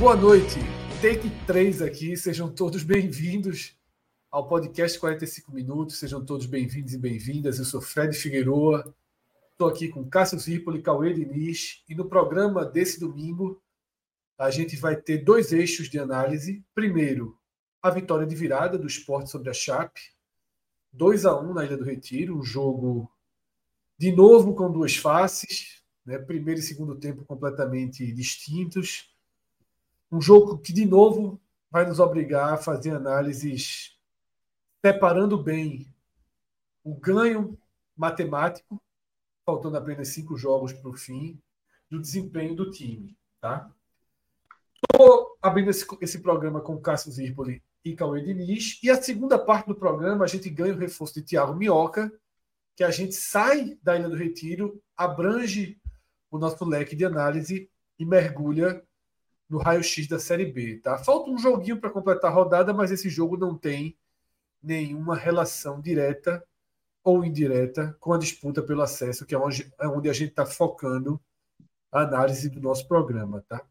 Boa noite, take 3 aqui, sejam todos bem-vindos ao podcast 45 Minutos, sejam todos bem-vindos e bem-vindas. Eu sou Fred Figueroa, estou aqui com Cássio Zirpoli, Cauê de Nish, e no programa desse domingo a gente vai ter dois eixos de análise. Primeiro, a vitória de virada do Sport sobre a Chape, 2-1 na Ilha do Retiro, um jogo de novo com duas faces, né? Primeiro e segundo tempo completamente distintos. Um jogo que, de novo, vai nos obrigar a fazer análises separando bem o ganho matemático, faltando apenas 5 jogos para o fim, do desempenho do time. Tá? Estou abrindo esse programa com Cássio Zirpoli e Cauê de Nish. E a segunda parte do programa, a gente ganha o reforço de Thiago Minhoca, que a gente sai da Ilha do Retiro, abrange o nosso leque de análise e mergulha no raio-x da Série B, tá? Falta um joguinho para completar a rodada, mas esse jogo não tem nenhuma relação direta ou indireta com a disputa pelo acesso, que é onde a gente está focando a análise do nosso programa, tá?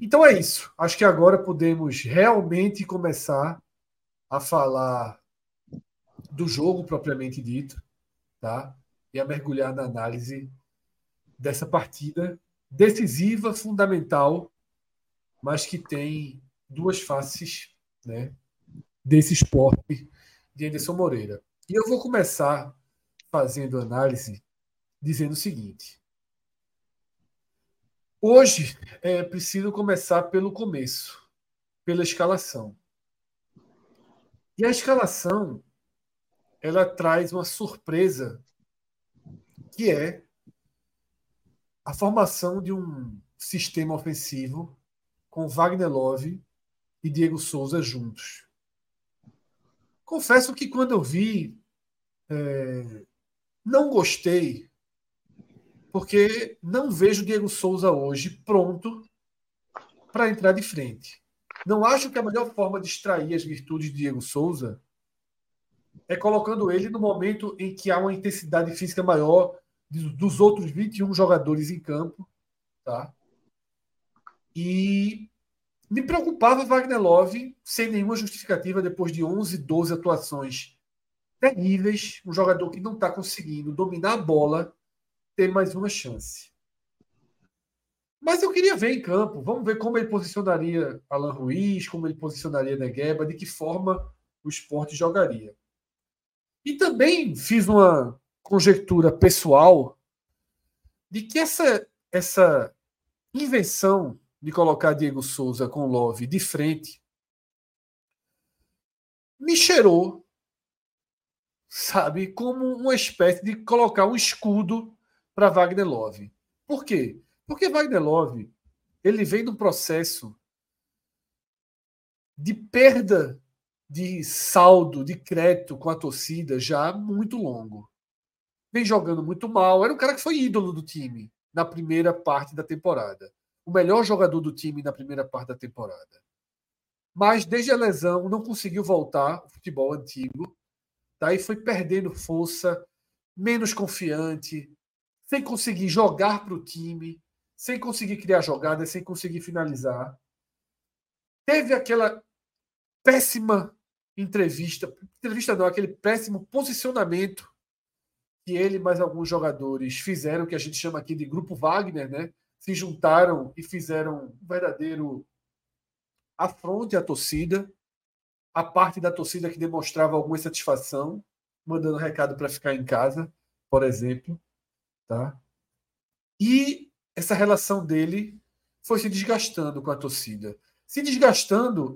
Então é isso. Acho que agora podemos realmente começar a falar do jogo propriamente dito, tá? E a mergulhar na análise dessa partida decisiva, fundamental, mas que tem duas faces, né, desse esporte de Enderson Moreira. E eu vou começar fazendo análise dizendo o seguinte. Hoje é preciso começar pelo começo, pela escalação. E a escalação, ela traz uma surpresa, que é a formação de um sistema ofensivo com Wagner Love e Diego Souza juntos. Confesso que quando eu vi, não gostei, porque não vejo Diego Souza hoje pronto para entrar de frente. Não acho que a melhor forma de extrair as virtudes de Diego Souza é colocando ele no momento em que há uma intensidade física maior dos outros 21 jogadores em campo, tá? E me preocupava Wagner Love sem nenhuma justificativa depois de 11, 12 atuações terríveis, um jogador que não está conseguindo dominar a bola, ter mais uma chance. Mas eu queria ver em campo, vamos ver como ele posicionaria Alan Ruiz, como ele posicionaria Negueba, de que forma o Sport jogaria. E também fiz uma conjectura pessoal de que essa invenção de colocar Diego Souza com Love de frente me cheirou, sabe, como uma espécie de colocar um escudo para Wagner Love. Por quê? Porque Wagner Love, ele vem de um processo de perda de saldo, de crédito com a torcida já muito longo. Vem jogando muito mal, era um cara que foi ídolo do time na primeira parte da temporada. O melhor jogador do time na primeira parte da temporada. Mas, desde a lesão, não conseguiu voltar ao futebol antigo. Tá? E foi perdendo força, menos confiante, sem conseguir jogar para o time, sem conseguir criar jogadas, sem conseguir finalizar. Teve aquela péssima entrevista não, aquele péssimo posicionamento que ele e mais alguns jogadores fizeram, que a gente chama aqui de Grupo Wagner, né? Se juntaram e fizeram um verdadeiro afronte à torcida, à parte da torcida que demonstrava alguma insatisfação mandando recado para ficar em casa, por exemplo, tá? E essa relação dele foi se desgastando com a torcida. Se desgastando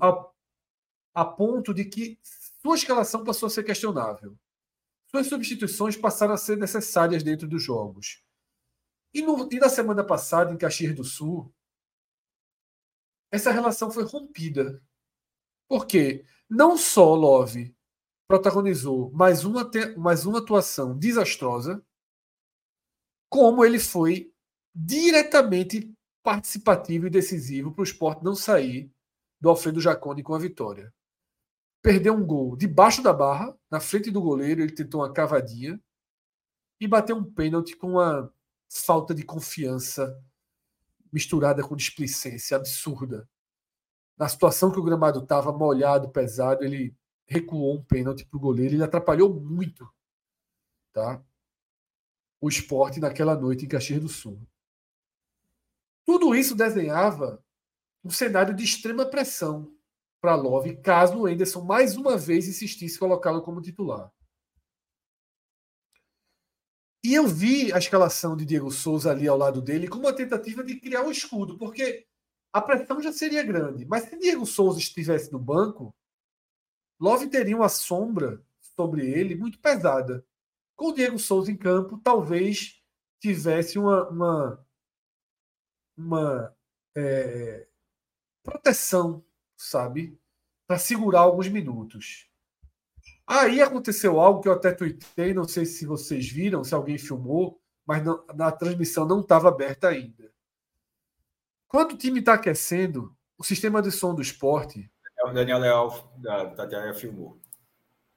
a ponto de que sua escalação passou a ser questionável. Suas substituições passaram a ser necessárias dentro dos jogos. E na semana passada, em Caxias do Sul, essa relação foi rompida. Porque não só Love protagonizou mais uma atuação desastrosa, como ele foi diretamente participativo e decisivo para o Sport não sair do Alfredo Jaconi com a vitória. Perdeu um gol debaixo da barra, na frente do goleiro, ele tentou uma cavadinha e bateu um pênalti com uma falta de confiança misturada com displicência absurda. Na situação que o gramado estava molhado, pesado, ele recuou um pênalti para o goleiro, ele atrapalhou muito, tá? O Sport naquela noite em Caxias do Sul. Tudo isso desenhava um cenário de extrema pressão para Love, caso o Enderson mais uma vez insistisse em colocá-lo como titular. E eu vi a escalação de Diego Souza ali ao lado dele como uma tentativa de criar um escudo, porque a pressão já seria grande. Mas se Diego Souza estivesse no banco, Love teria uma sombra sobre ele muito pesada. Com o Diego Souza em campo, talvez tivesse uma proteção, sabe? Para segurar alguns minutos. Aí aconteceu algo que eu até tuitei, não sei se vocês viram, se alguém filmou, mas não, na transmissão não estava aberta ainda. Quando o time está aquecendo, o sistema de som do Sport... O Daniel Leal da Diária filmou.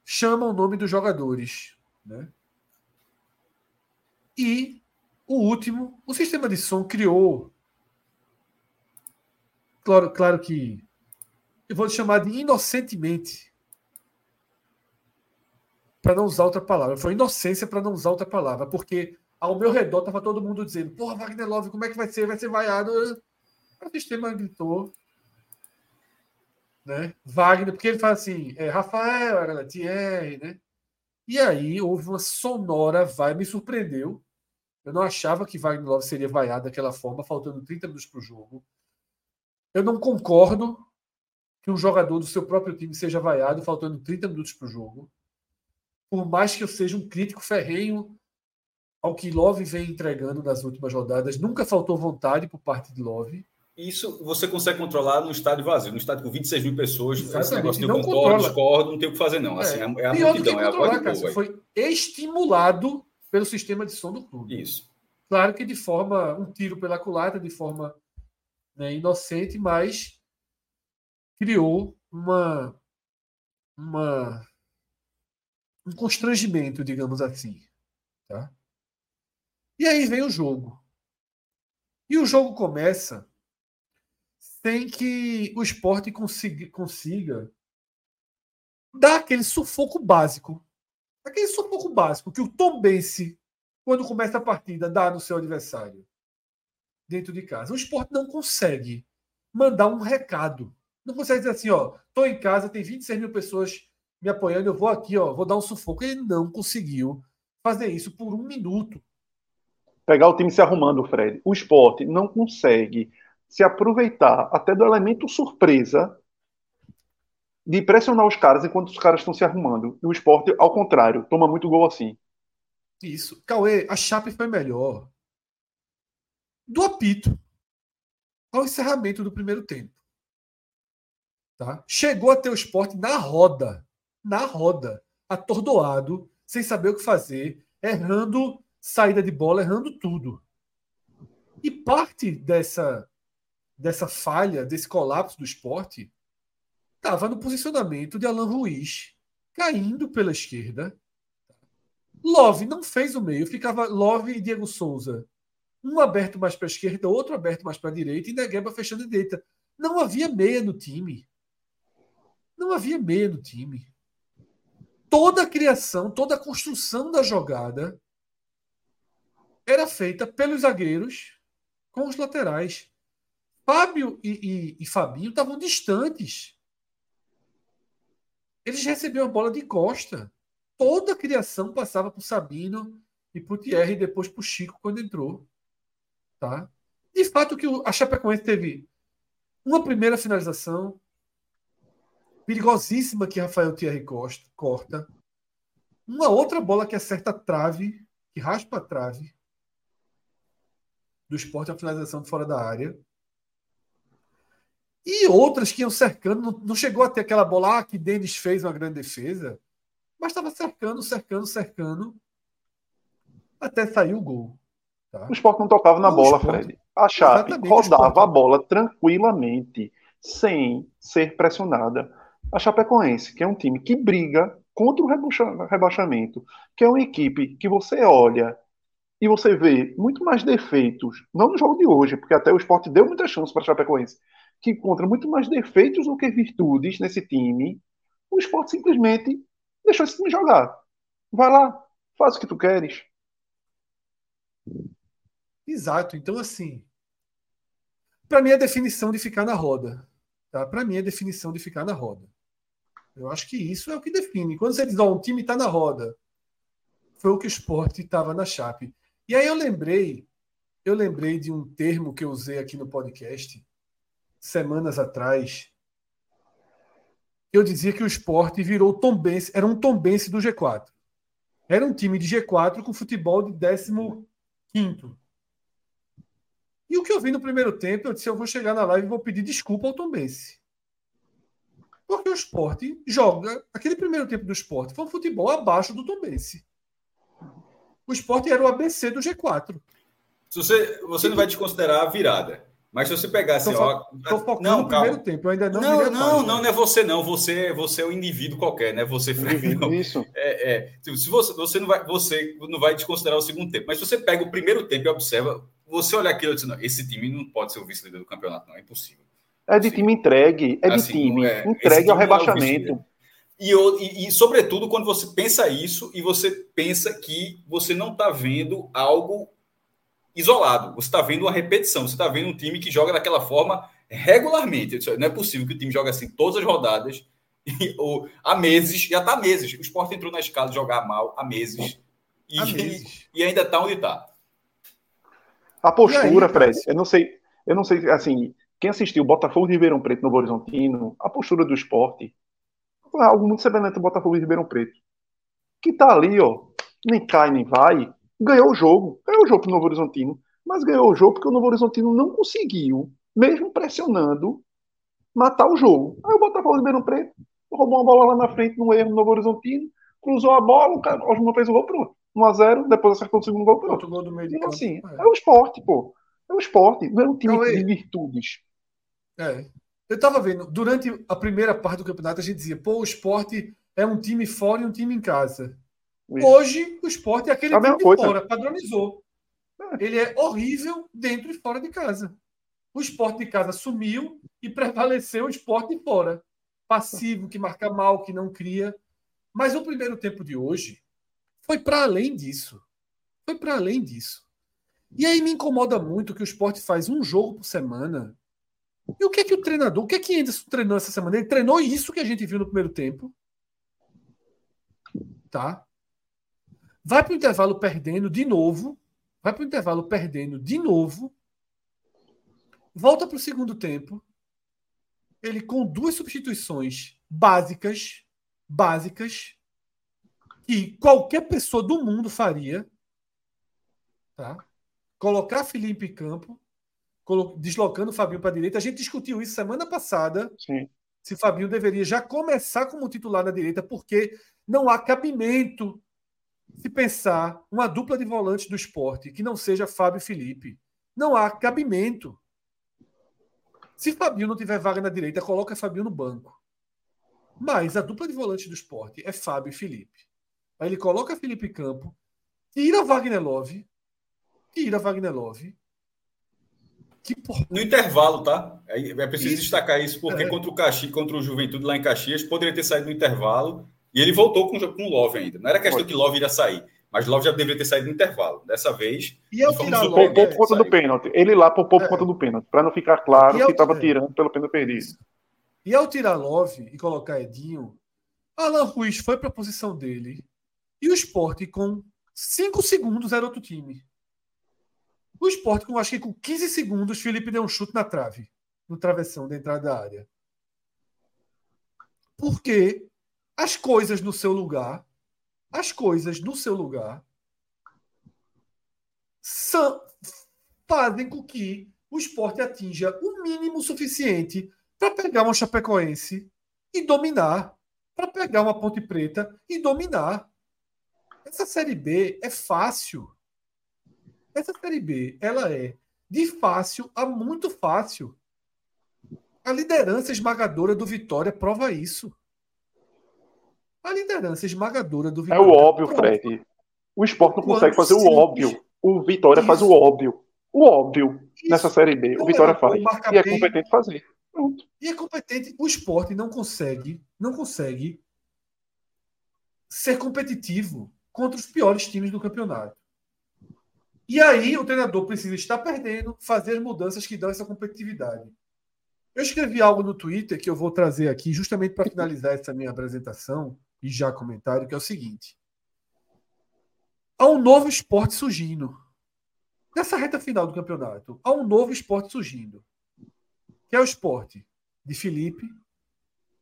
Chama o nome dos jogadores, né? E o último, o sistema de som criou... Claro que... Eu vou chamar de inocentemente, para não usar outra palavra. Foi inocência para não usar outra palavra, porque ao meu redor estava todo mundo dizendo: porra, Wagner Love, como é que vai ser? Vai ser vaiado. O sistema gritou, né? Wagner, porque ele fala assim, Rafael, Thierry, né? E aí houve uma sonora vai, me surpreendeu. Eu não achava que Wagner Love seria vaiado daquela forma, faltando 30 minutos para o jogo. Eu não concordo que um jogador do seu próprio time seja vaiado, faltando 30 minutos para o jogo. Por mais que eu seja um crítico ferrenho ao que Love vem entregando nas últimas rodadas, nunca faltou vontade por parte de Love. Isso você consegue controlar no estádio vazio, no estádio com 26 mil pessoas. Exatamente. Esse negócio de eu concordo, discordo, não tem o que fazer, não. Assim, é a multidão, é a coisa boa. Foi estimulado pelo sistema de som do clube. Isso. Claro que de forma, um tiro pela culatra, de forma, né, inocente, mas criou um constrangimento, digamos assim, tá? E aí vem o jogo. E o jogo começa sem que o Sport consiga dar aquele sufoco básico que o Tombense, quando começa a partida, dá no seu adversário dentro de casa. O Sport não consegue mandar um recado. Não consegue dizer assim, ó, tô em casa, tem 26 mil pessoas me apoiando, eu vou aqui, ó, vou dar um sufoco. Ele não conseguiu fazer isso por um minuto. Pegar o time se arrumando, Fred. O Sport não consegue se aproveitar até do elemento surpresa de pressionar os caras enquanto os caras estão se arrumando. E o Sport, ao contrário, toma muito gol assim. Isso. Cauê, a Chape foi melhor do apito ao encerramento do primeiro tempo. Tá? Chegou a ter o Sport na roda, atordoado, sem saber o que fazer, errando saída de bola, errando tudo. E parte dessa falha, desse colapso do Sport, estava no posicionamento de Alan Ruiz, caindo pela esquerda. Love não fez o meio, ficava Love e Diego Souza, um aberto mais para a esquerda, outro aberto mais para a direita, e Negueba fechando a direita. Não havia meia no time. Toda a criação, toda a construção da jogada era feita pelos zagueiros com os laterais. Fábio e Fabinho estavam distantes. Eles recebiam a bola de costa. toda a criação passava para o Sabino e para o Thierry, e depois para o Chico quando entrou. Tá? De fato, que a Chapecoense teve uma primeira finalização perigosíssima que Rafael Thierry corta. Uma outra bola que acerta a trave, que raspa a trave do Sport, a finalização de fora da área. E outras que iam cercando. Não chegou a ter aquela bola que Denis fez uma grande defesa, mas estava cercando, até sair o gol. Tá? O Sport não tocava na bola, Sport, Fred. A Chape rodava a bola tranquilamente, sem ser pressionada. A Chapecoense, que é um time que briga contra o rebaixamento, que é uma equipe que você olha e você vê muito mais defeitos, não no jogo de hoje, porque até o Sport deu muita chance para a Chapecoense, que encontra muito mais defeitos do que virtudes nesse time. O Sport simplesmente deixou esse time jogar. Vai lá, faz o que tu queres. Exato. Então, assim, para mim é definição de ficar na roda. Tá? Para mim é definição de ficar na roda. Eu acho que isso é o que define. Quando você diz, ó, um time está na roda, foi o que o Sport estava na Chape. E aí eu lembrei de um termo que eu usei aqui no podcast semanas atrás. Eu dizia que o Sport virou Tombense, era um Tombense do G4. Era um time de G4 com futebol de 15º. E o que eu vi no primeiro tempo, eu disse, eu vou chegar na live e vou pedir desculpa ao Tombense. Porque o Sport joga... Aquele primeiro tempo do Sport foi um futebol abaixo do Tombense. O Sport era o ABC do G4. Você não vai desconsiderar a virada. Mas se você pegasse... Estou focando no primeiro tempo, eu ainda não é você não. Você é um indivíduo qualquer, né? Você, Fred, não. Isso. Se você não vai desconsiderar o segundo tempo. Mas se você pega o primeiro tempo e observa, você olha aquilo e diz, não, esse time não pode ser o vice-líder do campeonato, não. É impossível. É de assim, time entregue. É de assim, time entregue ao rebaixamento. E, sobretudo, quando você pensa isso e você pensa que você não está vendo algo... isolado, você está vendo uma repetição, você está vendo um time que joga daquela forma regularmente. Não é possível que o time jogue assim todas as rodadas, ou há meses, já está há meses. O Sport entrou na escala de jogar mal há meses e ainda está onde está. A postura, aí, Fred, eu não sei, assim, quem assistiu o Botafogo de Ribeirão Preto no Novorizontino, a postura do Sport foi algo muito semelhante ao Botafogo de Ribeirão Preto, que está ali, ó, nem cai nem vai. Ganhou o jogo para o Novorizontino, mas ganhou o jogo porque o Novorizontino não conseguiu, mesmo pressionando, matar o jogo. Aí o Botafogo de Ribeirão Preto roubou uma bola lá na frente, num erro do Novorizontino, cruzou a bola, o cara fez o gol pronto. 1-0, depois acertou o segundo gol pronto. Então, assim, é o Sport, pô. É o Sport, não é um time de virtudes. É. Eu estava vendo, durante a primeira parte do campeonato, a gente dizia, pô, o Sport é um time fora e um time em casa. Hoje, o Sport é aquele time de fora, padronizou. Ele é horrível dentro e fora de casa. O Sport de casa sumiu e prevaleceu o Sport de fora. Passivo, que marca mal, que não cria. Mas o primeiro tempo de hoje foi para além disso. E aí me incomoda muito que o Sport faz um jogo por semana. E o que é que o treinador, o que é que Enderson treinou essa semana? Ele treinou isso que a gente viu no primeiro tempo. Tá? Vai para o intervalo perdendo de novo. Volta para o segundo tempo. Ele com duas substituições básicas, que qualquer pessoa do mundo faria. Tá? Colocar Felipe em campo, deslocando o Fabinho para a direita. A gente discutiu isso semana passada. Sim. Se Fabinho deveria já começar como titular na direita, porque não há cabimento se pensar uma dupla de volantes do Sport que não seja Fábio e Felipe. Não há cabimento. Se Fabinho não tiver vaga na direita, coloca Fabinho no banco. Mas a dupla de volantes do Sport é Fábio e Felipe. Aí ele coloca Felipe Campo, tira Wagner Love. Que porra. No intervalo, tá? É preciso destacar isso, porque contra o Juventude lá em Caxias, poderia ter saído no intervalo. E ele voltou com o Love ainda. Não era questão que Love iria sair, mas Love já deveria ter saído no intervalo. Dessa vez... E ao tirar Love... Poupou por conta do pênalti. Ele lá poupou por conta do pênalti, para não ficar claro que estava tirando pelo pênalti perdido. E ao tirar Love e colocar Edinho, Alan Ruiz foi para a posição dele E o Sport com 5 segundos era outro time. O Sport, acho que com 15 segundos, Felipe deu um chute na trave, no travessão da entrada da área. Porque as coisas no seu lugar, fazem com que o Sport atinja o mínimo suficiente para pegar uma Chapecoense e dominar, para pegar uma Ponte Preta e dominar. Essa Série B é fácil. Essa Série B, ela é de fácil a muito fácil. A liderança esmagadora do Vitória prova isso. A liderança esmagadora do Vitória... É o óbvio, prova. Fred. O Sport não consegue fazer o óbvio. O Vitória faz o óbvio. O óbvio isso. Nessa Série B. O Vitória faz. E é competente fazer. Pronto. E é competente. O Sport não consegue ser competitivo contra os piores times do campeonato. E aí o treinador precisa estar perdendo, fazer mudanças que dão essa competitividade. Eu escrevi algo no Twitter que eu vou trazer aqui justamente para finalizar essa minha apresentação e já comentário, que é o seguinte. Há um novo Sport surgindo. Nessa reta final do campeonato, há um novo Sport surgindo. Que é o Sport de Felipe,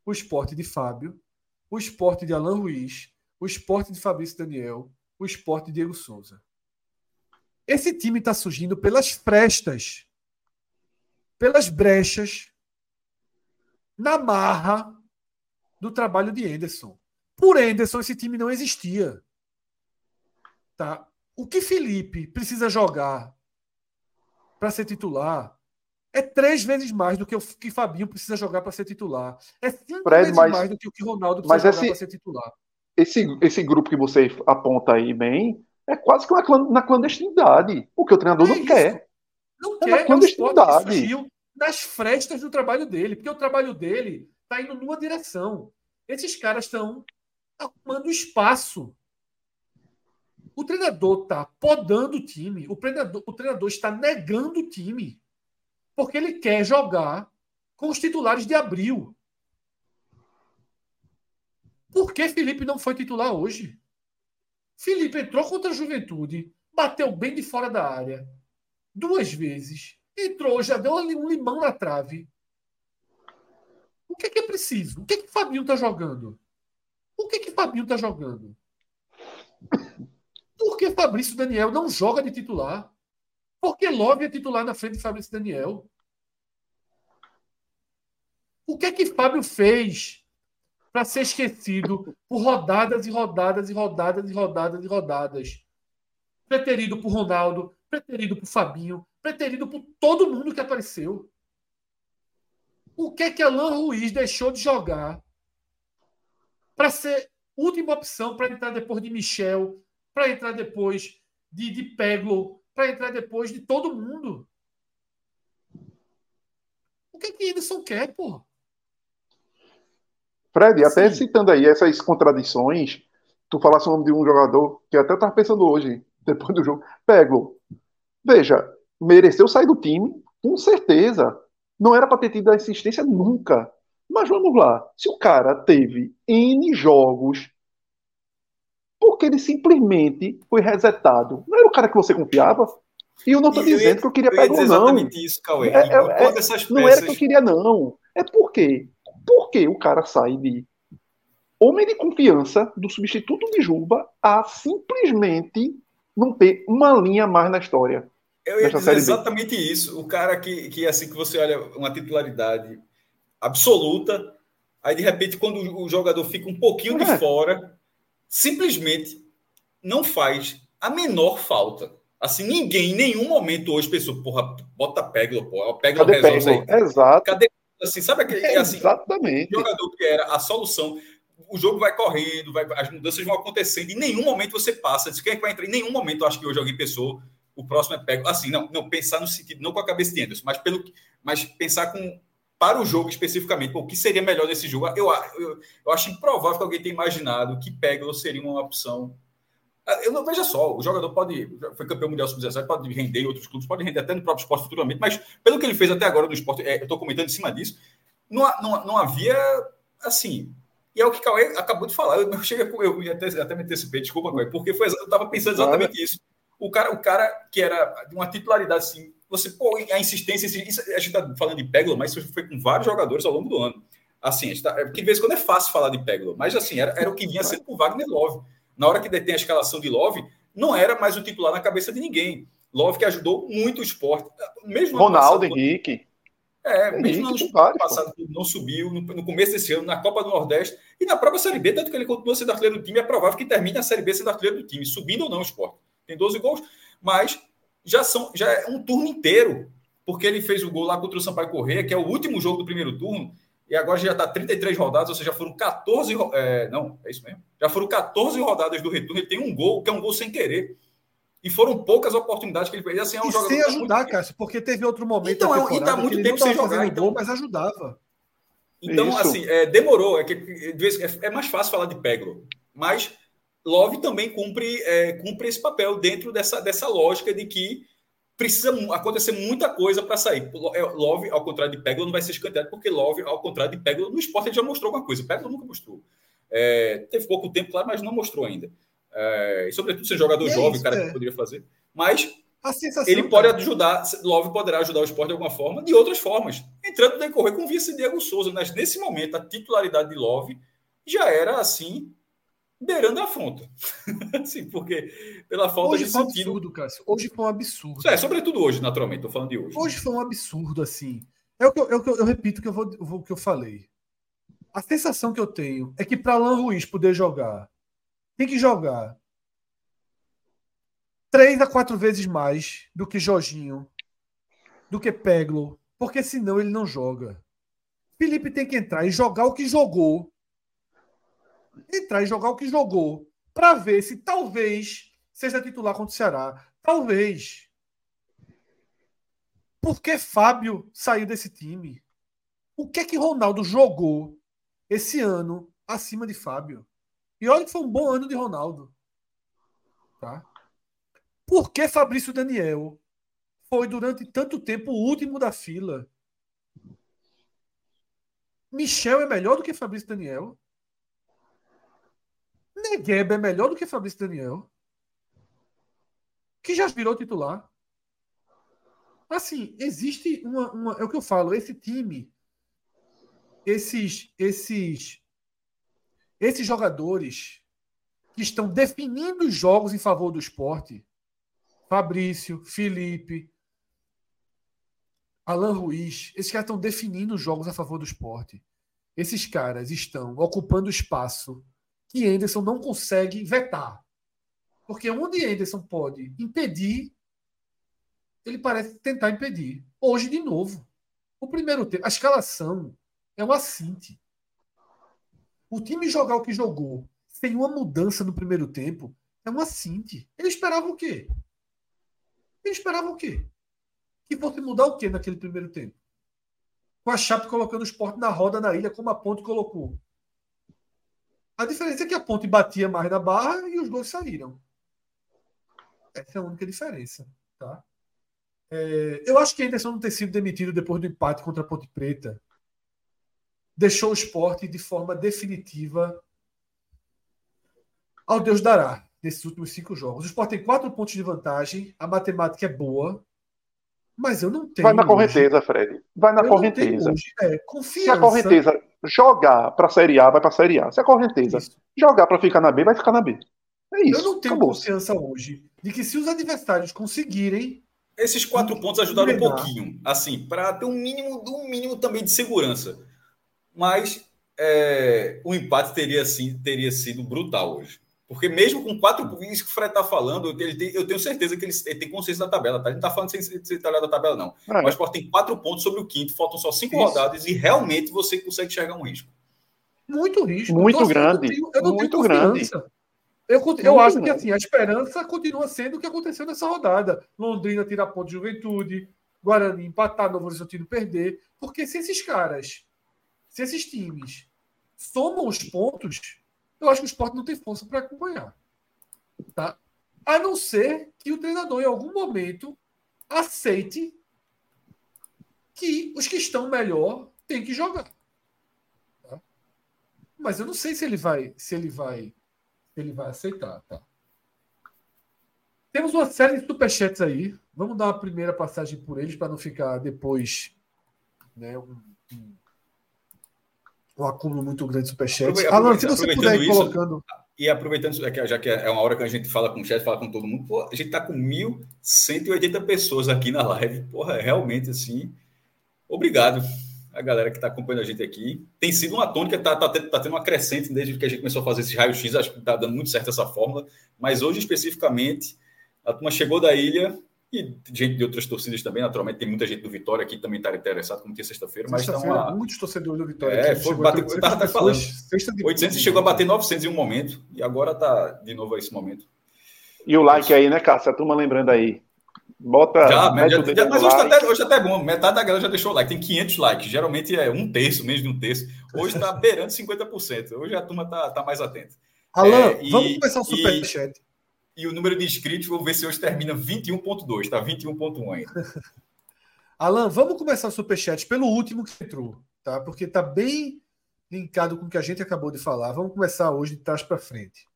o Sport de Fábio, o Sport de Alan Ruiz, o Sport de Fabrício Daniel, o Sport de Diego Souza. Esse time está surgindo pelas frestas, pelas brechas, na marra do trabalho de Enderson. Por Enderson, esse time não existia. Tá? O que Felipe precisa jogar para ser titular é 3 vezes mais do que o que Fabinho precisa jogar para ser titular. É 5 vezes mais do que o que Ronaldo precisa jogar para ser titular. Esse grupo que você aponta aí bem... É quase que na clandestinidade, porque o treinador não quer. Não quer, na clandestinidade. O surgiu nas frestas do trabalho dele, porque o trabalho dele está indo numa direção. Esses caras estão arrumando espaço. O treinador está podando o time, o treinador está negando o time, porque ele quer jogar com os titulares de abril. Por que Felipe não foi titular hoje? Felipe entrou contra a Juventude, bateu bem de fora da área, 2 vezes, entrou, já deu um limão na trave. O que é preciso? O que é que Fabinho está jogando? Por que Fabrício Daniel não joga de titular? Por que Love é titular na frente de Fabrício Daniel? O que é que Fábio fez para ser esquecido por rodadas? Preterido por Ronaldo, preterido por Fabinho, preterido por todo mundo que apareceu. O que é que Alan Ruiz deixou de jogar para ser última opção, para entrar depois de Michel, para entrar depois de Peglo, para entrar depois de todo mundo? O que é que Enderson quer, pô? Fred, até sim, citando aí essas contradições, tu falasse o nome de um jogador que eu até estava pensando hoje, depois do jogo. Pego. Veja, mereceu sair do time, com certeza. Não era para ter tido a insistência nunca. Mas vamos lá. Se o cara teve N jogos, porque ele simplesmente foi resetado? Não era o cara que você confiava? E eu não estou dizendo que eu queria Pego, não. Exatamente isso, Cauê. Não era que eu queria, não. É porque... Por que o cara sai de homem de confiança do substituto de Juba a simplesmente não ter uma linha mais na história? Eu ia dizer exatamente isso. O cara que assim que você olha uma titularidade absoluta, aí de repente quando o jogador fica um pouquinho de fora, simplesmente não faz a menor falta. Assim, ninguém em nenhum momento hoje pensou, porra, bota Peglo, porra, Peglo resolve aí. Exato. Cadê? Assim, sabe aquele assim, jogador que era a solução? O jogo vai correndo, as mudanças vão acontecendo, em nenhum momento você passa, diz quem é que vai entrar, em nenhum momento eu acho que hoje alguém pensou, o próximo é pego. Assim, não pensar no sentido, não com a cabeça de Enderson, mas pensar para o jogo especificamente, o que seria melhor nesse jogo. Eu acho improvável que alguém tenha imaginado que Peglo seria uma opção. Eu não, veja só, o jogador foi campeão mundial sub-17, pode render em outros clubes, pode render até no próprio Sport futuramente, mas pelo que ele fez até agora no Sport, eu estou comentando em cima disso, não havia, assim, E é o que Cauê acabou de falar. Eu ia até me antecipei, desculpa, Cauê, porque foi, eu estava pensando exatamente isso. O cara que era de uma titularidade assim, você, pô, a insistência, isso, a gente está falando de Pégolo, mas isso foi com vários jogadores ao longo do ano. Assim, porque de vez em quando é fácil falar de Pégolo, mas assim, era o que vinha sendo com Wagner Love. Na hora que detém a escalação de Love, não era mais o titular na cabeça de ninguém. Love que ajudou muito o Sport. Mesmo Ronaldo, passado, Henrique. Mesmo no ano passado não subiu, no começo desse ano, na Copa do Nordeste e na própria Série B, tanto que ele continua sendo artilheiro do time, é provável que termine a Série B sendo artilheiro do time, subindo ou não o Sport. Tem 12 gols, mas já é um turno inteiro, porque ele fez o gol lá contra o Sampaio Corrêa, que é o último jogo do primeiro turno, e agora já está 33 rodadas, ou seja, já foram 14... é isso mesmo. Já foram 14 rodadas do retorno, ele tem um gol, que é um gol sem querer. E foram poucas oportunidades que ele fez. Assim, é um e jogador sem ajudar, Cássio, porque teve outro momento então, da temporada, e tá muito tempo sem jogar, então, gol, mas ajudava. Então, isso. Assim, demorou. É mais fácil falar de Pégolo. Mas Love também cumpre esse papel dentro dessa lógica de que precisa acontecer muita coisa para sair. Love, ao contrário de Pégolo, não vai ser escanteado, porque Love, ao contrário de Pégolo, no esporte ele já mostrou alguma coisa. Pégolo nunca mostrou. Teve pouco tempo, claro, mas não mostrou ainda. E sobretudo ser jogador jovem, o cara que poderia fazer, mas ele pode ajudar, Love poderá ajudar o Sport de alguma forma, de outras formas, entrando no decorrer com o vice Diego Souza, mas nesse momento a titularidade de Love já era assim, beirando a afronta. Assim, porque pela falta hoje de sentido. Hoje foi um absurdo, Cássio. Hoje foi um absurdo. Sobretudo hoje, naturalmente, estou falando de hoje. Hoje foi um absurdo, assim. Eu repito o que eu falei. A sensação que eu tenho é que para Alan Ruiz poder jogar, tem que jogar 3 a 4 vezes mais do que Jorginho, do que Pégolo, porque senão ele não joga. Felipe tem que entrar e jogar o que jogou. Para ver se talvez seja titular contra o Ceará. Talvez. Por que Fábio saiu desse time? O que é que Ronaldo jogou esse ano acima de Fábio? E olha que foi um bom ano de Ronaldo. Tá? Por que Fabrício Daniel foi durante tanto tempo o último da fila? Michel é melhor do que Fabrício Daniel? Negueba é melhor do que Fabrício Daniel? Que já virou titular? Assim, existe uma... É o que eu falo, esse time, esses jogadores que estão definindo os jogos em favor do esporte, Fabrício, Felipe, Alan Ruiz, esses caras estão definindo os jogos a favor do esporte. Esses caras estão ocupando espaço que Enderson não consegue vetar. Porque onde Enderson pode impedir, ele parece tentar impedir. Hoje, de novo, o primeiro tempo, a escalação é um acinte. O time jogar o que jogou sem uma mudança no primeiro tempo é uma cinte. Ele esperava o quê? Que fosse mudar o quê naquele primeiro tempo? Com a Chape colocando o Sport na roda na ilha, como a Ponte colocou. A diferença é que a Ponte batia mais na barra e os gols saíram. Essa é a única diferença. Tá? Eu acho que a Enderson não ter sido demitido depois do empate contra a Ponte Preta deixou o esporte de forma definitiva ao Deus dará nesses últimos 5 jogos. O esporte tem 4 pontos de vantagem, a matemática é boa, mas eu não tenho... Vai na correnteza, hoje, Fred. Vai na correnteza. Hoje, confiança. Se a correnteza jogar para a Série A, vai para a Série A. Se a correnteza jogar para ficar na B, vai ficar na B. É isso. Eu não tenho confiança hoje de que se os adversários conseguirem... Esses 4 pontos ajudaram um pouquinho, assim, para ter um mínimo também de segurança. Mas o empate teria sido brutal hoje. Porque mesmo com 4 pontos, isso que o Fred está falando, eu tenho certeza que ele tem consciência da tabela, tá? Ele não está falando sem detalhar da tabela, não. Mas o Sport tem 4 pontos sobre o quinto, faltam só 5 rodadas e realmente você consegue enxergar um risco. Muito risco. Muito grande. Muito grande. Eu acho que assim, a esperança continua sendo o que aconteceu nessa rodada. Londrina tira ponto de Juventude, Guarani empatar, Novorizontino perder. Porque se esses caras... Se esses times somam os pontos, eu acho que o Sport não tem força para acompanhar. Tá? A não ser que o treinador, em algum momento, aceite que os que estão melhor têm que jogar. Tá? Mas eu não sei se ele vai, aceitar, tá? Temos uma série de superchats aí. Vamos dar uma primeira passagem por eles para não ficar depois, né, um acúmulo muito grande de superchats. Alan, se você puder ir colocando... E aproveitando, já que é uma hora que a gente fala com o chat, fala com todo mundo, pô, a gente tá com 1.180 pessoas aqui na live. Porra, é realmente assim... Obrigado a galera que tá acompanhando a gente aqui. Tem sido uma tônica, tá tendo uma crescente desde que a gente começou a fazer esse raio-x. Acho que tá dando muito certo essa fórmula. Mas hoje, especificamente, a turma chegou da ilha... E gente de outras torcidas também, naturalmente, tem muita gente do Vitória aqui também está interessado, como tem sexta-feira. Sexta-feira, tá uma... muitos torcedores do Vitória. É, foi, bateu, eu estava até falando. 800 chegou a bater 900 em um momento, e agora está de novo a esse momento. E o like aí, né, Cássio? A turma lembrando aí. Bota. Já, mas hoje está até bom, metade da galera já deixou o like. Tem 500 likes, geralmente é um terço, menos de um terço. Hoje está beirando 50%. Hoje a turma está mais atenta. Alan, vamos começar o superchat. E o número de inscritos, vou ver se hoje termina 21.2, tá? 21.1 ainda. Alan, vamos começar o superchat pelo último que entrou, tá? Porque tá bem linkado com o que a gente acabou de falar. Vamos começar hoje de trás para frente.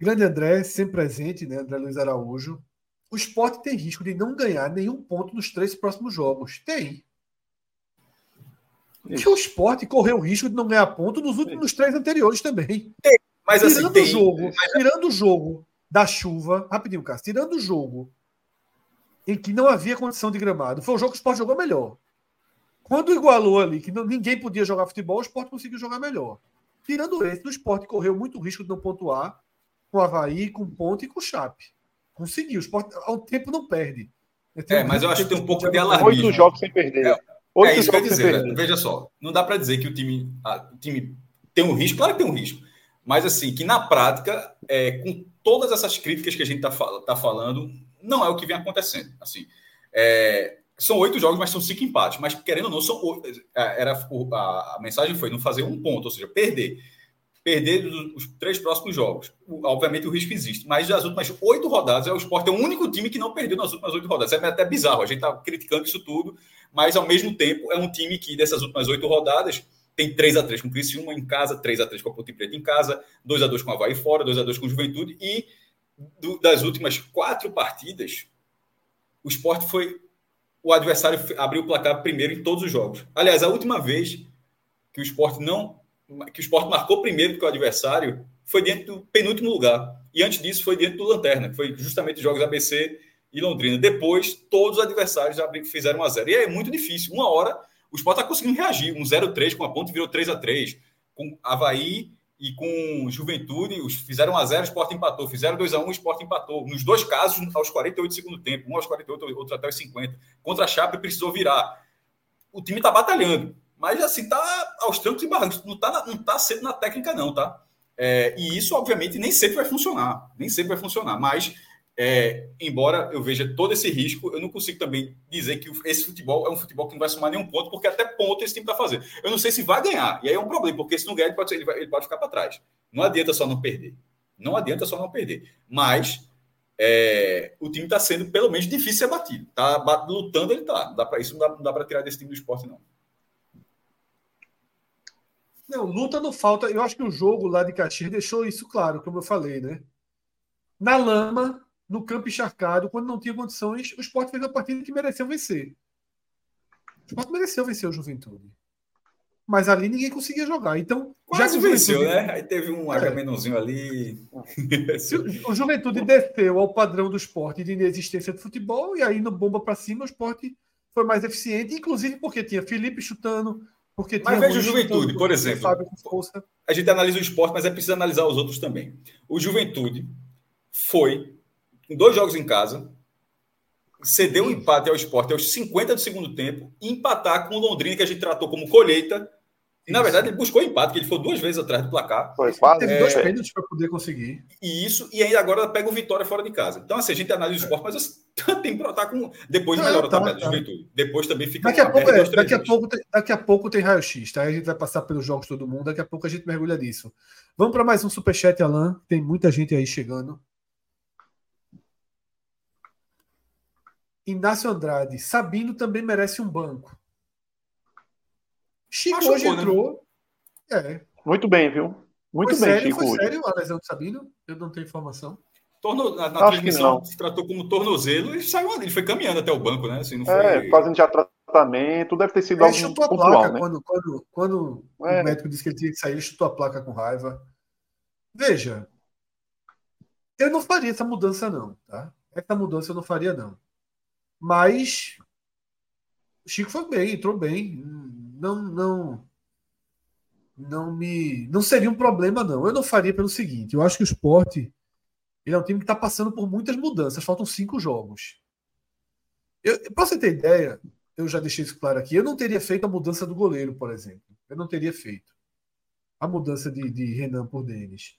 Grande André, sempre presente, né? André Luiz Araújo. O Sport tem risco de não ganhar nenhum ponto nos 3 próximos jogos. Tem. Porque o Sport correu o risco de não ganhar ponto nos últimos 3 anteriores também. Tem. Mas tirando, assim, tem... tirando o jogo da chuva, rapidinho, Cássio, tirando o jogo em que não havia condição de gramado, foi o jogo que o Sport jogou melhor. Quando igualou ali, que ninguém podia jogar futebol, o Sport conseguiu jogar melhor. Tirando esse, o Sport correu muito risco de não pontuar com o Avaí, com o Ponte e com o Chape. Conseguiu, o Sport ao tempo não perde. Mas eu acho que tem um pouco de alarmismo. 8 jogos sem perder. É isso que eu ia dizer, né? Veja só, não dá para dizer que o time tem um risco, claro que tem um risco. Mas, assim, que na prática, com todas essas críticas que a gente está falando, não é o que vem acontecendo. Assim, são 8 jogos, mas são 5 empates. Mas, querendo ou não, são 8, a mensagem foi não fazer um ponto, ou seja, perder. Perder os 3 próximos jogos. Obviamente, o risco existe. Mas, as últimas 8 rodadas, o Sport é o único time que não perdeu nas últimas 8 rodadas. É até bizarro. A gente está criticando isso tudo, mas, ao mesmo tempo, é um time que, dessas últimas 8 rodadas... Tem 3-3 com o Criciúma em casa, 3-3 com a Ponte Preta em casa, 2-2 com o Avaí fora, 2-2 com o Juventude. E das últimas 4 partidas, o Sport foi... O adversário abriu o placar primeiro em todos os jogos. Aliás, a última vez que o Sport marcou primeiro que o adversário foi diante do penúltimo lugar. E antes disso foi diante do Lanterna, que foi justamente os jogos ABC e Londrina. Depois, todos os adversários fizeram 1-0. E é muito difícil. Uma hora... O Sport está conseguindo reagir. Um 0-3 com a Ponte virou 3-3. Com Avaí e com Juventude, os fizeram 1-0, o Sport empatou. Fizeram 2-1, o Sport empatou. Nos 2 casos, aos 48 do segundo tempo. Um aos 48, outro até os 50. Contra a Chape, precisou virar. O time está batalhando. Mas, assim, está aos trancos e barrancos. Não tá sendo na técnica, não, tá? E isso, obviamente, nem sempre vai funcionar. Nem sempre vai funcionar. Mas... embora eu veja todo esse risco, eu não consigo também dizer que esse futebol é um futebol que não vai somar nenhum ponto, porque até ponto esse time vai fazer. Eu não sei se vai ganhar, e aí é um problema, porque se não ganhar, ele pode ficar para trás. Não adianta só não perder. Não adianta só não perder. Mas o time está sendo, pelo menos, difícil de ser batido. Tá lutando, ele está. Isso não dá para tirar desse time do Sport, não. Não, luta não falta. Eu acho que o jogo lá de Caxias deixou isso claro, como eu falei, né? Na lama... no campo encharcado, quando não tinha condições, o Sport fez uma partida que mereceu vencer. O Sport mereceu vencer o Juventude. Mas ali ninguém conseguia jogar. Então, quase já venceu, né? Aí teve um agamenonzinho ali. Se o Juventude desceu ao padrão do Sport de inexistência de futebol, e aí no bomba para cima o Sport foi mais eficiente, inclusive porque tinha Felipe chutando, porque mas veja o Juventude, chutando, por exemplo. A gente analisa o Sport, mas é preciso analisar os outros também. O Juventude foi... em 2 jogos em casa, cedeu um empate ao Sport aos 50 do segundo tempo e empatar com o Londrina, que a gente tratou como colheita. E, na verdade, ele buscou empate, que ele foi 2 vezes atrás do placar. Foi quase. Teve 2 pênaltis para poder conseguir. E isso, e aí agora pega o Vitória fora de casa. Então, assim, a gente analisa o Sport, mas assim, tem para estar com... Depois melhora a tabela de Juventude. Depois também fica... Daqui a pouco tem raio-x, tá? A gente vai passar pelos jogos todo mundo. Daqui a pouco a gente mergulha nisso. Vamos para mais um superchat, Alan. Tem muita gente aí chegando. Inácio Andrade, Sabino também merece um banco. Chico hoje entrou. É. Muito bem, viu? Muito foi bem, sério, Chico. Foi sério a lesão de Sabino? Eu não tenho informação. Na transmissão se tratou como tornozelo e saiu ali. Ele foi caminhando até o banco, né? Assim, não foi... É, fazendo já tratamento. Deve ter sido algo chutou pontual, a placa, né? Quando o médico disse que ele tinha que sair, ele chutou a placa com raiva. Veja, eu não faria essa mudança, não. Tá? Essa mudança eu não faria, não. Mas o Chico foi bem, entrou bem. Não seria um problema, não. Eu não faria pelo seguinte. Eu acho que o Sport... Ele é um time que está passando por muitas mudanças. Faltam 5 jogos. Para você ter ideia, eu já deixei isso claro aqui, eu não teria feito a mudança do goleiro, por exemplo. Eu não teria feito a mudança de Renan por Denis.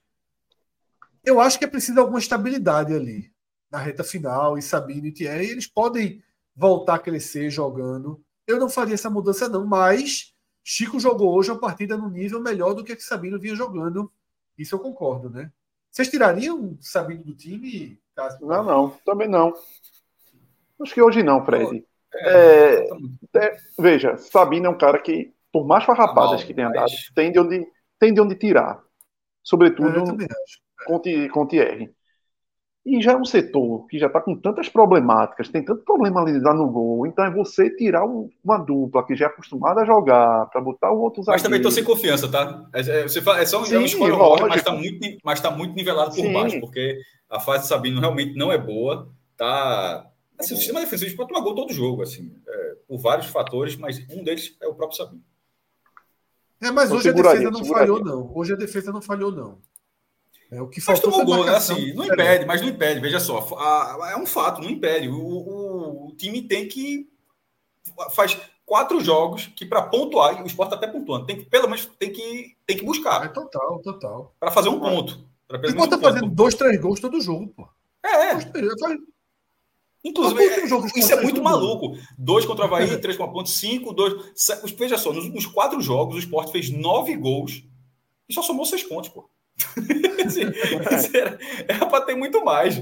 Eu acho que é preciso alguma estabilidade ali, na reta final, e Sabino e Thierry, eles podem voltar a crescer jogando. Eu não faria essa mudança não, mas Chico jogou hoje uma partida num nível melhor do que a que Sabino vinha jogando. Isso eu concordo, né? Vocês tirariam o Sabino do time? Cássio? Não, também não. Acho que hoje não, Fred. Veja, Sabino é um cara que, por mais farrapadas que tenha dado, tem de onde tirar. Sobretudo com o Thierry. E já é um setor que já está com tantas problemáticas, tem tanto problema ali no gol, então é você tirar uma dupla que já é acostumada a jogar, para botar o outro zagueiro. Mas também estou sem confiança, tá? É só um escolha, mas está muito nivelado por baixo, porque a fase de Sabino realmente não é boa, tá? Assim, o sistema defensivo pode tomar gol todo jogo, assim, por vários fatores, mas um deles é o próprio Sabino. Mas hoje a defesa não falhou, não. O que mas tomou gol, né? Assim, não impede, mas não impede. Veja só, é um fato, não impede. O time tem que... Faz 4 jogos que para pontuar, e o Sport tá até pontuando, tem que buscar. Total. Para fazer um ponto. O Sport tá fazendo 2, 3 gols todo jogo, pô. Inclusive, isso é muito maluco. 2 contra a Bahia, 3 com a Ponte, 5, 2... Veja só, nos últimos 4 jogos, o Sport fez 9 gols e só somou 6 pontos, pô. Era para ter muito mais,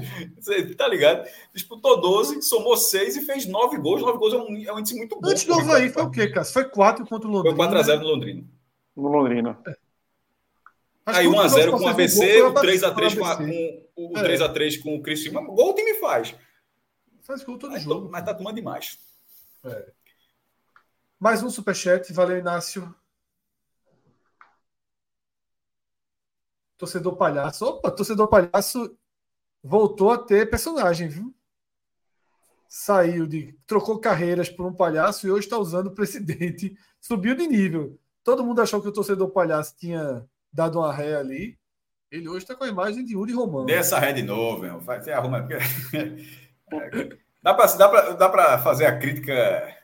tá ligado? Disputou 12, somou 6 e fez 9 gols. 9 gols é um índice muito bom. Antes do Avaí foi o quê, cara? Foi 4 contra o Londrina. Foi 4-0 no Londrina. Aí 1-0 com o ABC, o 3-3 com o Criciúma. Gol o time faz. Faz gol todo jogo. Mas tá tomando demais. Mais um superchat, valeu, Inácio. Torcedor Palhaço. Opa, Torcedor Palhaço voltou a ter personagem, viu? Trocou carreiras por um palhaço e hoje está usando o presidente. Subiu de nível. Todo mundo achou que o Torcedor Palhaço tinha dado uma ré ali. Ele hoje está com a imagem de Uri Romão. Dê essa ré de novo, meu. Você arruma. Dá para fazer a crítica.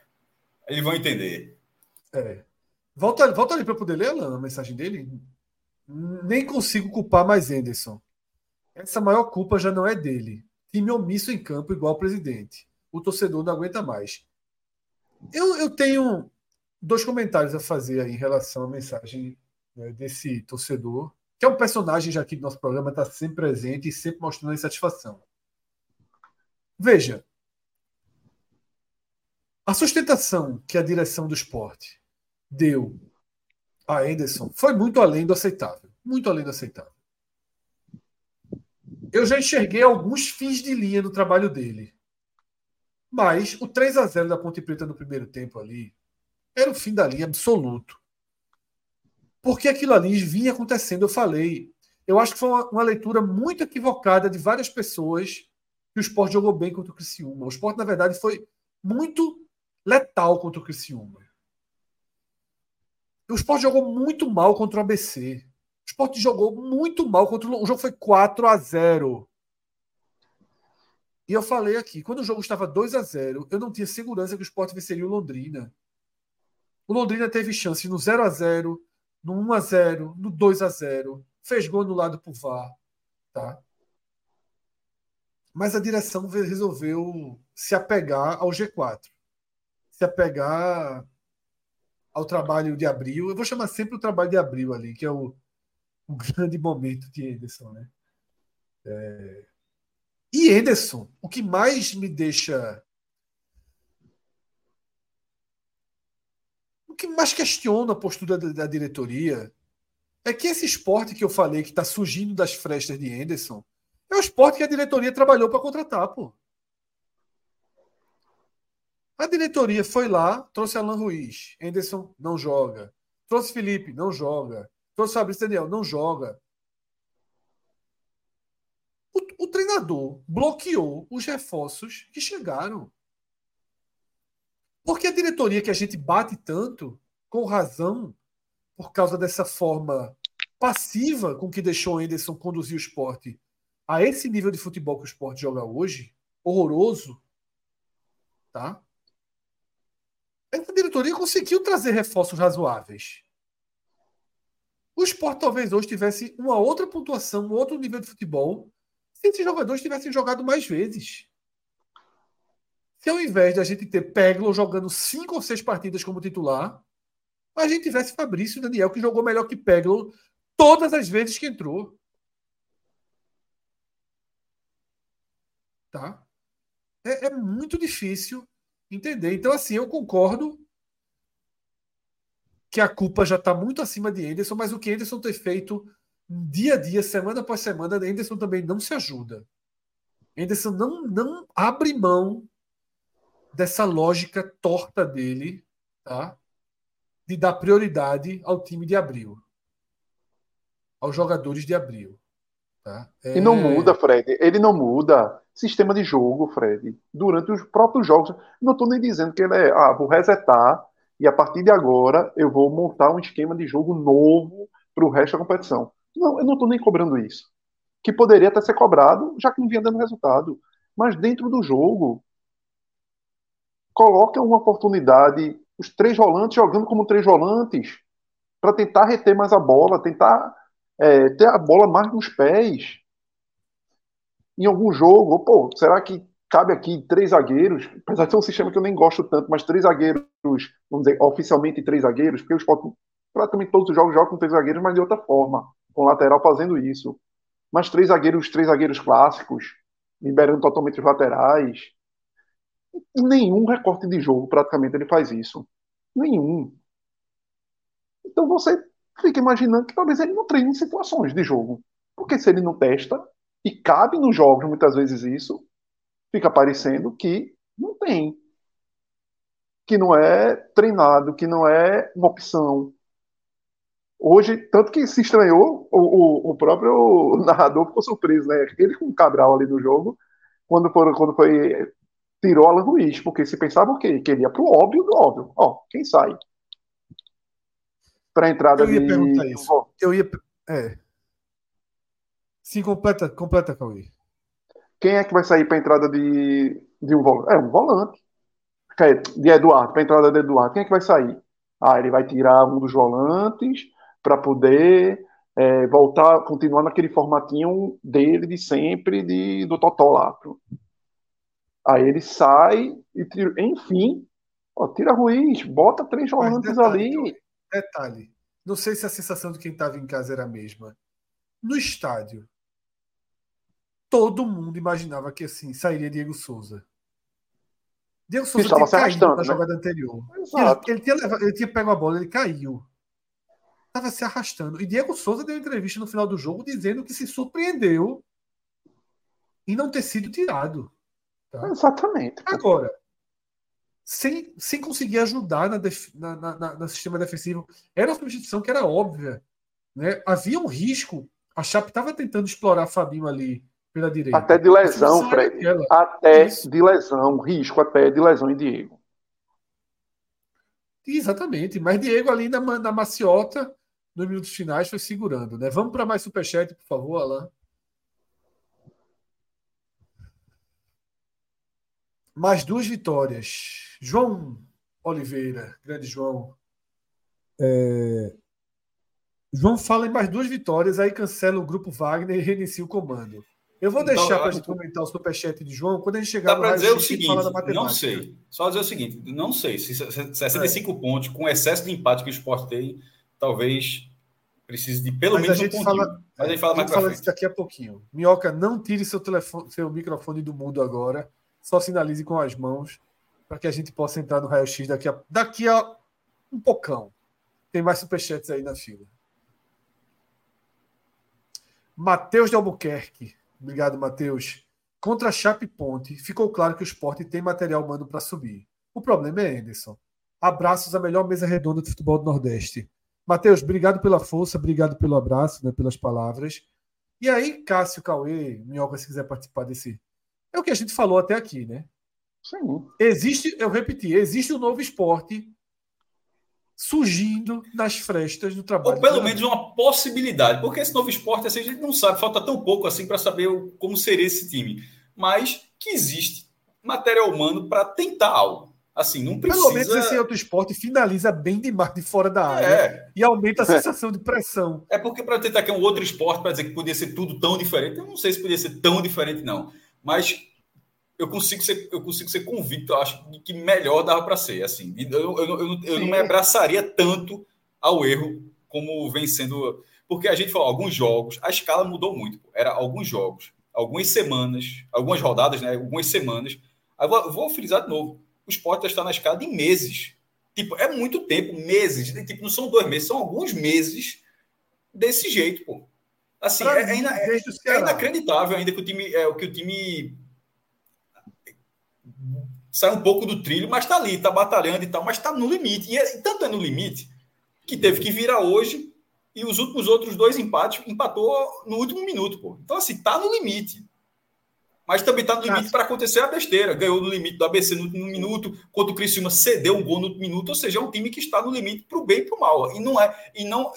Eles vão entender. Volta ali para eu poder ler, Alan, a mensagem dele. Nem consigo culpar mais Enderson. Essa maior culpa já não é dele. Time omisso em campo igual o presidente. O torcedor não aguenta mais. Eu tenho 2 comentários a fazer aí em relação à mensagem, né, desse torcedor, que é um personagem já aqui do nosso programa, está sempre presente e sempre mostrando a insatisfação. Veja, a sustentação que a direção do Sport deu a Enderson foi muito além do aceitável. Eu já enxerguei alguns fins de linha no trabalho dele. Mas o 3-0 da Ponte Preta no primeiro tempo ali era o fim da linha absoluto. Porque aquilo ali vinha acontecendo, eu falei. Eu acho que foi uma leitura muito equivocada de várias pessoas que o Sport jogou bem contra o Criciúma. O Sport, na verdade, foi muito letal contra o Criciúma. O Sport jogou muito mal contra o ABC. O Sport jogou muito mal contra o jogo foi 4-0. E eu falei aqui, quando o jogo estava 2-0, eu não tinha segurança que o Sport venceria o Londrina. O Londrina teve chance no 0-0, no 1-0, no 2-0. Fez gol anulado por VAR. Tá? Mas a direção resolveu se apegar ao G4. Se apegar... ao trabalho de abril, eu vou chamar sempre o trabalho de abril ali, que é o grande momento de Enderson, né? E Enderson, o que mais me deixa... O que mais questiona a postura da diretoria é que esse esporte que eu falei que está surgindo das frestas de Enderson é o esporte que a diretoria trabalhou para contratar, pô. A diretoria foi lá, trouxe Alan Ruiz. Enderson não joga. Trouxe Felipe, não joga. Trouxe Fabrício Daniel, não joga. O treinador bloqueou os reforços que chegaram. Porque a diretoria que a gente bate tanto, com razão, por causa dessa forma passiva com que deixou o Enderson conduzir o esporte a esse nível de futebol que o esporte joga hoje, horroroso, tá? Essa diretoria conseguiu trazer reforços razoáveis. O esporte talvez hoje tivesse uma outra pontuação, um outro nível de futebol, se esses jogadores tivessem jogado mais vezes. Se ao invés de a gente ter Peglo jogando 5 ou 6 partidas como titular, a gente tivesse Fabrício Daniel, que jogou melhor que Peglo todas as vezes que entrou. Tá? É muito difícil entender. Então, assim, eu concordo que a culpa já está muito acima de Enderson, mas o que Enderson tem feito dia a dia, semana após semana, Enderson também não se ajuda. Enderson não abre mão dessa lógica torta dele, tá? De dar prioridade ao time de abril, aos jogadores de abril. Tá? E não muda, Fred. Ele não muda sistema de jogo, Fred. Durante os próprios jogos. Não estou nem dizendo que ele é... Ah, vou resetar e a partir de agora eu vou montar um esquema de jogo novo para o resto da competição. Não, eu não estou nem cobrando isso. Que poderia até ser cobrado, já que não vinha dando resultado. Mas dentro do jogo, coloca uma oportunidade... Os 3 volantes jogando como 3 volantes para tentar reter mais a bola, tentar ter a bola mais nos pés. Em algum jogo, pô, será que cabe aqui 3 zagueiros? Apesar de ser um sistema que eu nem gosto tanto, mas 3 zagueiros, vamos dizer, oficialmente 3 zagueiros, porque praticamente todos os jogos jogam com 3 zagueiros, mas de outra forma, com o lateral fazendo isso. Mas 3 zagueiros clássicos, liberando totalmente os laterais. Nenhum recorte de jogo, praticamente, ele faz isso. Nenhum. Então você fica imaginando que talvez ele não treine em situações de jogo. Porque se ele não testa, e cabe nos jogos muitas vezes isso, fica parecendo que não tem. Que não é treinado, que não é uma opção. Hoje, tanto que se estranhou, o próprio narrador ficou surpreso, né? Ele com o Cabral ali do jogo, quando foi... Tirou Alan Ruiz, porque se pensava o quê? Que ele ia pro óbvio do óbvio. Ó, quem sai? Pra entrada de... Eu ia perguntar isso. Ó. Eu ia... É. Sim, completa, Cauê. Quem é que vai sair pra entrada de um volante? É, um volante. De Eduardo, pra entrada de Eduardo. Quem é que vai sair? Ah, ele vai tirar um dos volantes pra poder voltar, continuar naquele formatinho dele de sempre, do Totó lá. Aí ele sai e tira, enfim, ó, tira Ruiz, bota 3 volantes ali. Detalhe, não sei se a sensação de quem estava em casa era a mesma. No estádio, todo mundo imaginava que assim sairia Diego Souza. Diego Souza tinha caído na jogada anterior. Ele tinha pego a bola, ele caiu. Estava se arrastando. E Diego Souza deu entrevista no final do jogo dizendo que se surpreendeu em não ter sido tirado. Tá? Exatamente. Agora, sem conseguir ajudar no sistema defensivo, era uma substituição que era óbvia, né? Havia um risco. A Chape estava tentando explorar Fabinho ali pela direita. Até de lesão, Fred. Até de lesão em Diego. Exatamente. Mas Diego ali na maciota, nos minutos finais, foi segurando, né? Vamos para mais superchat, por favor, Alan. Mais 2 vitórias. João Oliveira, grande João. João fala em mais 2 vitórias, aí cancela o grupo Wagner e reinicia o comando. Eu vou deixar para a gente comentar o superchat de João quando a gente chegar no raio dizer o seguinte, falar da matemática. Não sei. Só dizer o seguinte, não sei. Se 65 pontos, com excesso de empate que o Sport tem, talvez precise de pelo menos um pontinho. Mas a gente fala mais para frente. Daqui a pouquinho. Minhoca, não tire seu microfone do mundo agora. Só sinalize com as mãos para que a gente possa entrar no raio-x daqui a um pocão. Tem mais superchats aí na fila. Matheus de Albuquerque. Obrigado, Matheus. Contra a Chape Ponte, ficou claro que o Sport tem material humano para subir. O problema é Enderson. Abraços à melhor mesa redonda de futebol do Nordeste. Matheus, obrigado pela força, obrigado pelo abraço, né, pelas palavras. E aí, Cássio, Cauê, Minhoca, se quiser participar desse... É o que a gente falou até aqui, né? Sim. Existe, eu repeti, existe um novo esporte surgindo nas frestas do trabalho. Ou pelo menos uma possibilidade, porque esse novo esporte assim, a gente não sabe, falta tão pouco assim para saber como seria esse time. Mas que existe material humano para tentar algo. Assim, não precisa... Pelo menos esse outro esporte finaliza bem demais de fora da área e aumenta a sensação de pressão. É porque para tentar que um outro esporte, para dizer que podia ser tudo tão diferente, eu não sei se podia ser tão diferente, não. Mas eu consigo ser convicto, eu acho que melhor dava para ser. Assim, eu não me abraçaria tanto ao erro como vem sendo... Porque a gente falou, alguns jogos, a escala mudou muito. Era alguns jogos, algumas semanas, algumas rodadas, né? Algumas semanas. Aí vou frisar de novo. O Sport está na escala de meses. Tipo, é muito tempo, meses. Tipo, não são 2 meses, são alguns meses desse jeito, pô. Assim, é inacreditável ainda que o time sai um pouco do trilho, mas está ali, está batalhando e tal, mas está no limite. E tanto é no limite que teve que virar hoje e os outros 2 empates empatou no último minuto, pô. Então, assim, está no limite. Mas também está no limite para acontecer a besteira. Ganhou no limite do ABC no último minuto, quando o Criciúma cedeu um gol no último minuto, ou seja, é um time que está no limite para o bem e para o mal.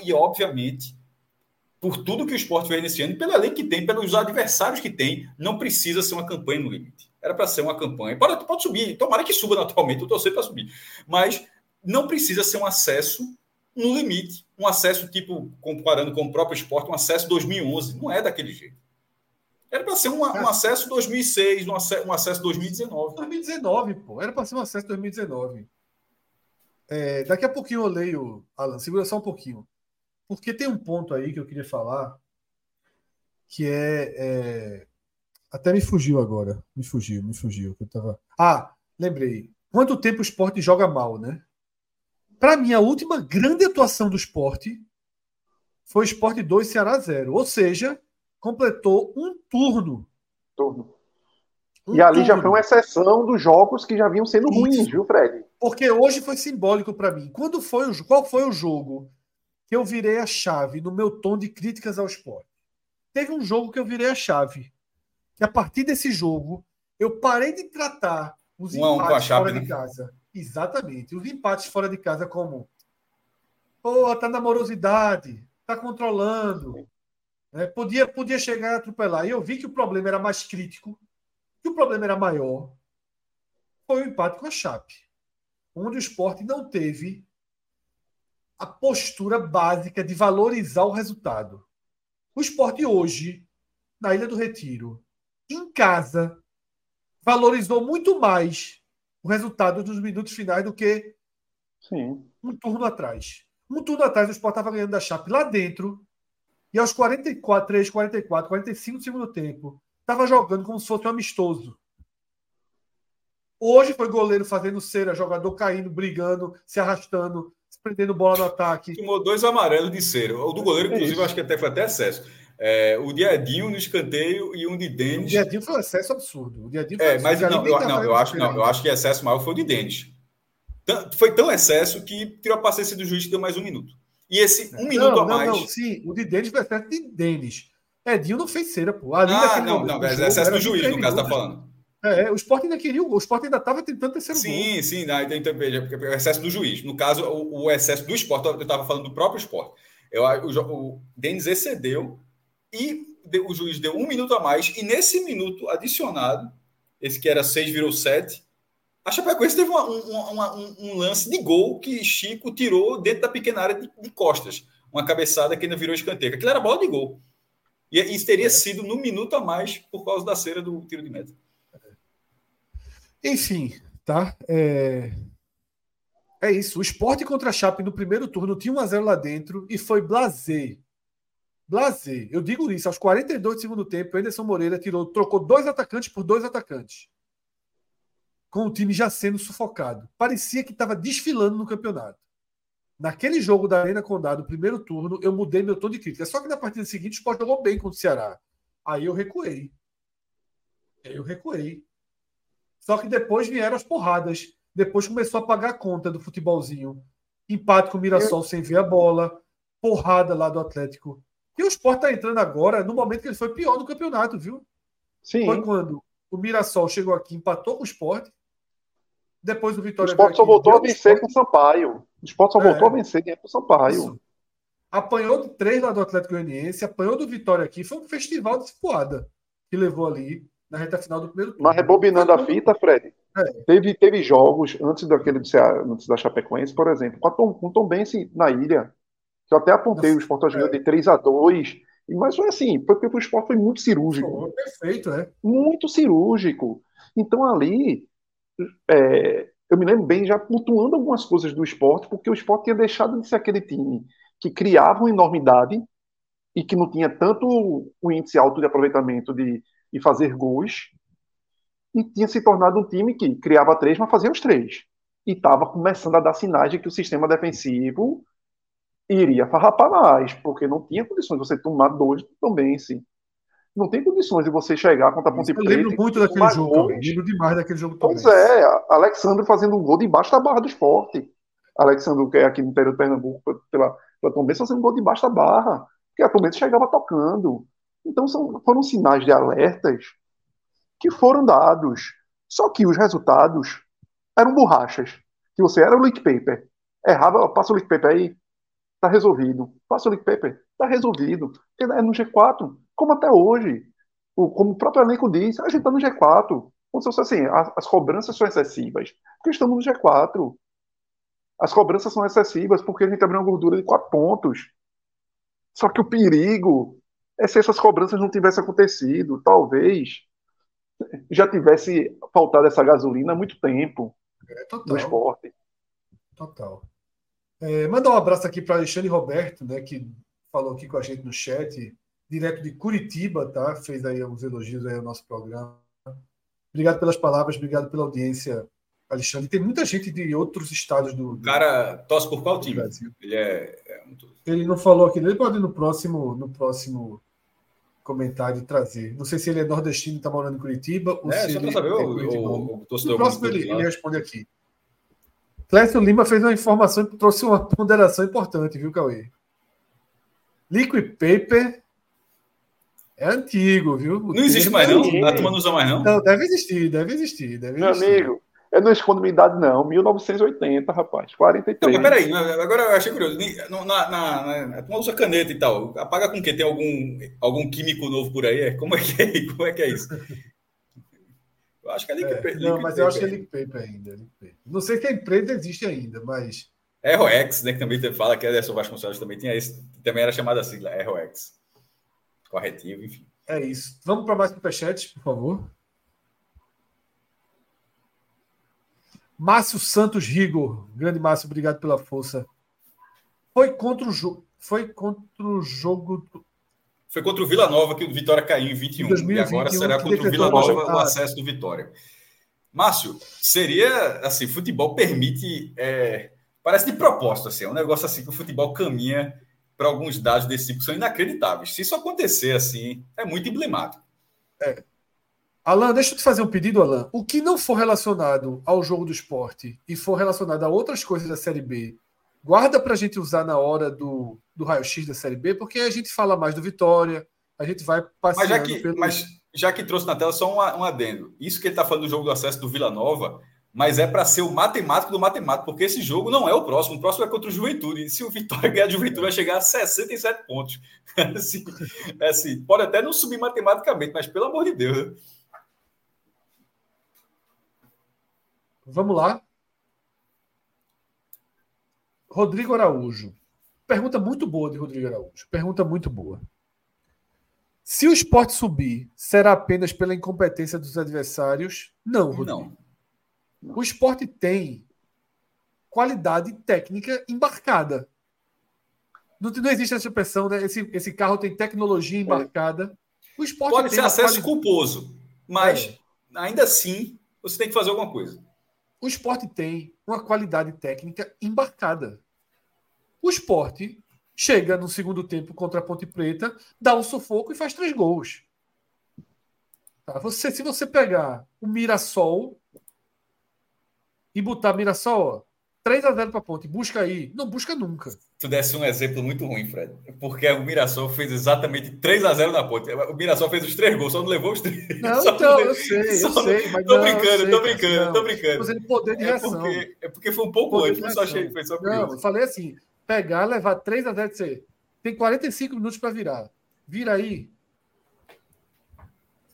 E obviamente, por tudo que o Sport vem nesse ano, pela lei que tem, pelos adversários que tem, não precisa ser uma campanha no limite. Era para ser uma campanha. Pode subir, tomara que suba naturalmente, eu torcer para subir. Mas não precisa ser um acesso no limite. Um acesso, tipo, comparando com o próprio Sport, um acesso 2011. Não é daquele jeito. Era para ser um acesso 2006, um acesso 2019. 2019, pô. Era para ser um acesso 2019. É, daqui a pouquinho eu leio, Alan. Segura só um pouquinho. Porque tem um ponto aí que eu queria falar que até me fugiu agora. Me fugiu. Eu tava... Ah, lembrei. Quanto tempo o Sport joga mal, né? Para mim, a última grande atuação do Sport foi o Sport 2, Ceará 0. Ou seja... completou um turno. E ali já foi uma exceção dos jogos que já vinham sendo ruins, viu, Fred? Porque hoje foi simbólico para mim. Qual foi o jogo que eu virei a chave no meu tom de críticas ao Sport? Teve um jogo que eu virei a chave. E a partir desse jogo, eu parei de tratar os empates fora de casa. Exatamente. Os empates fora de casa como tá na morosidade, tá controlando... É, podia chegar a atropelar. E eu vi que o problema era mais crítico, que o problema era maior. Foi o empate com a Chape, onde o Sport não teve a postura básica de valorizar o resultado. O Sport hoje, na Ilha do Retiro, em casa, valorizou muito mais o resultado dos minutos finais do que um turno atrás. Um turno atrás o Sport estava ganhando da Chape lá dentro. E aos 43, 44, 45 do segundo tempo, estava jogando como se fosse um amistoso. Hoje foi goleiro fazendo cera, jogador caindo, brigando, se arrastando, se prendendo bola no ataque. Tomou 2 amarelos de cera. O do goleiro, inclusive, acho que até foi até excesso. O Diadinho no escanteio e um de Denis. O Diadinho foi um excesso absurdo. Mas eu acho que o excesso maior foi o de Denis. Foi tão excesso que tirou a paciência do juiz que deu mais 1 minuto. E esse um minuto a mais... Sim, o de Denis foi certo de Denis. Edinho não fez cera, pô. É excesso do juiz, no caso, tá falando. O Sport ainda queria... O Sport ainda estava tentando terceiro gol. Sim, então, o excesso do juiz. No caso, o excesso do Sport, eu estava falando do próprio Sport. O Denis excedeu e o juiz deu 1 minuto a mais. E nesse minuto adicionado, esse que era 6 virou 7... A Chapecoense teve um lance de gol que Chico tirou dentro da pequena área de costas. Uma cabeçada que ainda virou escanteio. Aquilo era bola de gol. E isso teria sido no minuto a mais por causa da cera do tiro de meta. Enfim, tá? É isso. O Sport contra a Chape no primeiro turno tinha 1-0 lá dentro e foi blasé. Blasé. Eu digo isso. Aos 42 do segundo tempo, Enderson Moreira trocou 2 atacantes por 2 atacantes. Com o time já sendo sufocado. Parecia que estava desfilando no campeonato. Naquele jogo da Arena Condado, no primeiro turno, eu mudei meu tom de crítica. Só que na partida seguinte, o Sport jogou bem contra o Ceará. Aí eu recuei. Só que depois vieram as porradas. Depois começou a pagar a conta do futebolzinho. Empate com o Mirassol sem ver a bola. Porrada lá do Atlético. E o Sport tá entrando agora no momento que ele foi pior do campeonato, viu? Sim. Foi quando o Mirassol chegou aqui, empatou com o Sport. Depois o Vitória... O Sport só voltou a vencer com o Sampaio. O Sport só voltou a vencer com o Sampaio. Isso. Apanhou de 3 lá do Atlético Goianiense, apanhou do Vitória aqui. Foi um festival de cipuada que levou ali na reta final do primeiro turno. Mas rebobinando a fita, Fred, teve jogos antes daquele do Ceará, antes da Chapecoense, por exemplo, com o Tombense na ilha. Eu até apontei o Sport ganhou de 3-2, mas foi assim, porque o Sport foi muito cirúrgico. Perfeito, né? Muito cirúrgico. Então ali... eu me lembro bem já pontuando algumas coisas do Sport, porque o Sport tinha deixado de ser aquele time que criava uma enormidade e que não tinha tanto um índice alto de aproveitamento de fazer gols, e tinha se tornado um time que criava 3, mas fazia os 3, e estava começando a dar sinais de que o sistema defensivo iria farrapar mais, porque não tinha condições de você tomar 2 também, sim. Não tem condições de você chegar contra a Ponte Preta. Eu lembro muito daquele jogo. Eu lembro demais daquele jogo também. Pois é, Alexandre fazendo um gol debaixo da barra do Sport. Alexandre, que é aqui no interior de Pernambuco, pela Tombense, fazendo um gol debaixo da barra. Porque a Tombense chegava tocando. Então foram sinais de alertas que foram dados. Só que os resultados eram borrachas. Que você era o leak paper. Errava, passa o leak paper aí, tá resolvido. Passa o leak paper, tá resolvido. É no G4. Como até hoje, como o próprio elenco diz, a gente está no G4. Como se fosse assim, as cobranças são excessivas, porque estamos no G4. As cobranças são excessivas porque a gente abriu uma gordura de 4 pontos. Só que o perigo é se essas cobranças não tivessem acontecido. Talvez já tivesse faltado essa gasolina há muito tempo no esporte. Total. Mandar um abraço aqui para Alexandre Roberto, né, que falou aqui com a gente no chat... direto de Curitiba, tá? Fez aí alguns elogios aí ao nosso programa. Obrigado pelas palavras, obrigado pela audiência, Alexandre. Tem muita gente de outros estados do... O cara torce por qual time? Brasil. Ele é muito... Ele não falou aqui, ele pode ir no próximo comentário trazer. Não sei se ele é nordestino e está morando em Curitiba, ou se ele... Saber, no próximo ele responde aqui. Clécio Lima fez uma informação, trouxe uma ponderação importante, viu, Cauê? Liquid paper... É antigo, viu? Não existe mais, não? A turma não usa mais, não? Não, deve existir. Meu amigo, eu não escondo minha idade, não. 1980, rapaz. 43. Não, mas peraí, agora eu achei curioso. A turma usa caneta e tal. Apaga com que tem algum químico novo por aí? Como é que é isso? Eu acho que é liquid. Não, mas eu acho que é liquid paper ainda. Não sei se a empresa existe ainda, mas... ROX, né? Que também fala que a Ederson Vasconcelos também tinha esse. Também era chamada sigla, ROX. Corretivo, enfim. É isso. Vamos para mais superchat, por favor. Márcio Santos Rigor. Grande Márcio, obrigado pela força. Foi contra o jogo... Foi contra o Vila Nova que o Vitória caiu em 21. 2021, e agora será contra o Vila Nova o acesso do Vitória. Márcio, seria... assim, futebol permite... parece de propósito, assim. É um negócio assim que o futebol caminha... para alguns dados desse tipo que são inacreditáveis. Se isso acontecer assim, é muito emblemático. Alan, deixa eu te fazer um pedido, Alan. O que não for relacionado ao jogo do esporte e for relacionado a outras coisas da Série B, guarda para a gente usar na hora do raio-x da Série B, porque a gente fala mais do Vitória, a gente vai passeando pelo... Mas já que trouxe na tela só um adendo. Isso que ele está falando do jogo do acesso do Vila Nova... mas é para ser o matemático do matemático, porque esse jogo não é o próximo. O próximo é contra o Juventude. E se o Vitória ganhar a Juventude, vai chegar a 67 pontos. assim, pode até não subir matematicamente, mas pelo amor de Deus. Né? Vamos lá. Rodrigo Araújo. Pergunta muito boa de Rodrigo Araújo. Se o Sport subir, será apenas pela incompetência dos adversários? Não, Rodrigo. Não. O Sport tem qualidade técnica embarcada. Não existe essa expressão, né? Esse carro tem tecnologia embarcada. O Sport pode ser acesso culposo, mas ainda assim você tem que fazer alguma coisa. O Sport tem uma qualidade técnica embarcada. O Sport chega no segundo tempo contra a Ponte Preta, dá um sufoco e faz 3 gols. Tá? Se você pegar o Mirassol e botar Mirassol, 3-0 para Ponte, busca aí. Não busca nunca. Tu desse um exemplo muito ruim, Fred. Porque o Mirassol fez exatamente 3-0 na Ponte. O Mirassol fez os 3 gols, só não levou os 3. Não, só então, eu sei. Mas tô brincando. Mas ele poder de reação. É porque foi um pouco antes, mas só achei. Foi só curioso. Não, eu falei assim, pegar, levar 3-0 de você. Tem 45 minutos para virar. Vira aí.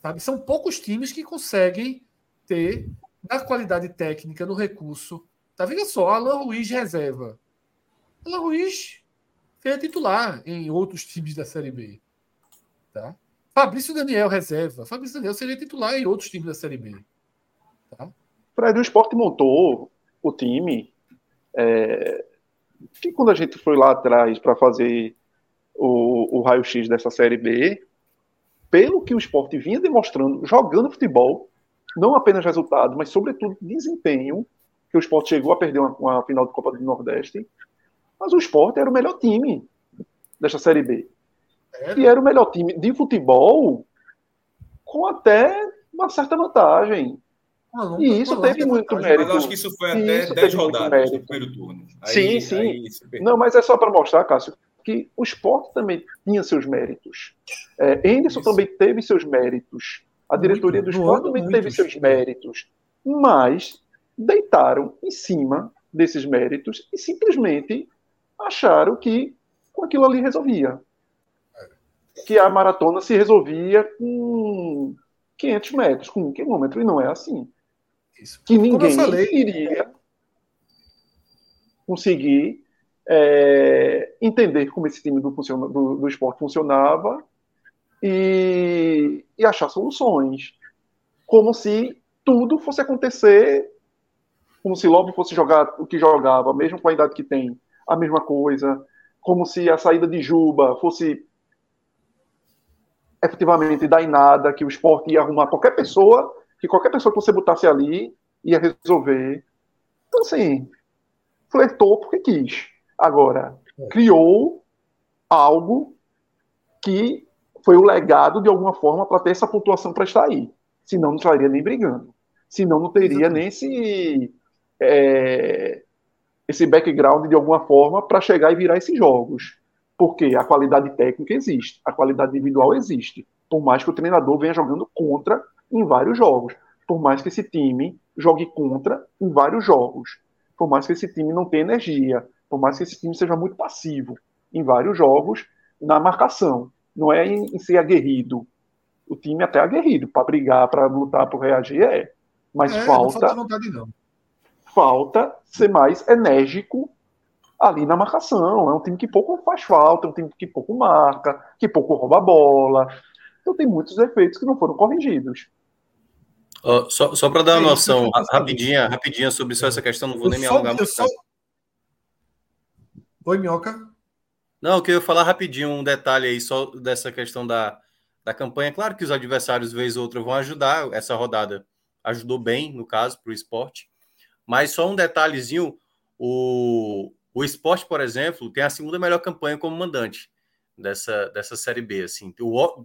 Sabe? São poucos times que conseguem ter, na qualidade técnica, no recurso. Tá, veja só, Alan Ruiz reserva. Alan Ruiz é titular em outros times da Série B. Tá? Fabrício Daniel reserva. Fabrício Daniel seria titular em outros times da Série B. Tá? Fred, o Sport montou o time que quando a gente foi lá atrás para fazer o raio-x dessa Série B, pelo que o Sport vinha demonstrando, jogando futebol, não apenas resultado, mas sobretudo desempenho, que o Sport chegou a perder uma final de Copa do Nordeste, mas o Sport era o melhor time desta Série B. É. E era o melhor time de futebol com até uma certa vantagem. Não, e isso teve muito mérito. Mas acho que isso foi até 10 rodadas do primeiro turno. Aí, não, mas é só para mostrar, Cássio, que o Sport também tinha seus méritos. Enderson também teve seus méritos. A diretoria do Sport também teve seus méritos. Mas deitaram em cima desses méritos e simplesmente acharam que com aquilo ali resolvia. Que a maratona se resolvia com 500 metros, com 1 quilômetro, e não é assim. Isso. Que ninguém iria conseguir entender como esse time do Sport funcionava e achar soluções. Como se tudo fosse acontecer, como se Love fosse jogar o que jogava, mesmo com a idade que tem, a mesma coisa, como se a saída de Juba fosse efetivamente dar em nada, que o Sport ia arrumar qualquer pessoa que você botasse ali ia resolver. Então, assim, flertou porque quis. Agora, criou algo que foi o legado, de alguma forma, para ter essa pontuação para estar aí. Senão, não estaria nem brigando. Senão, não teria nem esse background de alguma forma para chegar e virar esses jogos, porque a qualidade técnica existe, a qualidade individual existe, por mais que o treinador venha jogando contra em vários jogos, por mais que esse time jogue contra em vários jogos, por mais que esse time não tenha energia, por mais que esse time seja muito passivo em vários jogos na marcação, não é em ser aguerrido. O time até é aguerrido para brigar, para lutar, para reagir, mas falta vontade, não. Falta ser mais enérgico ali na marcação. É um time que pouco faz falta, é um time que pouco marca, que pouco rouba a bola. Então tem muitos defeitos que não foram corrigidos. Oh, só para dar uma noção rapidinha sobre só essa questão, não vou nem me alongar muito. Oi, Minhoca. Não, que eu ia falar rapidinho um detalhe aí só dessa questão da campanha. Claro que os adversários, vez ou outra, vão ajudar. Essa rodada ajudou bem, no caso, para o Sport. Mas só um detalhezinho, o Sport, por exemplo, tem a segunda melhor campanha como mandante dessa Série B. Assim,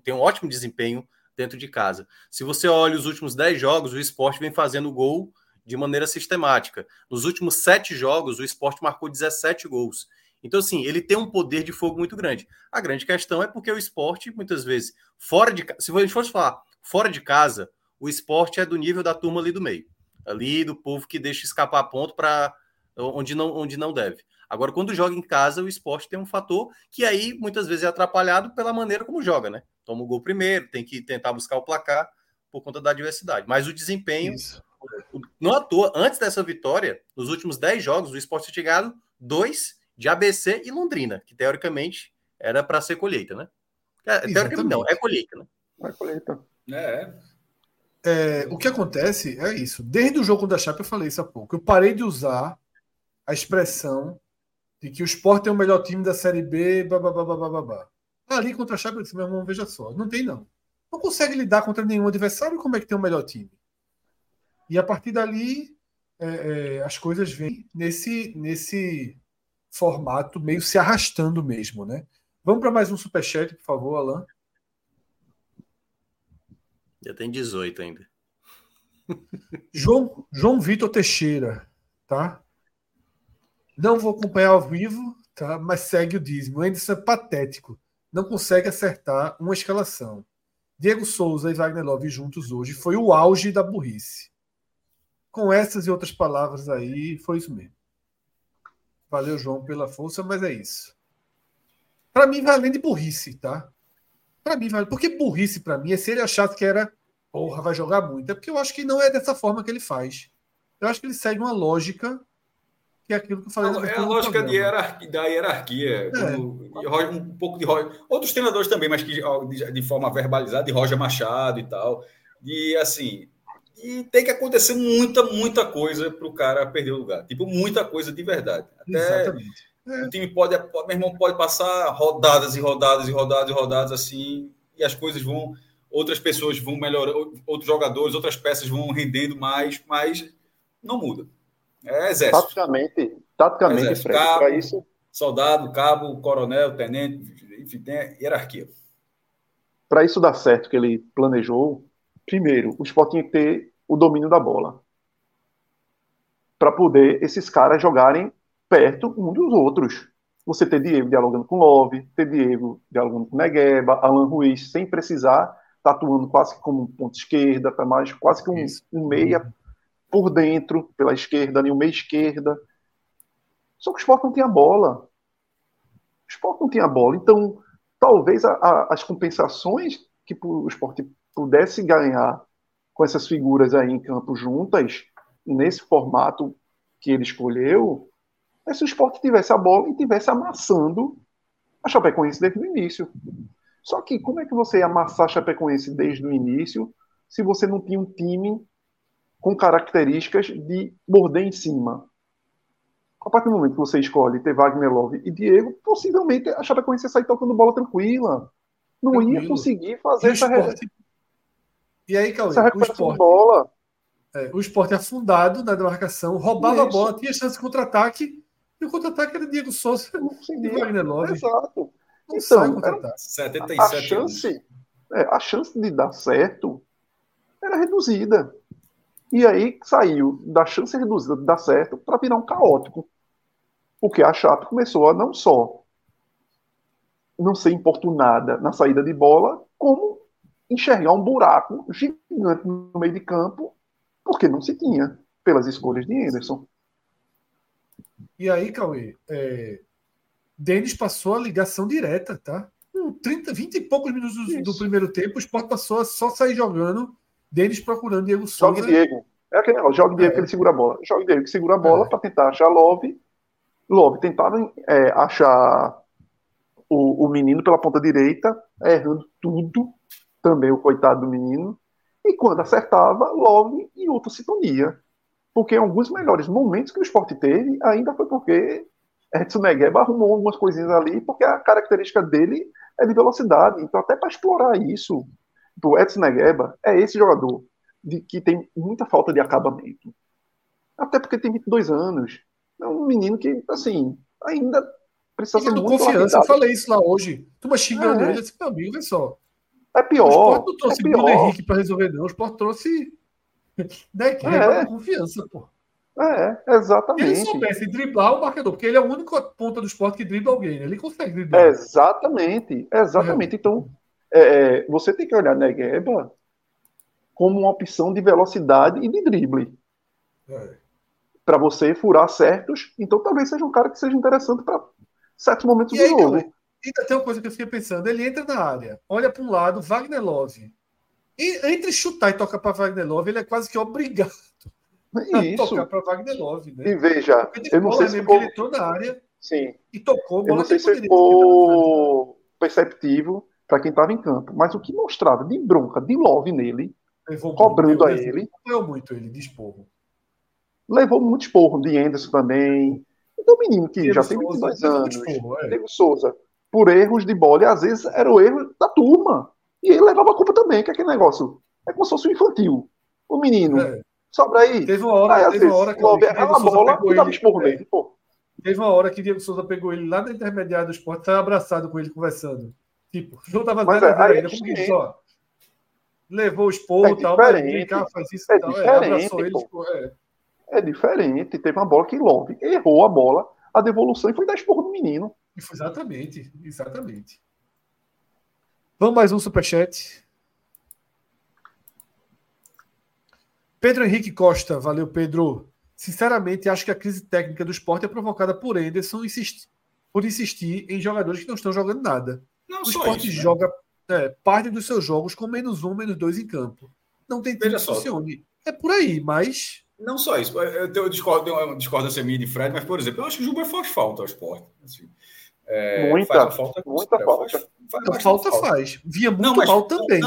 tem um ótimo desempenho dentro de casa. Se você olha os últimos 10 jogos, o Sport vem fazendo gol de maneira sistemática. Nos últimos 7 jogos, o Sport marcou 17 gols. Então, assim, ele tem um poder de fogo muito grande. A grande questão é porque o Sport, muitas vezes, fora de casa, se a gente fosse falar fora de casa, o Sport é do nível da turma ali do meio. Ali do povo que deixa escapar ponto para onde não deve. Agora, quando joga em casa, o Sport tem um fator que aí muitas vezes é atrapalhado pela maneira como joga, né? Toma o gol primeiro, tem que tentar buscar o placar por conta da adversidade. Mas o desempenho, não à toa, antes dessa vitória, nos últimos 10 jogos, o Sport tinha chegado 2 de ABC e Londrina, que teoricamente era para ser colheita, né? Teoricamente não, é colheita, né? É colheita. O que acontece é isso. Desde o jogo da Chape, eu falei isso há pouco. Eu parei de usar a expressão de que o Sport é o melhor time da Série B, babá. Ali contra a Chape, eu disse, meu irmão, veja só. Não tem, não. Não consegue lidar contra nenhum adversário, como é que tem o melhor time? E a partir dali, as coisas vêm nesse formato meio se arrastando mesmo, né? Vamos para mais um superchat, por favor, Alan. Já tem 18 ainda. João Vitor Teixeira, tá? Não vou acompanhar ao vivo, tá? Mas segue o dízimo. O Enderson é patético. Não consegue acertar uma escalação. Diego Souza e Wagner Love juntos hoje foi o auge da burrice. Com essas e outras palavras aí, foi isso mesmo. Valeu, João, pela força, mas é isso. Para mim, vai além de burrice, tá? Para mim, vai. Porque burrice, para mim, é se ele achasse que era porra, vai jogar muito. É porque eu acho que não é dessa forma que ele faz. Eu acho que ele segue uma lógica que é aquilo que eu falei. Não, é a lógica de hierarquia. Um pouco de Roger. Outros treinadores também, mas que de forma verbalizada, de Roger Machado e tal. E assim. E tem que acontecer muita coisa para o cara perder o lugar. Tipo, muita coisa de verdade. Até exatamente. O time pode, meu irmão, pode passar rodadas assim, e as coisas vão, outras pessoas vão melhorando, outros jogadores, outras peças vão rendendo mais, mas não muda. É exército. Taticamente, exército. Fred, para isso... Soldado, cabo, coronel, tenente, enfim, tem hierarquia. Para isso dar certo que ele planejou, primeiro, o Sport tinha que ter o domínio da bola. Para poder esses caras jogarem perto um dos outros. Você ter Diego dialogando com Love, ter Diego dialogando com Negueba, Alan Ruiz, sem precisar, tatuando quase que como um ponta esquerda, para mais quase que um meia por dentro, pela esquerda, nem um meia esquerda. Só que o Sport não tinha bola. O Sport não tinha bola. Então, talvez as compensações que o Sport pudesse ganhar com essas figuras aí em campo juntas, nesse formato que ele escolheu, é se o Sport tivesse a bola e tivesse amassando a Chapecoense desde o início. Só que como é que você ia amassar a Chapecoense desde o início se você não tinha um time com características de morder em cima? A partir do momento que você escolhe ter Wagner Love e Diego, possivelmente a Chapecoense ia sair tocando bola tranquila. Não ia conseguir fazer essa E aí, Cauê, o Sport afundado na demarcação, roubava a bola, tinha chance de contra-ataque, e o contra-ataque era Diego Souza e Wagner Love. Exato. Não então, era 77 a chance de dar certo era reduzida. E aí saiu da chance reduzida de dar certo para virar um caótico. Porque a Chape começou a não só não ser importunada na saída de bola, como enxergar um buraco gigante no meio de campo, porque não se tinha, pelas escolhas de Enderson. E aí, Cauê, Denis passou a ligação direta, tá? 20 e poucos minutos do primeiro tempo, o Sport passou a só sair jogando, Denis procurando Diego Souza. Joga Diego. É aquele negócio, joga Diego que ele segura a bola. Joga Diego que segura a bola para tentar achar Love. Love tentava achar o menino pela ponta direita, errando tudo. Também o coitado do menino, e quando acertava, Love em outra sintonia. Porque em alguns melhores momentos que o Sport teve, ainda foi porque Edson Negueba arrumou algumas coisinhas ali, porque a característica dele é de velocidade. Então, até para explorar isso, o Edson Negueba é esse jogador que tem muita falta de acabamento. Até porque tem 22 anos. É um menino que, assim, ainda precisa ser muito confiança, largado. Eu falei isso lá hoje. Tu me xingando ele, assim, meu amigo, olha só. É pior. O Sport não trouxe Bruno Henrique para resolver, não. O Sport trouxe da confiança, pô. Exatamente. Se ele soubesse driblar o marcador, porque ele é o único ponta do Sport que dribla alguém, né? Ele consegue driblar. Exatamente. Então, você tem que olhar Negueba como uma opção de velocidade e de drible. Para você furar certos. Então, talvez seja um cara que seja interessante para certos momentos do jogo. Tem uma coisa que eu fiquei pensando. Ele entra na área, olha para um lado, Wagner Love. E entre chutar e tocar para Wagner Love, ele é quase que obrigado a tocar para Wagner Love. Né? E veja, eu não sei se ele entrou na área e tocou. Eu não sei se ficou perceptivo para quem estava em campo, mas o que mostrava de bronca, de Love nele, cobrando a ele. Levou muito ele de esporro. Levou muito esporro de Enderson também. Então, o menino que Diego já tem 22 anos, Diego Souza, por erros de bola, e às vezes era o erro da turma. E ele levava a culpa também, que é aquele negócio. É como se fosse um infantil. O menino, sobra aí. Teve uma hora que o Love errava a bola e dava esporro nele. Pô, Teve uma hora que Diego Souza pegou ele lá na intermediária do Sport, estava abraçado com ele conversando. Tipo, não estava dando ainda, como que só? Levou o esporro e tal, mas vem cá, faz isso e tal. Abraçou ele, é diferente. Teve uma bola que Love errou a bola, a devolução e foi dar esporro do menino. Exatamente. Vamos mais um superchat. Pedro Henrique Costa, valeu Pedro. Sinceramente, acho que a crise técnica do Sport é provocada por Enderson por insistir em jogadores que não estão jogando nada. Não, o Sport joga parte dos seus jogos com -1, -2 em campo. Não tem tempo que funcione. É por aí, mas... Não só isso. Eu discordo uma discordância minha de Fred, mas, por exemplo, eu acho que o Juba faz falta ao Sport. Assim, muita falta. Faz. Via muito mal também.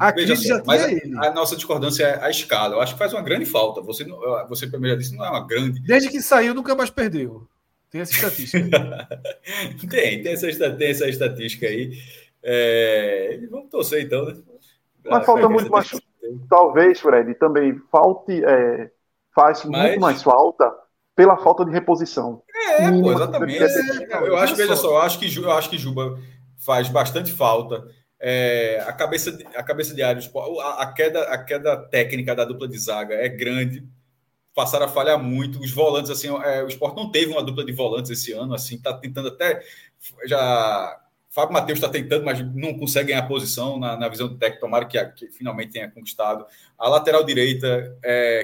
A crise já tinha ele. A nossa discordância é a escala. Eu acho que faz uma grande falta. Você primeiro já disse, não é uma grande... Desde que saiu, nunca mais perdeu. Tem essa estatística. tem essa estatística aí. Vamos torcer, então. Né? Mas falta muito mais... Talvez, Fred, também falte... muito mais falta pela falta de reposição. Exatamente. Eu acho que Juba faz bastante falta. A cabeça de área, a queda técnica da dupla de zaga é grande. Passaram a falhar muito. Os volantes, assim, o Sport não teve uma dupla de volantes esse ano. Assim, tá tentando até... Já... Fábio Matheus está tentando, mas não consegue ganhar posição na visão do técnico, tomara que finalmente tenha conquistado. A lateral direita,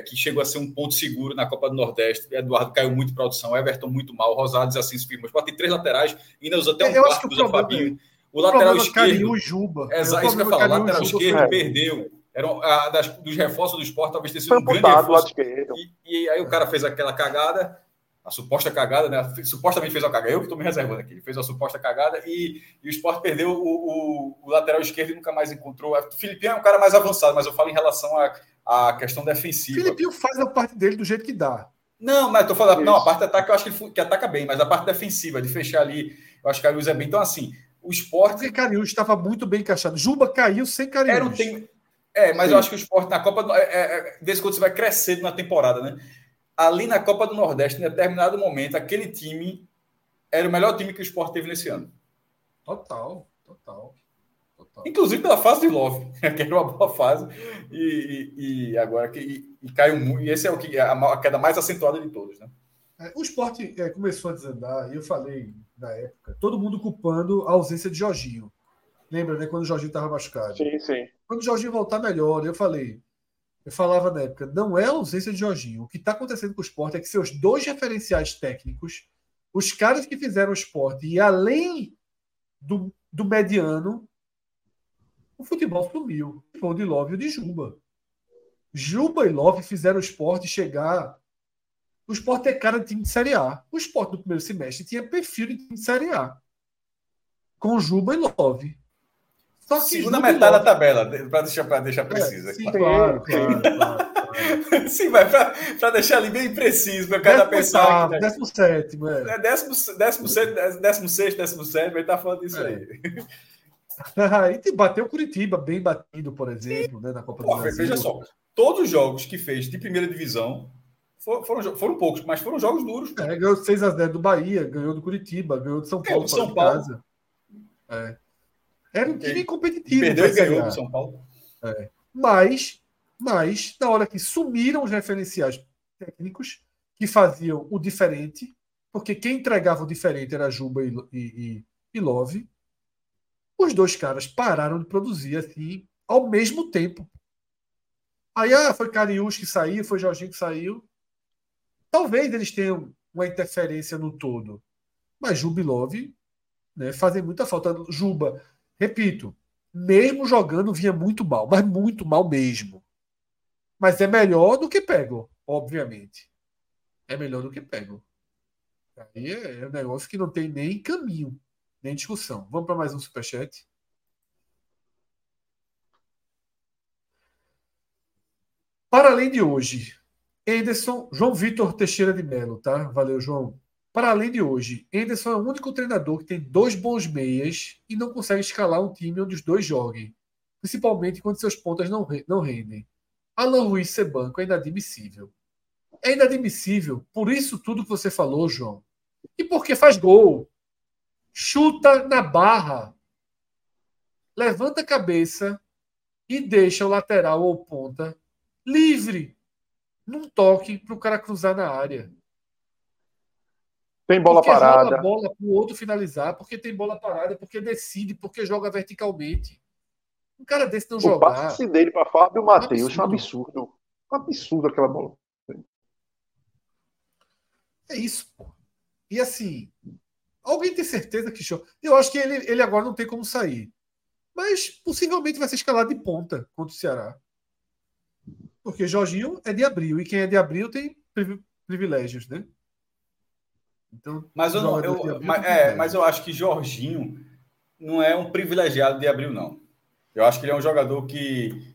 que chegou a ser um ponto seguro na Copa do Nordeste, Eduardo caiu muito para a audição, Everton muito mal, Rosados assim se firmou. Pode ter três laterais, ainda usa até um quarto do Fabinho. O lateral esquerdo... Juba. Exato, isso que eu ia falar. O lateral esquerdo perdeu. Era dos reforços do Sport, talvez tenha sido um grande reforço. E aí o cara fez aquela cagada... A suposta cagada, né? Supostamente fez a cagada. Eu que estou me reservando aqui. Ele fez a suposta cagada e o Sport perdeu o lateral esquerdo e nunca mais encontrou. O Felipe é um cara mais avançado, mas eu falo em relação à questão defensiva. O Felipe faz a parte dele do jeito que dá. Não, mas estou falando... Não, a parte de ataque eu acho que ele ataca bem, mas a parte defensiva, de fechar ali, eu acho que Cariús é bem. Então, assim, o Sport... Porque Cariús estava muito bem encaixado. Juba caiu sem Cariús. Mas eu acho que o Sport na Copa... desse quando você vai crescendo na temporada, né? Ali na Copa do Nordeste, em determinado momento, aquele time era o melhor time que o Sport teve nesse ano. Total. Inclusive pela fase de Love, que era uma boa fase. E agora que caiu muito. E esse é a queda mais acentuada de todos, né? O Sport começou a desandar, e eu falei na época, todo mundo culpando a ausência de Jorginho. Lembra, né? Quando o Jorginho estava machucado. Sim. Quando o Jorginho voltar melhor, eu falei... Eu falava na época, não é a ausência de Jorginho. O que está acontecendo com o Sport é que seus dois referenciais técnicos, os caras que fizeram o Sport, e além do mediano, o futebol sumiu. Foi o de Love e o de Juba. Juba e Love fizeram o Sport chegar... O Sport é cara de time de Série A. O Sport no primeiro semestre tinha perfil de time de Série A. Com Juba e Love. Só que segunda metade da tabela, para deixar precisa. Claro. Sim, vai para deixar ali bem preciso, para cada pensar. 17º, velho. 16º, vai estar falando isso aí. E bateu o Curitiba, bem batido, por exemplo, né, na Copa do Brasil. Veja só, todos os jogos que fez de primeira divisão foram poucos, mas foram jogos duros. Ganhou 6-0 do Bahia, ganhou do Curitiba, ganhou do São Paulo. Casa. Era um time competitivo. Perdeu e ganhou do São Paulo. Mas, na hora que sumiram os referenciais técnicos que faziam o diferente, porque quem entregava o diferente era Juba e Love, os dois caras pararam de produzir assim ao mesmo tempo. Aí foi Cariús que saiu, foi Jorginho que saiu. Talvez eles tenham uma interferência no todo. Mas Juba e Love, né, fazem muita falta. Juba... Repito, mesmo jogando vinha muito mal, mas muito mal mesmo. Mas é melhor do que pego, obviamente. É melhor do que pego. Aí é um negócio que não tem nem caminho, nem discussão. Vamos para mais um superchat. Para além de hoje, João Vitor Teixeira de Melo, tá? Valeu, João. Para além de hoje, Enderson é o único treinador que tem dois bons meias e não consegue escalar um time onde os dois joguem, principalmente quando seus pontas não rendem. Alan Ruiz ser banco é inadmissível. É inadmissível, por isso tudo que você falou, João, E porque faz gol. Chuta na barra. Levanta a cabeça e deixa o lateral ou ponta livre. Num toque para o cara cruzar na área. Tem bola parada. Joga a bola para o outro finalizar, porque tem bola parada, porque decide, porque joga verticalmente. Um cara desse não jogar. O passe dele para Fábio Matheus é um absurdo. Um absurdo aquela bola. É isso, pô. E assim, alguém tem certeza que... Eu acho que ele agora não tem como sair. Mas possivelmente vai ser escalado de ponta contra o Ceará. Porque Jorginho é de abril. E quem é de abril tem privilégios, né? Então, mas, mas eu acho que Jorginho não é um privilegiado de abril, não. Eu acho que ele é um jogador que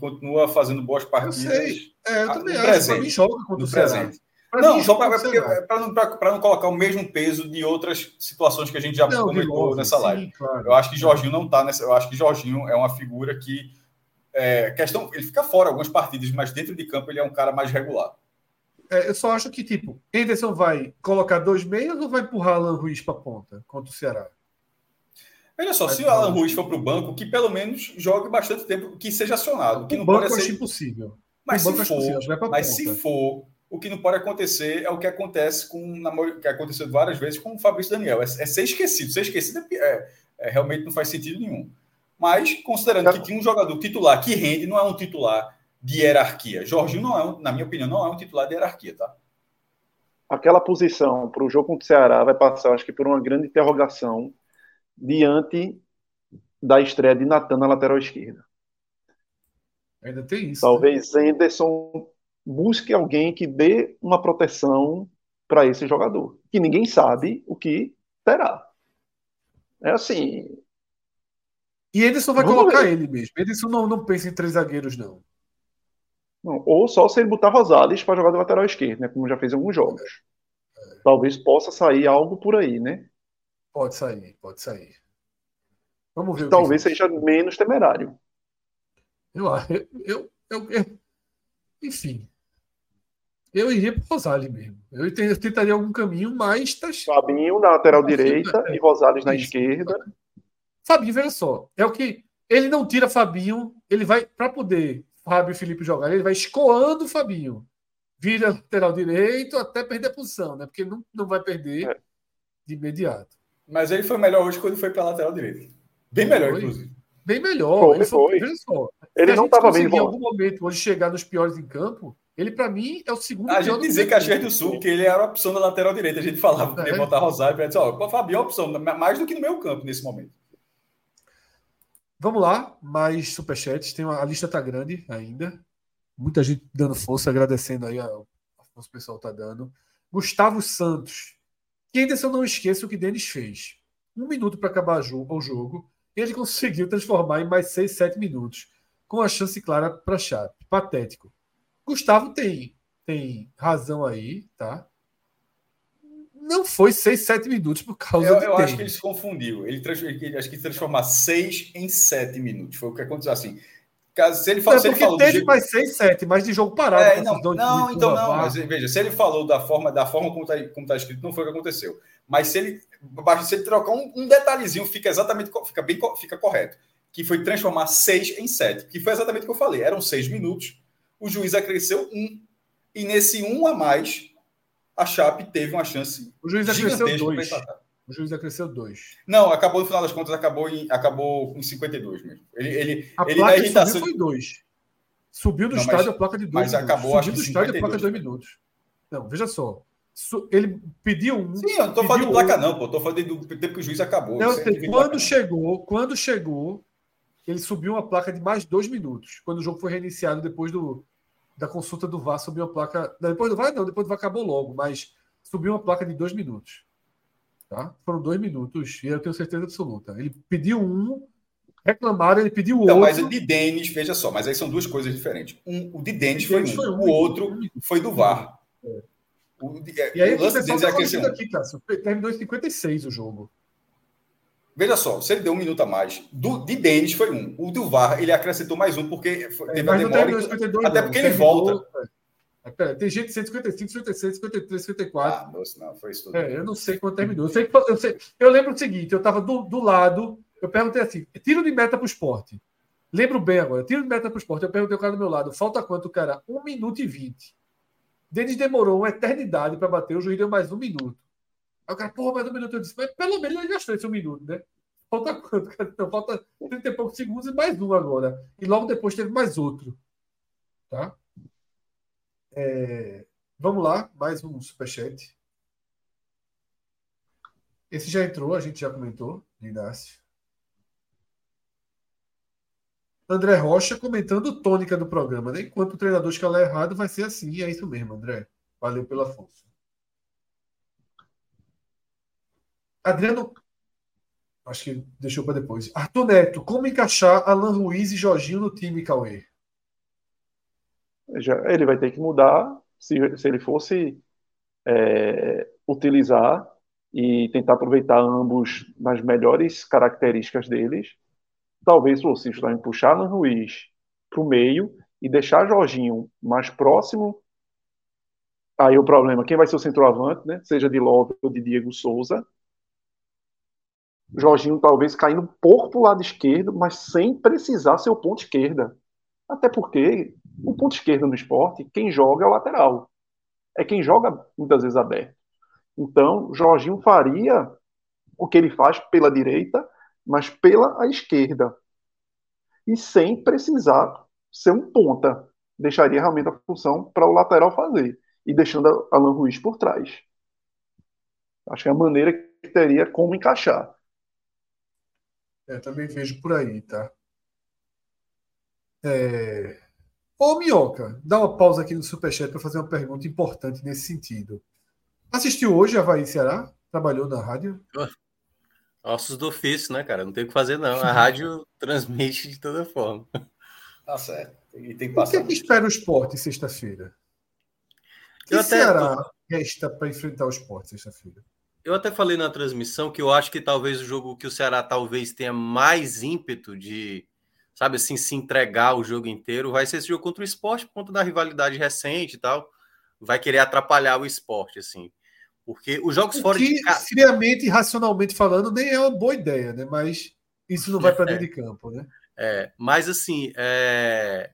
continua fazendo boas partidas. Eu sei. Eu também acho. Para mim, joga contra o Ceará. Não, só para não colocar o mesmo peso de outras situações que a gente já comentou nessa live. Sim, claro. Eu acho que Jorginho não está nessa. Eu acho que Jorginho é uma figura que... ele fica fora algumas partidas, mas dentro de campo ele é um cara mais regular. Eu só acho que, Enderson vai colocar dois meias ou vai empurrar Alan Ruiz para a ponta contra o Ceará? Olha só, se o Alan Ruiz for para o banco, que pelo menos jogue bastante tempo, que seja acionado. Que não banco pode ser... eu acho impossível. Mas se for, o que não pode acontecer é o que acontece que aconteceu várias vezes com o Fabrício Daniel. É ser esquecido. Ser esquecido realmente não faz sentido nenhum. Mas, considerando que tinha um jogador titular que rende, não é um titular de hierarquia. Jorginho, na minha opinião, não é um titular de hierarquia, tá? Aquela posição para o jogo contra o Ceará vai passar, acho que, por uma grande interrogação diante da estreia de Natan na lateral esquerda. Ainda tem isso. Talvez, né? Enderson busque alguém que dê uma proteção para esse jogador, que ninguém sabe o que terá. É assim... E Enderson vai colocar ele mesmo. Enderson não pensa em três zagueiros, não. Ou só se ele botar Rosales para jogar de lateral esquerdo, né? Como já fez em alguns jogos. Talvez possa sair algo por aí, né? Pode sair. Vamos ver. Talvez seja menos temerário. Enfim. Eu iria para Rosales mesmo. Eu tentaria algum caminho, mas... Fabinho na lateral direita e Rosales na esquerda. Fabinho, veja só, é o que ele não tira Fabinho, ele vai, para poder Fábio e Felipe jogar, ele vai escoando o Fabinho, vira lateral direito até perder a posição, né? Porque não vai perder de imediato. Mas ele foi melhor hoje quando foi para lateral direito. Bem melhor, inclusive. Foi. Veja só, ele não estava bem bom. Em algum momento, hoje chegar nos piores em campo, ele para mim é o segundo pior. A gente dizia que a Caxias do Sul, que ele era a opção da lateral direita, a gente falava que ia botar Rosário, para dizer, o Fabinho é a opção, mais do que no meio campo nesse momento. Vamos lá, mais superchats. A lista está grande ainda. Muita gente dando força, agradecendo aí a força que o pessoal está dando. Gustavo Santos. Que ainda se eu não esqueço o que Denis fez. 1 minuto para acabar o jogo. Ele conseguiu transformar em mais 6, 7 minutos. Com a chance clara para a Chape. Patético. Gustavo tem razão aí, tá? Não foi 6, 7 minutos por causa do tempo. Eu acho que ele se confundiu. Acho que transformar 6 em 7 minutos. Foi o que aconteceu assim. Se ele falou, porque ele teve jeito... mais 6, 7, mas de jogo parado. Mas veja, se ele falou da forma como está escrito, não foi o que aconteceu. Mas se ele trocar um detalhezinho, fica correto. Que foi transformar 6 em 7. Que foi exatamente o que eu falei. Eram 6 minutos. O juiz acresceu 1. E nesse 1 a mais... a Chape teve uma chance. O juiz acresceu 2. Não, acabou, no final das contas, acabou em 52 mesmo. Ele na irritação foi 2. Subiu do estádio a placa de 2. Mas acabou, acho que subiu do estádio a placa de 2 minutos. Não, veja só. Ele pediu 1. Sim, eu não tô falando de placa não, pô. Tô falando do tempo que o juiz acabou. Não, quando chegou, ele subiu uma placa de mais 2 minutos. Quando o jogo foi reiniciado depois da consulta do VAR, subiu a placa... Depois do VAR acabou logo, mas subiu uma placa de 2 minutos. Tá? Foram 2 minutos, e eu tenho certeza absoluta. Ele pediu 1, reclamaram, ele pediu 8. Não, mas o de Denis, veja só, mas aí são duas coisas diferentes. O de Denis foi 1, o outro foi do VAR. E aí o lance de Denis é aquecendo. Terminou em 56 o jogo. Veja só, se ele deu 1 minuto a mais, de Denis foi 1. O do VAR, ele acrescentou mais 1, porque teve a demora. Até porque ele volta. Pera, tem gente de 155, 56, 53, 54. Ah, moço, não, foi isso tudo. Eu não sei quanto terminou. Eu lembro o seguinte: eu estava do lado, eu perguntei assim, tiro de meta para o Sport. Lembro bem agora, tiro de meta para o Sport. Eu perguntei ao cara do meu lado, falta quanto, cara? 1 minuto e 20. Denis demorou uma eternidade para bater, o juiz deu mais 1 minuto. Aí o cara, porra, mais 1 minuto. Eu disse, mas pelo menos ele gastou esse 1 minuto, né? Falta quanto, cara? Então, falta 30 e poucos segundos e mais um agora. E logo depois teve mais outro. Tá? Vamos lá, mais um superchat. Esse já entrou, a gente já comentou, Inácio. André Rocha comentando tônica do programa, né? Enquanto o treinador escalar errado, vai ser assim. É isso mesmo, André. Valeu pela força. Adriano, acho que deixou para depois. Arthur Neto, como encaixar Alan Ruiz e Jorginho no time, Cauê? Ele vai ter que mudar se ele fosse utilizar e tentar aproveitar ambos nas melhores características deles. Talvez fosse puxar Alan Ruiz para o meio e deixar Jorginho mais próximo. Aí o problema, quem vai ser o centroavante, né? Seja de Love ou de Diego Souza. Jorginho talvez caindo um pouco para o lado esquerdo, mas sem precisar ser o ponto esquerda. Até porque o ponto esquerdo no Sport, quem joga é o lateral. É quem joga muitas vezes aberto. Então, Jorginho faria o que ele faz pela direita, mas pela esquerda. E sem precisar ser um ponta. Deixaria realmente a função para o lateral fazer. E deixando Alan Ruiz por trás. Acho que é a maneira que teria como encaixar. Eu também vejo por aí, tá? Ô, Minhoca, dá uma pausa aqui no Superchat para fazer uma pergunta importante nesse sentido. Assistiu hoje Avaí Ceará? Trabalhou na rádio? Ossos do ofício, né, cara? Não tem o que fazer, não. A rádio transmite de toda forma. Tá certo. E tem que passar. O que é que espera o Sport sexta-feira? O Ceará resta para enfrentar o Sport sexta-feira? Eu até falei na transmissão que eu acho que talvez o jogo que o Ceará talvez tenha mais ímpeto de... sabe assim, se entregar o jogo inteiro, vai ser esse jogo contra o Sport, por conta da rivalidade recente e tal, vai querer atrapalhar o Sport, assim. Porque os jogos fora de casa... friamente e racionalmente falando, nem é uma boa ideia, né? Mas isso não vai para dentro de campo, né? Mas assim,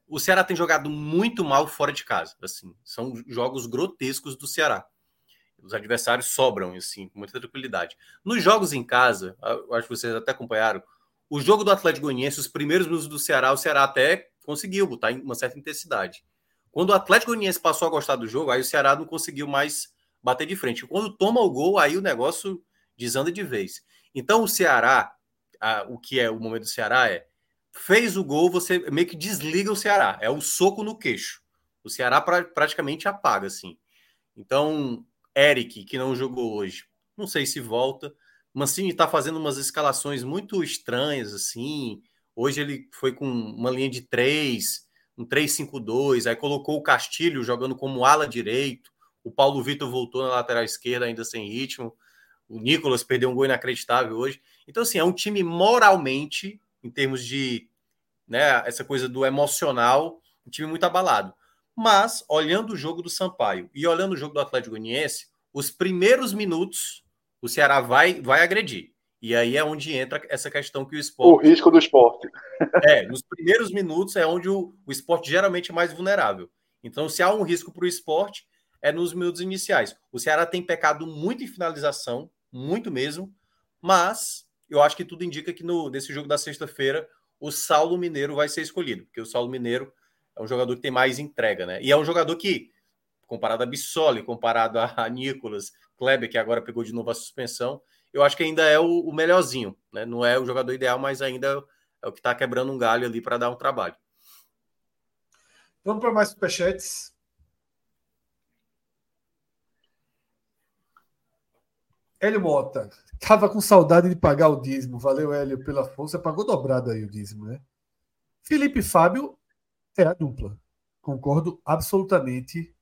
o Ceará tem jogado muito mal fora de casa, assim. São jogos grotescos do Ceará. Os adversários sobram, assim, com muita tranquilidade. Nos jogos em casa, acho que vocês até acompanharam, o jogo do Atlético Goianiense, os primeiros minutos do Ceará, o Ceará até conseguiu botar uma certa intensidade. Quando o Atlético Goianiense passou a gostar do jogo, aí o Ceará não conseguiu mais bater de frente. Quando toma o gol, aí o negócio desanda de vez. Então o Ceará, o que é o momento do Ceará fez o gol, você meio que desliga o Ceará. É um soco no queixo. O Ceará praticamente apaga, assim. Então, Eric, que não jogou hoje, não sei se volta. Mancini está fazendo umas escalações muito estranhas, assim. Hoje ele foi com uma linha de 3, um 3-5-2, aí colocou o Castilho jogando como ala direito, o Paulo Vitor voltou na lateral esquerda ainda sem ritmo, o Nicolas perdeu um gol inacreditável hoje. Então, assim, é um time moralmente, em termos de, né, essa coisa do emocional, um time muito abalado. Mas, olhando o jogo do Sampaio e olhando o jogo do Atlético Goianiense, os primeiros minutos... o Ceará vai agredir. E aí é onde entra essa questão que o Sport... o risco do Sport. Nos primeiros minutos é onde o Sport geralmente é mais vulnerável. Então, se há um risco para o Sport, é nos minutos iniciais. O Ceará tem pecado muito em finalização, muito mesmo, mas eu acho que tudo indica que nesse jogo da sexta-feira o Saulo Mineiro vai ser escolhido, porque o Saulo Mineiro é um jogador que tem mais entrega, né? E é um jogador que, comparado a Bissoli, comparado a Nicolas... Kleber, que agora pegou de novo a suspensão, eu acho que ainda é o melhorzinho, né? Não é o jogador ideal, mas ainda é o que está quebrando um galho ali para dar um trabalho. Vamos para mais superchats. Hélio Mota, estava com saudade de pagar o dízimo. Valeu, Hélio, pela força. Pagou dobrado aí o dízimo, né? Felipe e Fábio é a dupla. Concordo absolutamente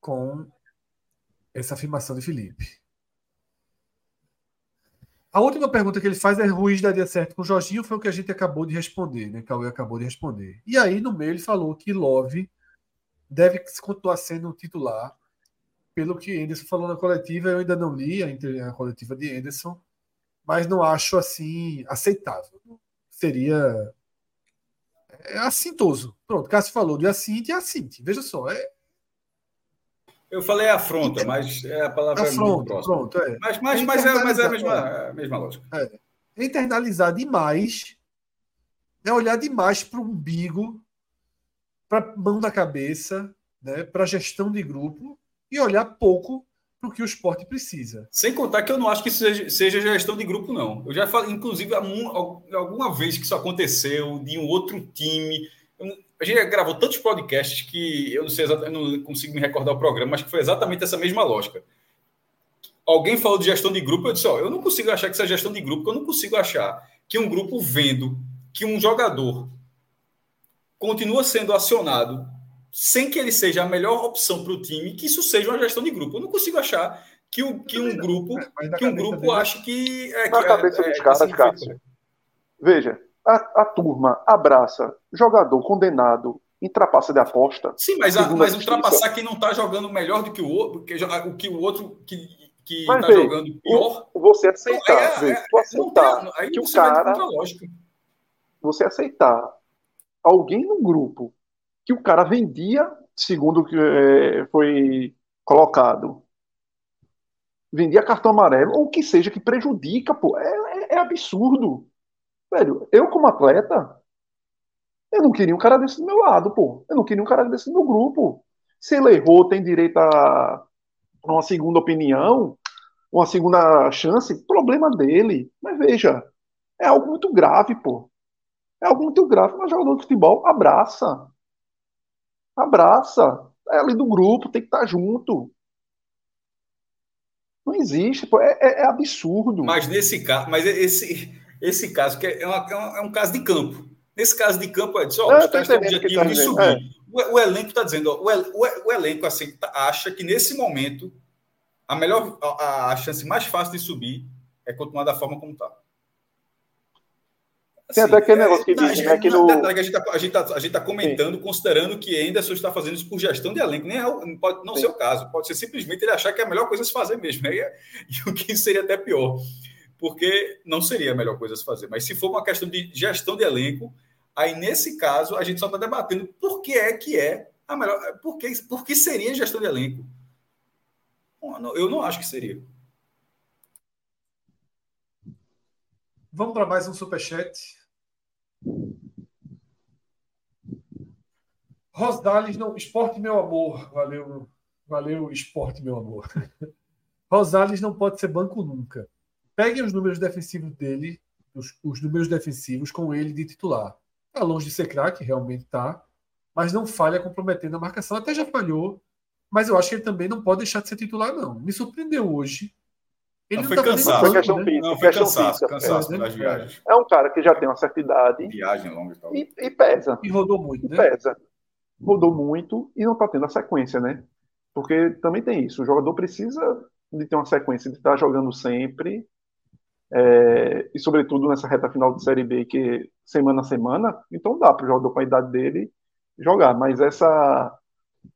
com essa afirmação de Felipe. A última pergunta que ele faz é: Ruiz daria certo com o Jorginho? Foi o que a gente acabou de responder, né? Cauê acabou de responder. E aí, no meio, ele falou que Love deve continuar sendo um titular. Pelo que Enderson falou na coletiva, eu ainda não li a coletiva de Enderson, mas não acho assim aceitável. Seria assintoso. Pronto, Cássio falou de assinte e assinte. Veja só, eu falei afronta, mas a palavra afronta, é muito próxima. Pronto, mas é a mesma lógica. Internalizar demais é olhar demais para o umbigo, para a mão da cabeça, né, para a gestão de grupo e olhar pouco para o que o esporte precisa. Sem contar que eu não acho que isso seja gestão de grupo, não. Eu já falei, inclusive, alguma vez que isso aconteceu de um outro time... A gente gravou tantos podcasts que eu não sei exatamente, não consigo me recordar o programa, mas que foi exatamente essa mesma lógica. Alguém falou de gestão de grupo, eu disse, eu não consigo achar que isso é gestão de grupo, porque eu não consigo achar que um grupo vendo que um jogador continua sendo acionado sem que ele seja a melhor opção para o time, que isso seja uma gestão de grupo. Eu não consigo achar que um grupo ache que... Na cabeça dos caras, Cássio. Veja. A turma abraça jogador condenado em trapaça de aposta. Sim, mas ultrapassar quem não está jogando melhor do que o outro, que o outro que está jogando pior. Você aceitar, que o cara. Você aceitar alguém no grupo que o cara vendia, segundo o que foi colocado, vendia cartão amarelo, ou que seja, que prejudica, pô, é absurdo. Velho, eu como atleta, eu não queria um cara desse do meu lado, pô. Eu não queria um cara desse do meu grupo. Se ele errou, tem direito a uma segunda opinião, uma segunda chance, problema dele. Mas veja, é algo muito grave, pô. É algo muito grave, mas jogador de futebol abraça. Abraça. É ali do grupo, tem que estar junto. Não existe, pô. É absurdo. Mas nesse caso, esse caso, que é um caso de campo. Nesse caso de campo, é disso, os caras têm o objetivo de subir. O elenco está dizendo, o elenco assim, acha que nesse momento a chance mais fácil de subir é continuar da forma como está. Assim, tem até aquele negócio que diz, né? A gente está comentando, considerando que ainda só está fazendo isso por gestão de elenco. Nem pode não ser o caso. Pode ser simplesmente ele achar que é a melhor coisa a se fazer mesmo. Né? E o que seria até pior. Porque não seria a melhor coisa a se fazer. Mas se for uma questão de gestão de elenco, aí nesse caso a gente só está debatendo por que é a melhor... Por que seria gestão de elenco? Eu não acho que seria. Vamos para mais um superchat. Rosales, não, esporte meu amor. Valeu, esporte meu amor. Rosales não pode ser banco nunca. Peguem os números defensivos dele, os números defensivos com ele de titular. Tá longe de ser craque, realmente tá, mas não falha comprometendo a marcação. Até já falhou, mas eu acho que ele também não pode deixar de ser titular, não. Me surpreendeu hoje. Ele não foi cansado. Foi questão física. Não, foi cansado pelas viagens. É um cara que já tem uma certa idade. Viagem longa e tal. E pesa. E rodou muito, né? Pesa. Rodou muito e não tá tendo a sequência, né? Porque também tem isso. O jogador precisa de ter uma sequência, de estar jogando sempre... e sobretudo nessa reta final de Série B, que semana a semana, então dá para o jogador com a idade dele jogar, mas essa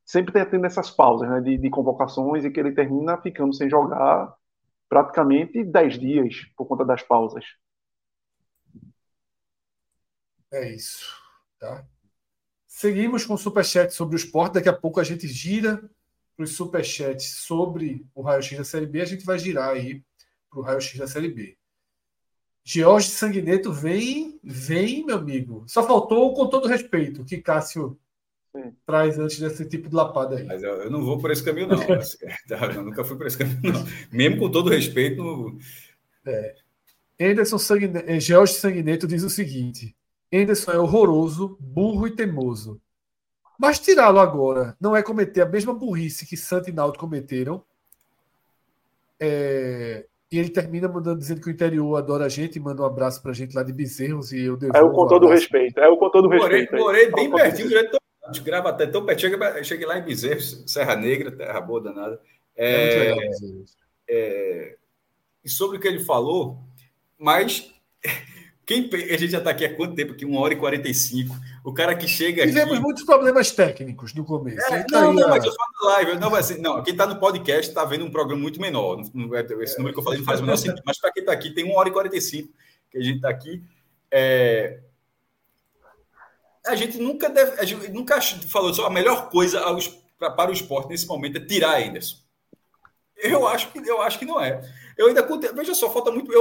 sempre tem tendo essas pausas, né, de convocações, e que ele termina ficando sem jogar praticamente 10 dias por conta das pausas. É isso, tá? Seguimos com o superchat sobre o esporte. Daqui a pouco a gente gira os superchats sobre o raio-x da Série B, a gente vai girar aí para o raio-x da Série B. George Sanguineto vem, meu amigo. Só faltou, com todo respeito, que Cássio traz antes desse tipo de lapada aí. Mas eu não vou por esse caminho, não. Eu nunca fui por esse caminho, não. Mesmo com todo respeito... George Sanguineto diz o seguinte: Enderson é horroroso, burro e teimoso. Mas tirá-lo agora não é cometer a mesma burrice que Santo e Naldo cometeram? E ele termina mandando, dizendo que o interior adora a gente, manda um abraço pra gente lá de Bezerros, e eu devolvo. É o com todo respeito, Morei bem pertinho, a gente grava até tão pertinho, cheguei lá em Bezerros, Serra Negra, terra boa danada. E sobre o que ele falou, mas A gente já está aqui há quanto tempo? Aqui? 1h45. O cara que chega aqui... Tivemos muitos problemas técnicos no começo. Mas eu falo na live. Não, quem está no podcast está vendo um programa muito menor. Esse número que eu falei não faz o menor sentido. Mas para quem está aqui, tem 1h45 que a gente está aqui. A gente nunca falou só a melhor coisa para o esporte nesse momento é tirar Enderson. Eu acho que não é. Eu ainda... Veja só, falta muito...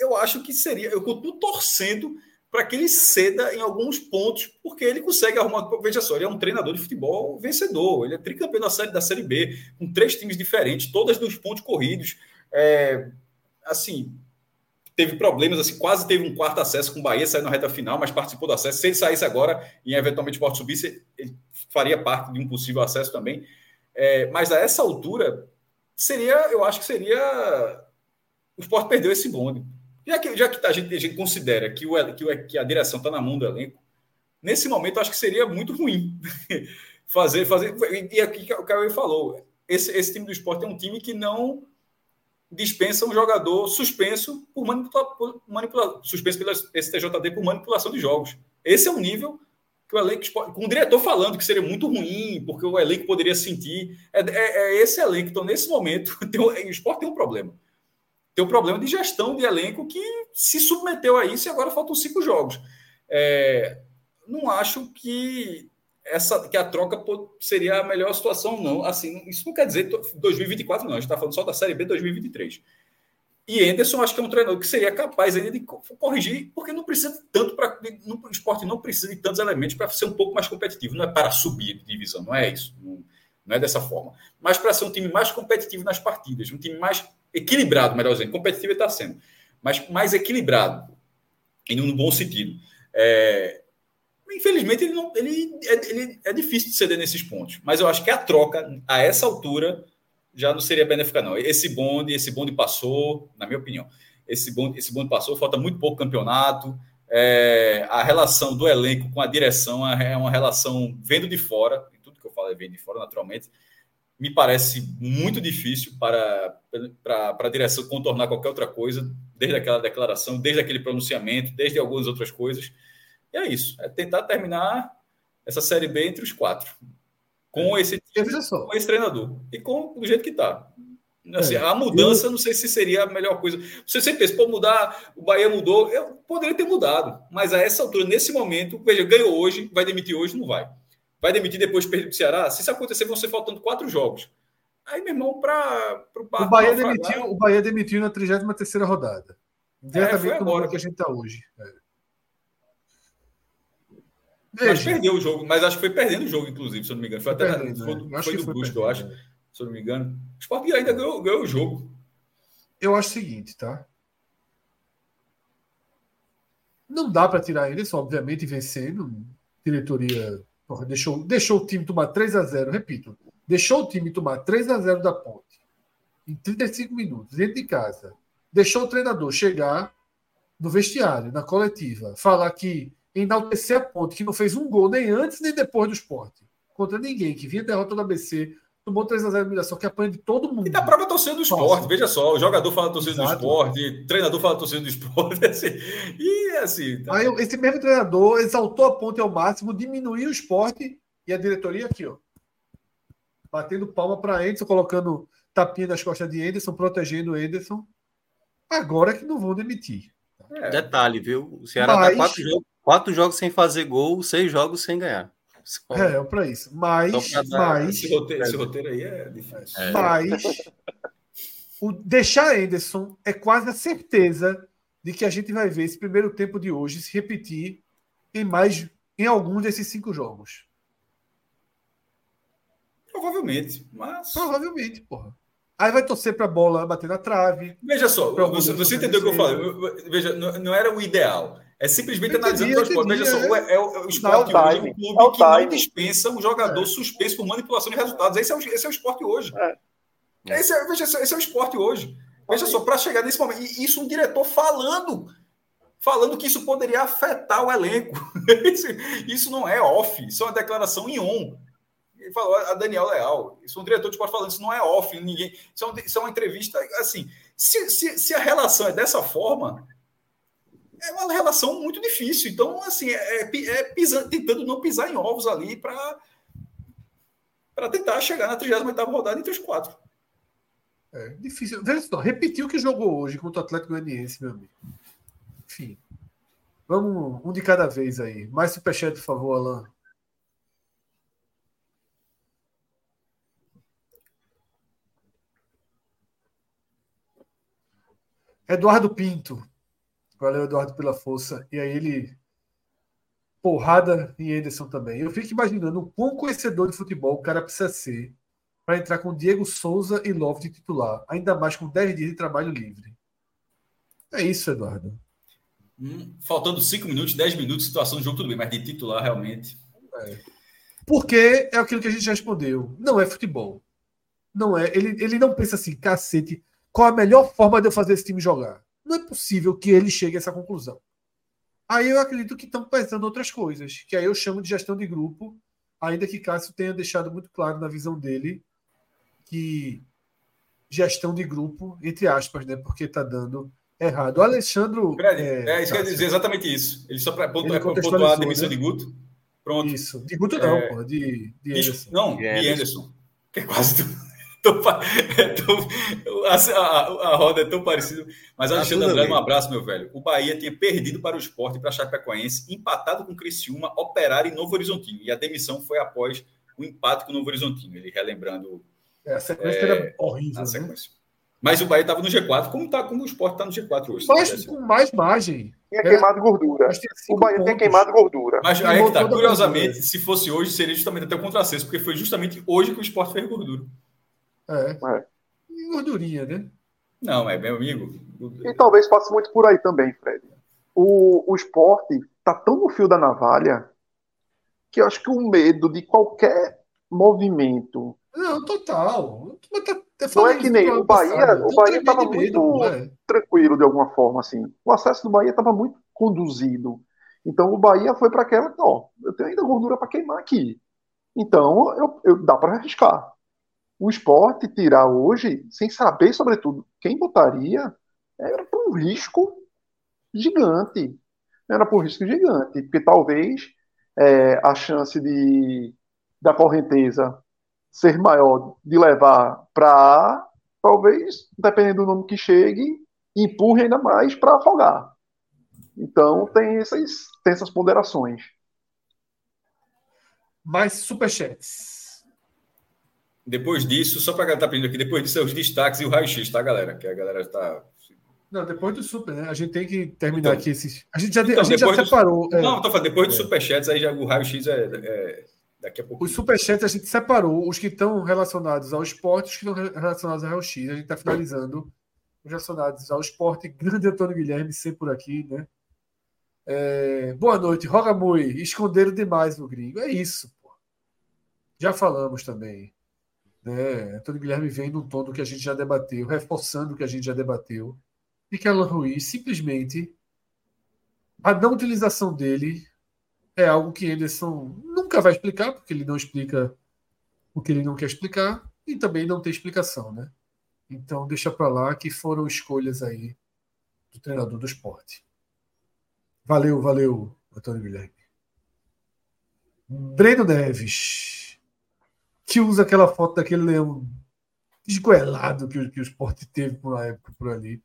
Eu acho que seria... Eu continuo torcendo para que ele ceda em alguns pontos, porque ele consegue arrumar... Veja só, ele é um treinador de futebol vencedor. Ele é tricampeão da Série B, com 3 times diferentes, todas dos pontos corridos. Teve problemas, quase teve um quarto acesso com o Bahia, saiu na reta final, mas participou do acesso. Se ele saísse agora e eventualmente o Porto subisse, ele faria parte de um possível acesso também. Mas a essa altura, eu acho que seria... O Sport perdeu esse bonde. Já que a gente considera que a direção está na mão do elenco, nesse momento acho que seria muito ruim fazer. E aqui o Caio falou: esse time do Sport é um time que não dispensa um jogador suspenso suspenso pela STJD por manipulação de jogos. Esse é um nível que o elenco, com o diretor falando que seria muito ruim, porque o elenco poderia sentir. É esse elenco. Então, nesse momento, o Sport tem um problema. Tem um problema de gestão de elenco que se submeteu a isso e agora faltam 5 jogos. Não acho que a troca seria a melhor situação, não. Isso não quer dizer 2024, não. A gente está falando só da Série B 2023. E Enderson, acho que é um treinador que seria capaz ainda de corrigir, porque não precisa tanto o esporte não precisa de tantos elementos para ser um pouco mais competitivo. Não é para subir de divisão, não é isso. Não é dessa forma. Mas para ser um time mais competitivo nas partidas, um time mais equilibrado, melhor dizendo, competitivo está sendo, mas mais equilibrado, e no bom sentido. Infelizmente, ele é difícil de ceder nesses pontos, mas eu acho que a troca, a essa altura, já não seria benéfica, não. Esse bonde passou, na minha opinião, esse bonde passou, falta muito pouco campeonato, a relação do elenco com a direção é uma relação vendo de fora, e tudo que eu falo é vendo de fora, naturalmente, me parece muito difícil para a direção contornar qualquer outra coisa, desde aquela declaração, desde aquele pronunciamento, desde algumas outras coisas. E é isso, é tentar terminar essa Série B entre os 4, com esse treinador, e do jeito que está. A mudança, não sei se seria a melhor coisa. Você sempre pensa, o Bahia mudou, eu poderia ter mudado, mas a essa altura, nesse momento, veja, ganhou hoje, vai demitir hoje, não vai. Vai demitir depois de perder para o Ceará? Se isso acontecer, vão ser faltando 4 jogos. Aí, meu irmão, o Bahia demitiu na 33ª rodada. Diretamente no hora que a gente está hoje. Mas perdeu o jogo. Mas acho que foi perdendo o jogo, inclusive, se eu não me engano. Foi do Busto, eu acho. Se eu não me engano. O Sport ainda ganhou o jogo. Eu acho o seguinte, tá? Não dá para tirar ele, só obviamente, vencendo. Diretoria... Porra, deixou o time tomar 3-0, repito, deixou o time tomar 3-0 da Ponte em 35 minutos, dentro de casa, deixou o treinador chegar no vestiário, na coletiva, falar que enaltecer a Ponte, que não fez um gol nem antes nem depois do Sport, contra ninguém, que vinha derrota do ABC, tomou 3-0 no Mirassol, que apanha de todo mundo. E da própria torcida do Sport, veja só, o jogador fala torcida do Sport, o treinador fala torcida do Sport, tá. Aí, esse mesmo treinador exaltou a Ponte ao máximo, diminuiu o Sport e a diretoria aqui, ó, batendo palma para Enderson, colocando tapinha nas costas de Enderson, protegendo o Enderson. Agora que não vão demitir. Detalhe, viu? O Ceará tá 4 jogos sem fazer gol, 6 jogos sem ganhar. Para isso. Esse roteiro aí é difícil. Mas o deixar Enderson é quase a certeza de que a gente vai ver esse primeiro tempo de hoje se repetir em algum desses 5 jogos. Provavelmente, porra. Aí vai torcer para a bola bater na trave. Veja só, você entendeu o que eu falei. Veja, não era o ideal. É simplesmente analisando o esporte. Veja só, o esporte hoje é um clube que não dispensa um jogador suspenso por manipulação de resultados. Esse é o esporte hoje. Esse é o esporte hoje. Veja só, para chegar nesse momento. E isso, um diretor falando que isso poderia afetar o elenco. Isso não é off, isso é uma declaração em on. Ele falou, a Daniel Leal, isso é um diretor de esporte falando, isso não é off, ninguém. Isso é uma entrevista, assim. Se a relação é dessa forma. é uma relação muito difícil. Então, assim, tentando não pisar em ovos ali para tentar chegar na 38ª rodada entre os quatro. É difícil. Repetiu o que jogou hoje contra o Atlético Goianiense, meu amigo. Enfim. Vamos um de cada vez aí. Mais superchat, por favor, Alan. Eduardo Pinto. Valeu, Eduardo, pela força. E aí ele... Porrada em Enderson também. Eu fico imaginando o quão conhecedor de futebol o cara precisa ser para entrar com Diego Souza e Love de titular. Ainda mais com 10 dias de trabalho livre. É isso, Eduardo. Faltando 5 minutos, 10 minutos, situação do jogo, tudo bem. Mas de titular, realmente... É. Porque é aquilo que a gente já respondeu. Não é futebol. Não é. Ele não pensa assim, cacete... Qual a melhor forma de eu fazer esse time jogar? Não é possível que ele chegue a essa conclusão. Aí eu acredito que estão pensando outras coisas, que aí eu chamo de gestão de grupo, ainda que Cássio tenha deixado muito claro na visão dele que gestão de grupo, entre aspas, né? Porque está dando errado. O Alexandre... Isso quer dizer exatamente isso. Ele só para pontuar a demissão, né? De Guto. Pronto. Isso. De Guto não, pô. De Enderson. Não, de Enderson. Que é quase tudo. A roda é tão parecida. Mas Alexandre Andrade, um abraço, meu velho. O Bahia tinha perdido para o Sport e para a Chapecoense, empatado com Criciúma, Operário e Novorizontino. E a demissão foi após o empate com o Novorizontino. Ele relembrando... a sequência era horrível. Sequência. Mas o Bahia estava no G4, como o Sport está no G4 hoje. Mas com mais margem. Tinha queimado gordura. O Bahia pontos. Tem queimado gordura. Mas aí que tá. Curiosamente, se fosse hoje, seria justamente até o contrassenso, porque foi justamente hoje que o Sport fez gordura. E gordurinha, né? Não, meu amigo. E talvez passe muito por aí também, Fred. O Sport tá tão no fio da navalha que eu acho que o medo de qualquer movimento. Não, total. Não é que nem o Bahia. O Bahia estava muito tranquilo de alguma forma, assim. O acesso do Bahia estava muito conduzido. Então o Bahia foi para aquela, eu tenho ainda gordura para queimar aqui. Então dá para arriscar. O Sport tirar hoje, sem saber, sobretudo, quem botaria, era por um risco gigante. Porque talvez a chance da correnteza ser maior de levar para A, talvez, dependendo do nome que chegue, empurre ainda mais para afogar. Então, tem essas ponderações. Mais superchats. Depois disso, só para galera estar pedindo aqui, depois disso é os destaques e o raio-x, tá, galera? Que a galera está... Não, depois do super, né? A gente tem que terminar aqui esses... A gente já separou... Não, tô falando, depois dos superchats, aí já o raio-x é daqui a pouco. Os superchats a gente separou, os que estão relacionados ao esporte, os que estão relacionados ao raio-x. A gente está finalizando os relacionados ao esporte. Grande Antônio Guilherme, sempre por aqui, né? Boa noite, Roga Mui. Esconderam demais no gringo. É isso, pô. Já falamos também. Antônio Guilherme vem num tom do que a gente já debateu, reforçando o que a gente já debateu, e que Alan Ruiz, simplesmente, a não utilização dele é algo que Enderson nunca vai explicar, porque ele não explica o que ele não quer explicar, e também não tem explicação, né? Então, deixa para lá que foram escolhas aí do treinador do esporte. Valeu, Antônio Guilherme. Breno Neves. Que usa aquela foto daquele leão esgoelado que o Sport teve por uma época por ali.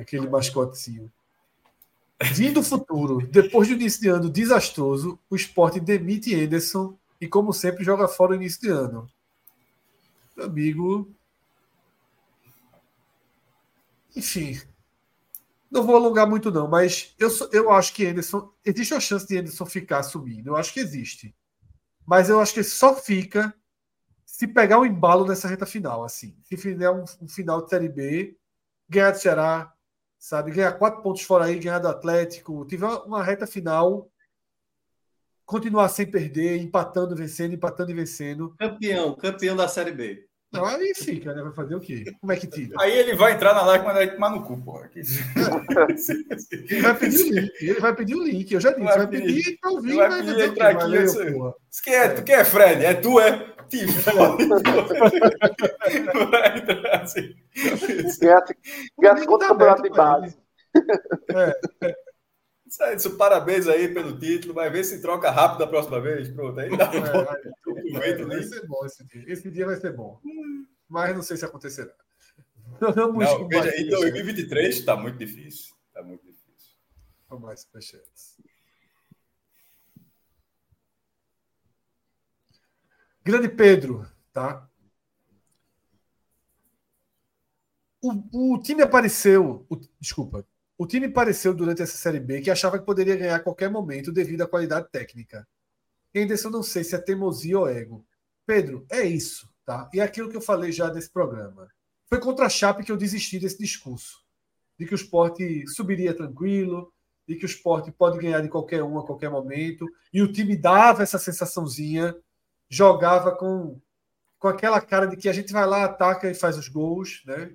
Aquele mascotezinho. Vindo do futuro, depois de um início de ano desastroso, o Sport demite Enderson e, como sempre, joga fora o início de ano. Meu amigo... Enfim. Não vou alongar muito, não, mas eu acho que Enderson... Existe uma chance de Enderson ficar sumindo. Eu acho que existe. Mas eu acho que ele só fica se pegar um embalo nessa reta final, assim. Se fizer um final de Série B, ganhar do Ceará, sabe? Ganhar 4 pontos fora aí, ganhar do Atlético. Tiver uma reta final, continuar sem perder, empatando e vencendo. Campeão da Série B. Não, aí fica, né? Vai fazer o quê? Como é que tira? Aí ele vai entrar na live, mas vai tomar no cu, porra. Ele vai pedir o link. Eu já disse, vai pedir pra ouvir, vai fazer o quê? Valeu, porra. Tu quer, Fred? É tu, é? Vai entrar assim. Gato contra o campeonato de base. Isso, parabéns aí pelo título. Vai ver se troca rápido a próxima vez. Pronto, aí dá vai ser bom esse dia. Esse dia vai ser bom. Mas não sei se acontecerá. Não, veja, em 2023 está muito difícil. Está muito difícil. Vamos mais superchats. Grande Pedro, tá? O time apareceu... O time pareceu durante essa Série B que achava que poderia ganhar a qualquer momento devido à qualidade técnica. Enderson, não sei se é teimosia ou ego. Pedro, é isso, tá? E é aquilo que eu falei já desse programa. Foi contra a Chape que eu desisti desse discurso. De que o Sport subiria tranquilo, de que o Sport pode ganhar de qualquer um a qualquer momento. E o time dava essa sensaçãozinha, jogava com aquela cara de que a gente vai lá, ataca e faz os gols, né?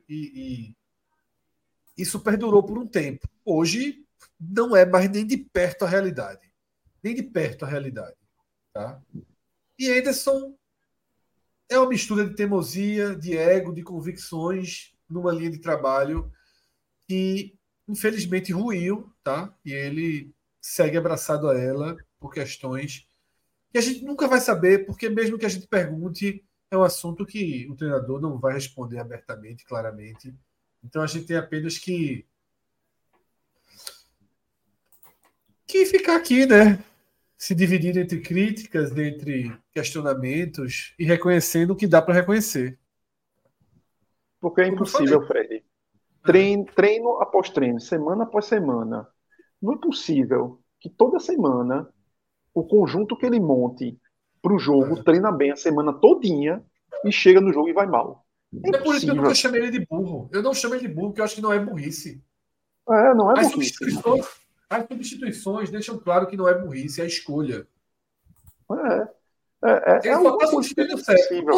Isso perdurou por um tempo. Hoje não é mais nem de perto a realidade. Nem de perto a realidade. Tá? E Enderson é uma mistura de teimosia, de ego, de convicções numa linha de trabalho que, infelizmente, ruiu, tá? E ele segue abraçado a ela por questões que a gente nunca vai saber, porque mesmo que a gente pergunte, é um assunto que o treinador não vai responder abertamente, claramente. Então, a gente tem apenas que ficar aqui, né? Se dividindo entre críticas, entre questionamentos e reconhecendo o que dá para reconhecer. Porque é impossível, Fred. Treino após treino, semana após semana. Não é possível que toda semana o conjunto que ele monte para o jogo treina bem a semana todinha e chega no jogo e vai mal. É por isso que eu nunca chamei ele de burro. Eu não chamo ele de burro, porque eu acho que não é burrice. Não é burrice. As substituições deixam claro que não é burrice, é escolha. Por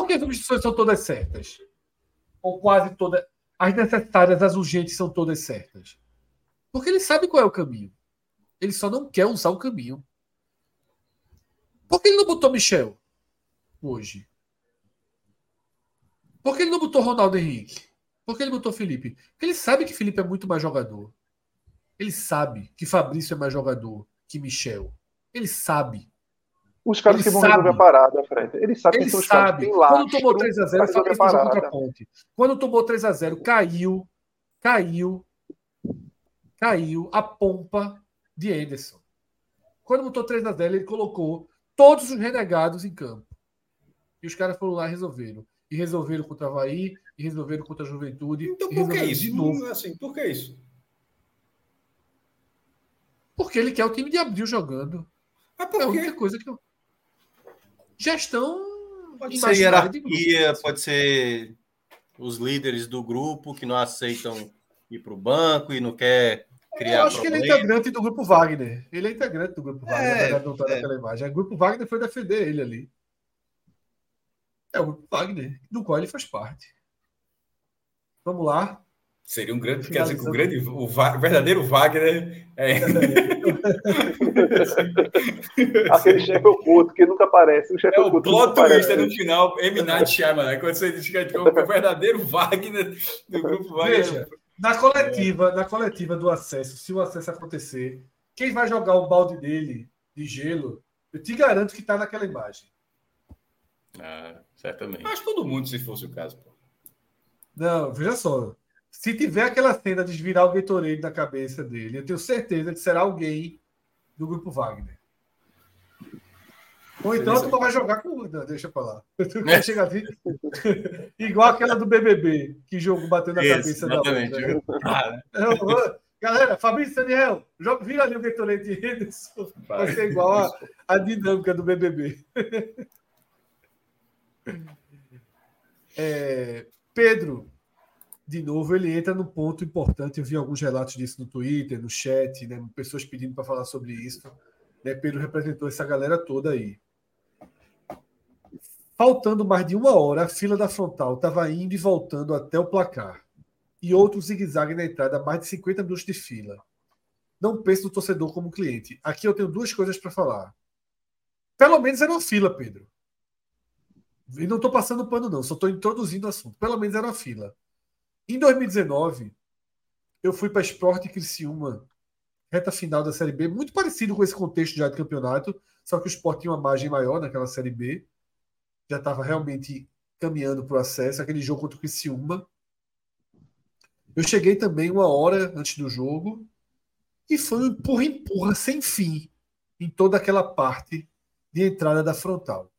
que as substituições são todas certas? Ou quase todas. As necessárias, as urgentes são todas certas. Porque ele sabe qual é o caminho. Ele só não quer usar o caminho. Por que ele não botou Michel hoje? Por que ele não botou Ronaldo Henrique? Por que ele botou Felipe? Porque ele sabe que Felipe é muito mais jogador. Ele sabe que Fabrício é mais jogador que Michel. Ele sabe. Os caras que vão resolver a parada, Fred. Ele sabe que são os caras que tem lá. Quando tomou 3-0, Fabrício jogou contra a Ponte. Quando tomou 3-0, caiu a pompa de Enderson. Quando botou 3-0, ele colocou todos os renegados em campo. E os caras foram lá e resolveram. E resolveram contra o Bahia, e resolveram contra a Juventude. Então por que isso? De novo. Assim, por que isso? Porque ele quer o time de abril jogando. Mas por quê? É a única coisa que eu... Gestão... Pode ser hierarquia, pode ser os líderes do grupo que não aceitam ir para o banco e não quer criar problemas. Eu acho que ele é integrante do grupo Wagner. Ele é integrante do grupo Wagner. Não está naquela imagem. O grupo Wagner foi defender ele ali. É o Wagner, do qual ele faz parte. Vamos lá. Seria um grande... Quer dizer que o verdadeiro Wagner é... Aquele chefe oculto que nunca aparece. É o plot twist no final, M. Night Shyamalan. Quando você diz que é o verdadeiro Wagner do grupo Wagner... Veja, na coletiva do acesso, se o acesso acontecer, quem vai jogar o balde dele de gelo, eu te garanto que está naquela imagem. Certamente. Mas todo mundo, se fosse o caso. Pô. Não, veja só. Se tiver aquela cena de virar o Gatorade na cabeça dele, eu tenho certeza que será alguém do grupo Wagner. Ou então tu vai jogar com... Não, deixa pra lá. Chega a igual aquela do BBB, que jogo bateu na cabeça da outra. Galera, Fabrício Daniel, vira ali o Gatorade de Henderson. Vai ser igual a dinâmica do BBB. Pedro, de novo, ele entra num ponto importante. Eu vi alguns relatos disso no Twitter, no chat, né, pessoas pedindo para falar sobre isso, né, Pedro representou essa galera toda aí. Faltando mais de uma hora, a fila da frontal estava indo e voltando até o placar, e outro zigue-zague na entrada, mais de 50 minutos de fila. Não pense no torcedor como cliente. Aqui eu tenho duas coisas para falar. Pelo menos era uma fila, Pedro. E não estou passando pano, não. Só estou introduzindo o assunto. Pelo menos era uma fila. Em 2019, eu fui para Sport e Criciúma, reta final da Série B, muito parecido com esse contexto já de campeonato, só que o Sport tinha uma margem maior naquela Série B, já estava realmente caminhando para o acesso, aquele jogo contra o Criciúma. Eu cheguei também uma hora antes do jogo e foi um empurra-empurra sem fim em toda aquela parte de entrada da frontal.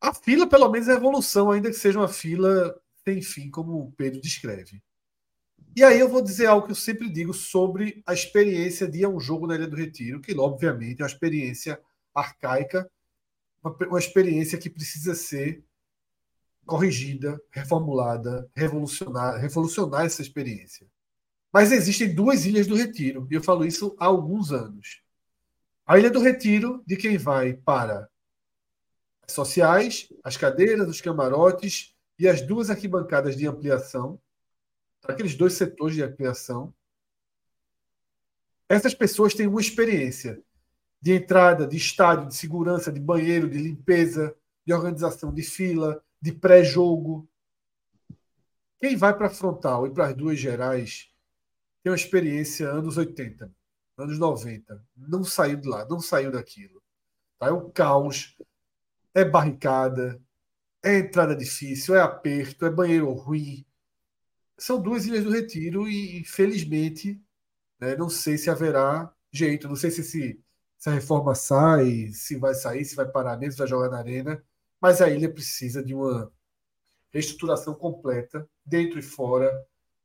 A fila, pelo menos, é evolução, ainda que seja uma fila sem fim, como o Pedro descreve. E aí eu vou dizer algo que eu sempre digo sobre a experiência de ir a um jogo na Ilha do Retiro, que, obviamente, é uma experiência arcaica, uma experiência que precisa ser corrigida, reformulada, revolucionar essa experiência. Mas existem duas Ilhas do Retiro, e eu falo isso há alguns anos. A Ilha do Retiro, de quem vai para as sociais, as cadeiras, os camarotes e as duas arquibancadas de ampliação, aqueles dois setores de ampliação, essas pessoas têm uma experiência de entrada, de estádio, de segurança, de banheiro, de limpeza, de organização de fila, de pré-jogo. Quem vai para a frontal e para as duas gerais tem uma experiência anos 80, anos 90. Não saiu de lá, não saiu daquilo. Tá? É um caos, é barricada, é entrada difícil, é aperto, é banheiro ruim. São duas Ilhas do Retiro e, infelizmente, né, não sei se haverá jeito, não sei se a reforma sai, se vai sair, se vai parar mesmo, se vai jogar na arena. Mas a ilha precisa de uma reestruturação completa, dentro e fora,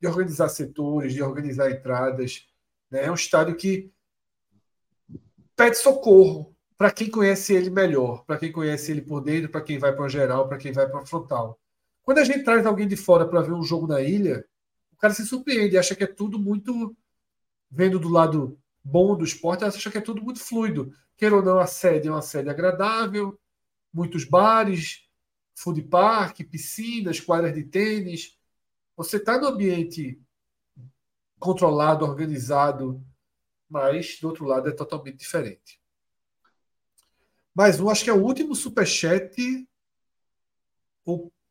de organizar setores, de organizar entradas. Né? É um estádio que pede socorro para quem conhece ele melhor, para quem conhece ele por dentro, para quem vai para a geral, para quem vai para a frontal. Quando a gente traz alguém de fora para ver um jogo na ilha, o cara se surpreende, acha que é tudo muito... Vendo do lado bom do esporte, acha que é tudo muito fluido. Queira ou não, a sede é uma sede agradável, muitos bares, food park, piscinas, quadras de tênis. Você está no ambiente controlado, organizado, mas, do outro lado, é totalmente diferente. Mais um, acho que é o último superchat.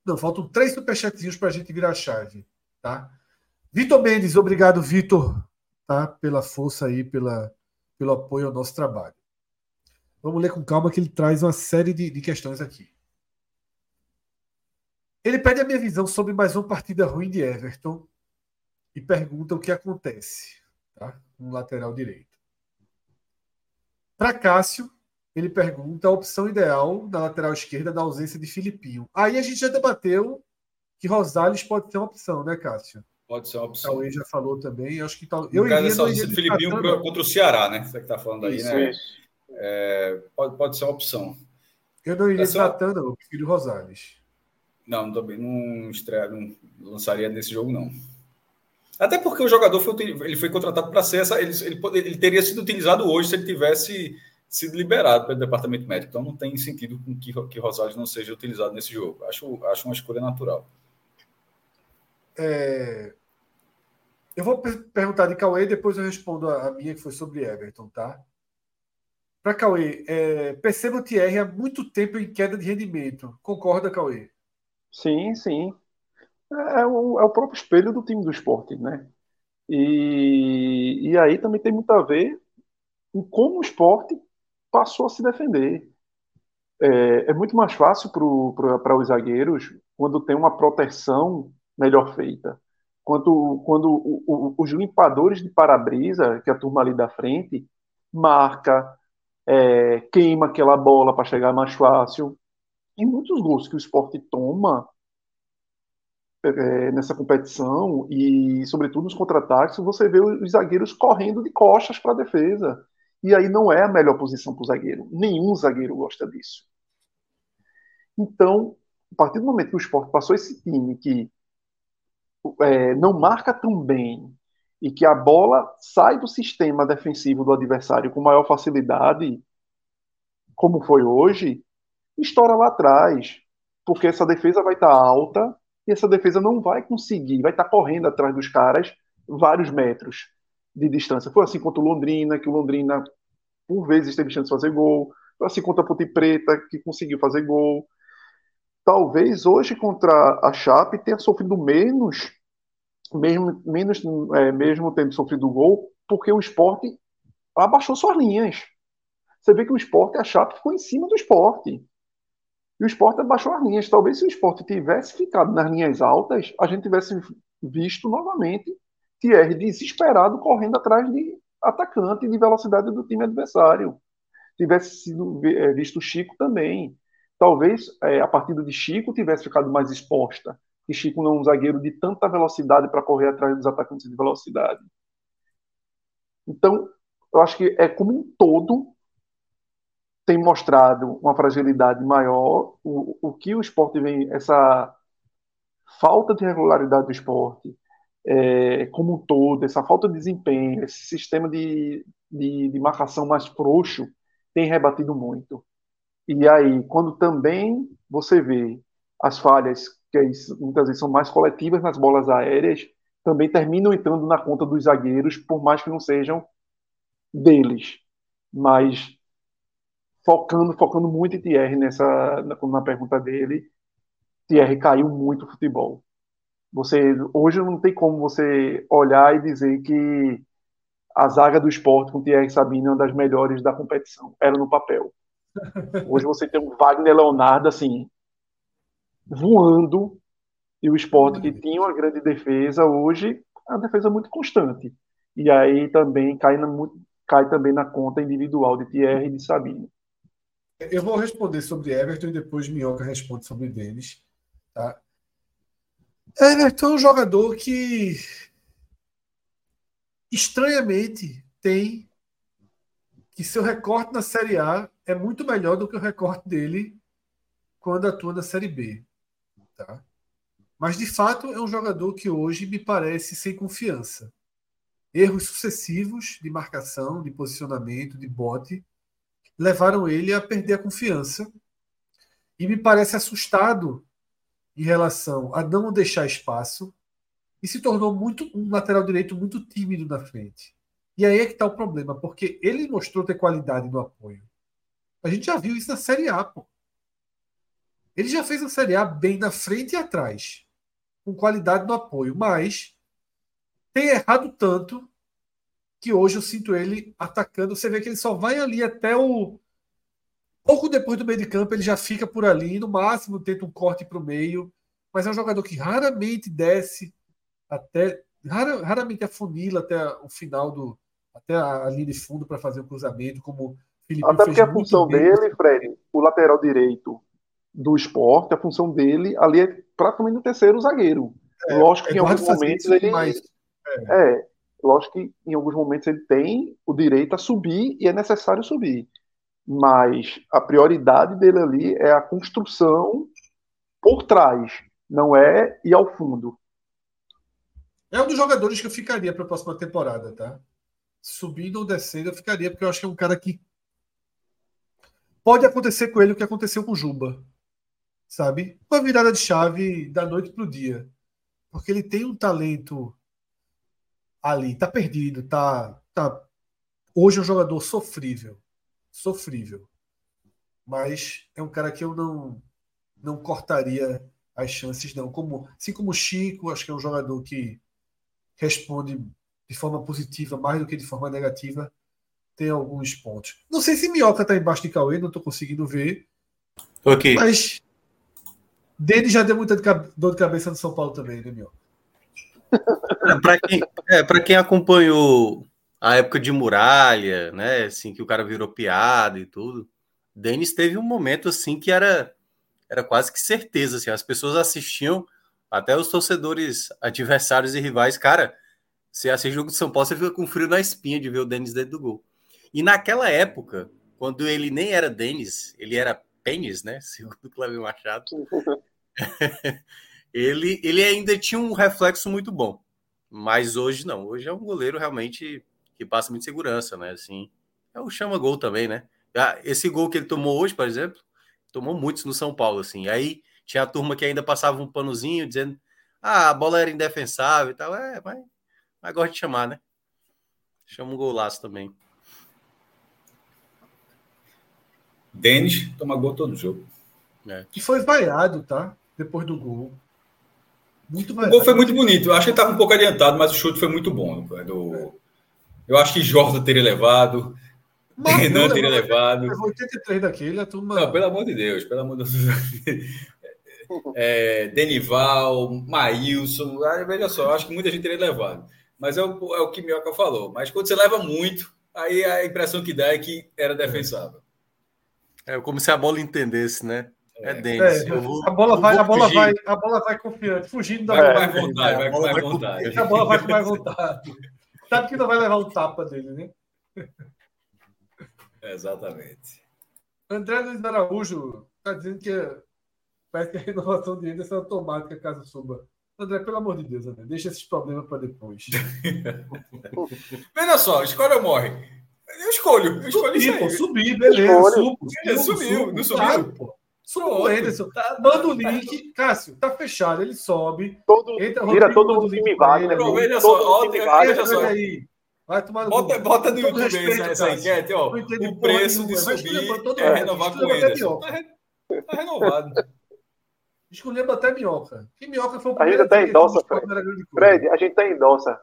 Não, faltam 3 superchatzinhos para a gente virar a chave. Tá? Vitor Mendes, obrigado, Vitor, tá? Pela força aí, pelo apoio ao nosso trabalho. Vamos ler com calma que ele traz uma série de questões aqui. Ele pede a minha visão sobre mais uma partida ruim de Everton e pergunta o que acontece, tá? No lateral direito. Para Cássio, ele pergunta a opção ideal da lateral esquerda na ausência de Filipinho. Aí a gente já debateu que Rosales pode ser uma opção, né, Cássio? Pode ser uma opção. O Cauê já falou também. Acho que eu iria, dessa ausência de Filipinho contra o Ceará, né? Você que está falando aí, isso, né? Isso. É, pode ser uma opção. Eu não iria tratando o filho Rosales. Não, também não lançaria nesse jogo, não. Até porque o jogador ele foi contratado para ser essa. Ele teria sido utilizado hoje se ele tivesse sido liberado pelo departamento médico. Então não tem sentido que Rosales não seja utilizado nesse jogo. Acho uma escolha natural. Eu vou perguntar de Cauê e depois eu respondo a minha, que foi sobre Everton, tá? Para Cauê, percebo o Thierry há muito tempo em queda de rendimento. Concorda, Cauê? Sim, sim. É o próprio espelho do time do Sport, né? E aí também tem muito a ver em como o Sport passou a se defender. É muito mais fácil para os zagueiros quando tem uma proteção melhor feita. Quando os limpadores de para-brisa, que a turma ali da frente, marca... queima aquela bola para chegar mais fácil. E muitos gols que o Sport toma nessa competição e, sobretudo, nos contra-ataques, você vê os zagueiros correndo de costas para a defesa. E aí não é a melhor posição para o zagueiro. Nenhum zagueiro gosta disso. Então, a partir do momento que o Sport passou esse time que não marca tão bem, e que a bola sai do sistema defensivo do adversário com maior facilidade, como foi hoje, estoura lá atrás, porque essa defesa vai estar alta e essa defesa não vai conseguir, vai estar correndo atrás dos caras vários metros de distância. Foi assim contra o Londrina, que o Londrina por vezes teve chance de fazer gol, foi assim contra a Ponte Preta, que conseguiu fazer gol. Talvez hoje contra a Chape tenha sofrido menos mesmo tendo sofrido o gol, porque o Sport abaixou suas linhas. Você vê que o Sport, a Chape ficou em cima do Sport. E o Sport abaixou as linhas. Talvez se o Sport tivesse ficado nas linhas altas, a gente tivesse visto novamente Thierry desesperado correndo atrás de atacante de velocidade do time adversário. Tivesse sido visto Chico também. Talvez a partida de Chico tivesse ficado mais exposta. E Chico não é um zagueiro de tanta velocidade para correr atrás dos atacantes de velocidade. Então, eu acho que é como um todo tem mostrado uma fragilidade maior. O que o Sport vem, essa falta de regularidade do Sport, como um todo, essa falta de desempenho, esse sistema de marcação mais frouxo, tem rebatido muito. E aí, quando também você vê as falhas, que muitas vezes são mais coletivas nas bolas aéreas, também terminam entrando na conta dos zagueiros, por mais que não sejam deles. Mas focando muito em Thierry na pergunta dele, Thierry caiu muito o futebol. Hoje não tem como você olhar e dizer que a zaga do Sport com Thierry Sabino é uma das melhores da competição. Era no papel. Hoje você tem um Wagner Leonardo assim voando, e o Sport, que tinha uma grande defesa, hoje é uma defesa muito constante, e aí também cai também na conta individual de Thierry e de Sabino. Eu vou responder sobre Everton e depois Minhoca responde sobre Denis, tá? Everton é um jogador que estranhamente tem que seu recorte na Série A é muito melhor do que o recorte dele quando atua na Série B. Tá? Mas, de fato, é um jogador que hoje me parece sem confiança. Erros sucessivos de marcação, de posicionamento, de bote, levaram ele a perder a confiança. E me parece assustado em relação a não deixar espaço, e se tornou um lateral direito muito tímido na frente. E aí é que está o problema, porque ele mostrou ter qualidade no apoio. A gente já viu isso na Série A, pô. Ele já fez a Série A bem na frente e atrás, com qualidade no apoio, mas tem errado tanto que hoje eu sinto ele atacando. Você vê que ele só vai ali até o... Pouco depois do meio de campo, ele já fica por ali, no máximo tenta um corte para o meio, mas é um jogador que raramente desce até... Raramente afunila até o final até a linha de fundo para fazer o cruzamento, como... Até porque a função dele, Fred, o lateral direito do Sport, a função dele ali é praticamente o terceiro zagueiro. Lógico que em alguns momentos ele... Lógico que em alguns momentos ele tem o direito a subir e é necessário subir. Mas a prioridade dele ali é a construção por trás, não é ir ao fundo. É um dos jogadores que eu ficaria para a próxima temporada, tá? Subindo ou descendo eu ficaria, porque eu acho que é um cara que pode acontecer com ele o que aconteceu com o Juba, sabe? Uma virada de chave da noite para o dia. Porque ele tem um talento ali, tá perdido, tá... Hoje é um jogador sofrível. Mas é um cara que eu não cortaria as chances, não. Assim como o Chico, acho que é um jogador que responde de forma positiva mais do que de forma negativa. Tem alguns pontos. Não sei se Minhoca está embaixo de Cauê, não estou conseguindo ver. Ok. Mas Denis já deu muita dor de cabeça no São Paulo também, né, Minhoca? Para quem acompanhou a época de Muralha, né, assim, que o cara virou piada e tudo, Denis teve um momento assim que era quase que certeza. Assim, as pessoas assistiam, até os torcedores adversários e rivais. Cara, você assiste o jogo de São Paulo, você fica com frio na espinha de ver o Denis dentro do gol. E naquela época, quando ele nem era Denis, ele era Pênis, né? Segundo o Cláudio Machado. ele ainda tinha um reflexo muito bom. Mas hoje não. Hoje é um goleiro realmente que passa muito segurança, né? Assim, é o chama-gol também, né? Esse gol que ele tomou hoje, por exemplo, tomou muitos no São Paulo, assim. Aí tinha a turma que ainda passava um panozinho dizendo a bola era indefensável e tal. Mas gosta de chamar, né? Chama um golaço também. Denis toma gol todo jogo. Que foi vaiado, tá? Depois do gol. Muito mais. O gol foi muito bonito. Eu acho que ele estava um pouco adiantado, mas o chute foi muito bom. Eu acho que Jordan teria levado. Renan teria levado. 83 daquele, a turma. Não, pelo amor de Deus, pelo amor de Deus. Denival, Maílson. Veja só, acho que muita gente teria levado. Mas é o que Minhoca falou. Mas quando você leva muito, aí a impressão que dá é que era defensável. É como se a bola entendesse, né? Denis. A bola vai confiante, fugindo da bola. Vai com mais vontade. A bola vai com mais vontade. Sabe que não vai levar um tapa dele, né? Exatamente. André Luiz Araújo está dizendo que parece que a renovação de Enderson é automática caso suba. André, pelo amor de Deus, André, deixa esses problemas para depois. Veja só, escolhe ou morre? Eu escolho subir, isso aí. Pô, subir, beleza. Subiu. Subiu o Enderson. Manda o link. Cássio, tá fechado, ele sobe. Tira todo o time Wagner. Veja só, vai tomar no bota no YouTube essa enquete, ó. O preço de subir é renovar com o Enderson. Tá renovado. Escolhemos até Minhoca. E Minhoca foi o primeiro. A gente tá em Dossa, Fred. A gente tá em Dossa.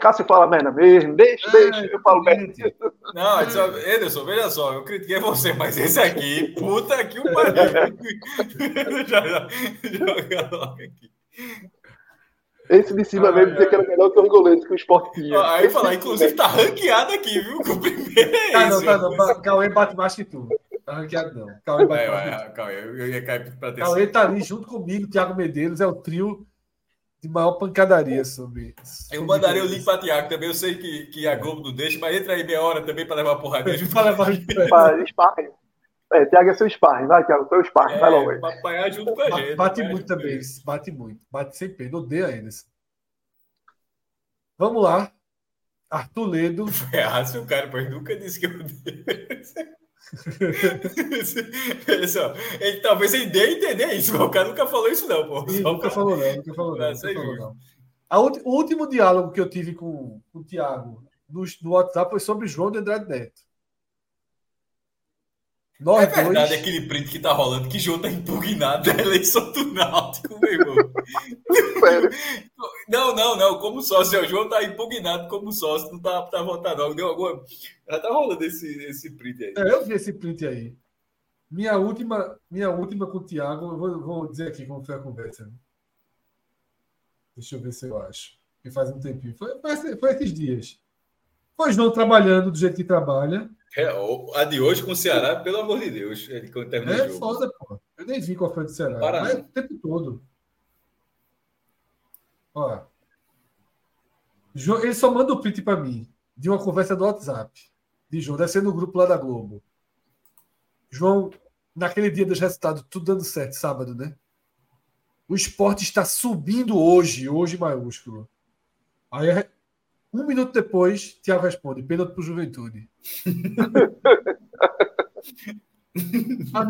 Cássio fala merda mesmo. Deixa. Eu falo merda. Não, Enderson, veja só. Eu critiquei você, mas esse aqui, puta que o pariu. Joga logo aqui. Esse de cima mesmo dizer que era melhor que os goleiros que o Sport tinha. Aí falar, inclusive tá ranqueado aqui, viu? O primeiro é esse. Tá não. Cauê bate mais que tu. Tá ranqueado não. Cauê bate mais que tu. Eu ia cair pra terceiro. Cauê tá ali junto comigo, Thiago Medeiros, é o trio de maior pancadaria sobre eu mandaria o link pra Thiago também, eu sei que a Globo não deixa, mas entra aí meia hora também pra levar a porrada. Pra sparring. Thiago é seu sparring, vai, Thiago, seu sparring, vai logo aí. Pra apanhar junto com a gente. Bate muito também, bate sem pena, odeia ainda. Vamos lá, Arthur Ledo. O cara, pois nunca disse que eu odeio. Olha só, ele talvez ele dê entender isso, mas o cara nunca falou isso não, pô. Nunca falou não. O último diálogo que eu tive com o Thiago no WhatsApp foi sobre João de Andrade Neto. Nós dois... aquele print que tá rolando, que João tá impugnado da eleição do Náutico, meu irmão. Não, como sócio. O João tá impugnado como sócio, não tá votado não. Deu alguma... Já tá rolando esse print aí. Eu vi esse print aí. Minha última com o Thiago, eu vou dizer aqui como foi a conversa. Né? Deixa eu ver se eu acho. Porque faz um tempinho. Foi esses dias. Foi João trabalhando do jeito que trabalha. A de hoje com o Ceará, pelo amor de Deus. Quando termina o jogo. Foda, pô. Eu nem vi qual foi do Ceará. Mas o tempo todo. Ó. Ele só manda o print pra mim de uma conversa do WhatsApp de João. Deve ser no grupo lá da Globo. João, naquele dia dos resultados, tudo dando certo, sábado, né? O Sport está subindo hoje maiúsculo. Aí um minuto depois, Thiago responde: pênalti pro Juventude. A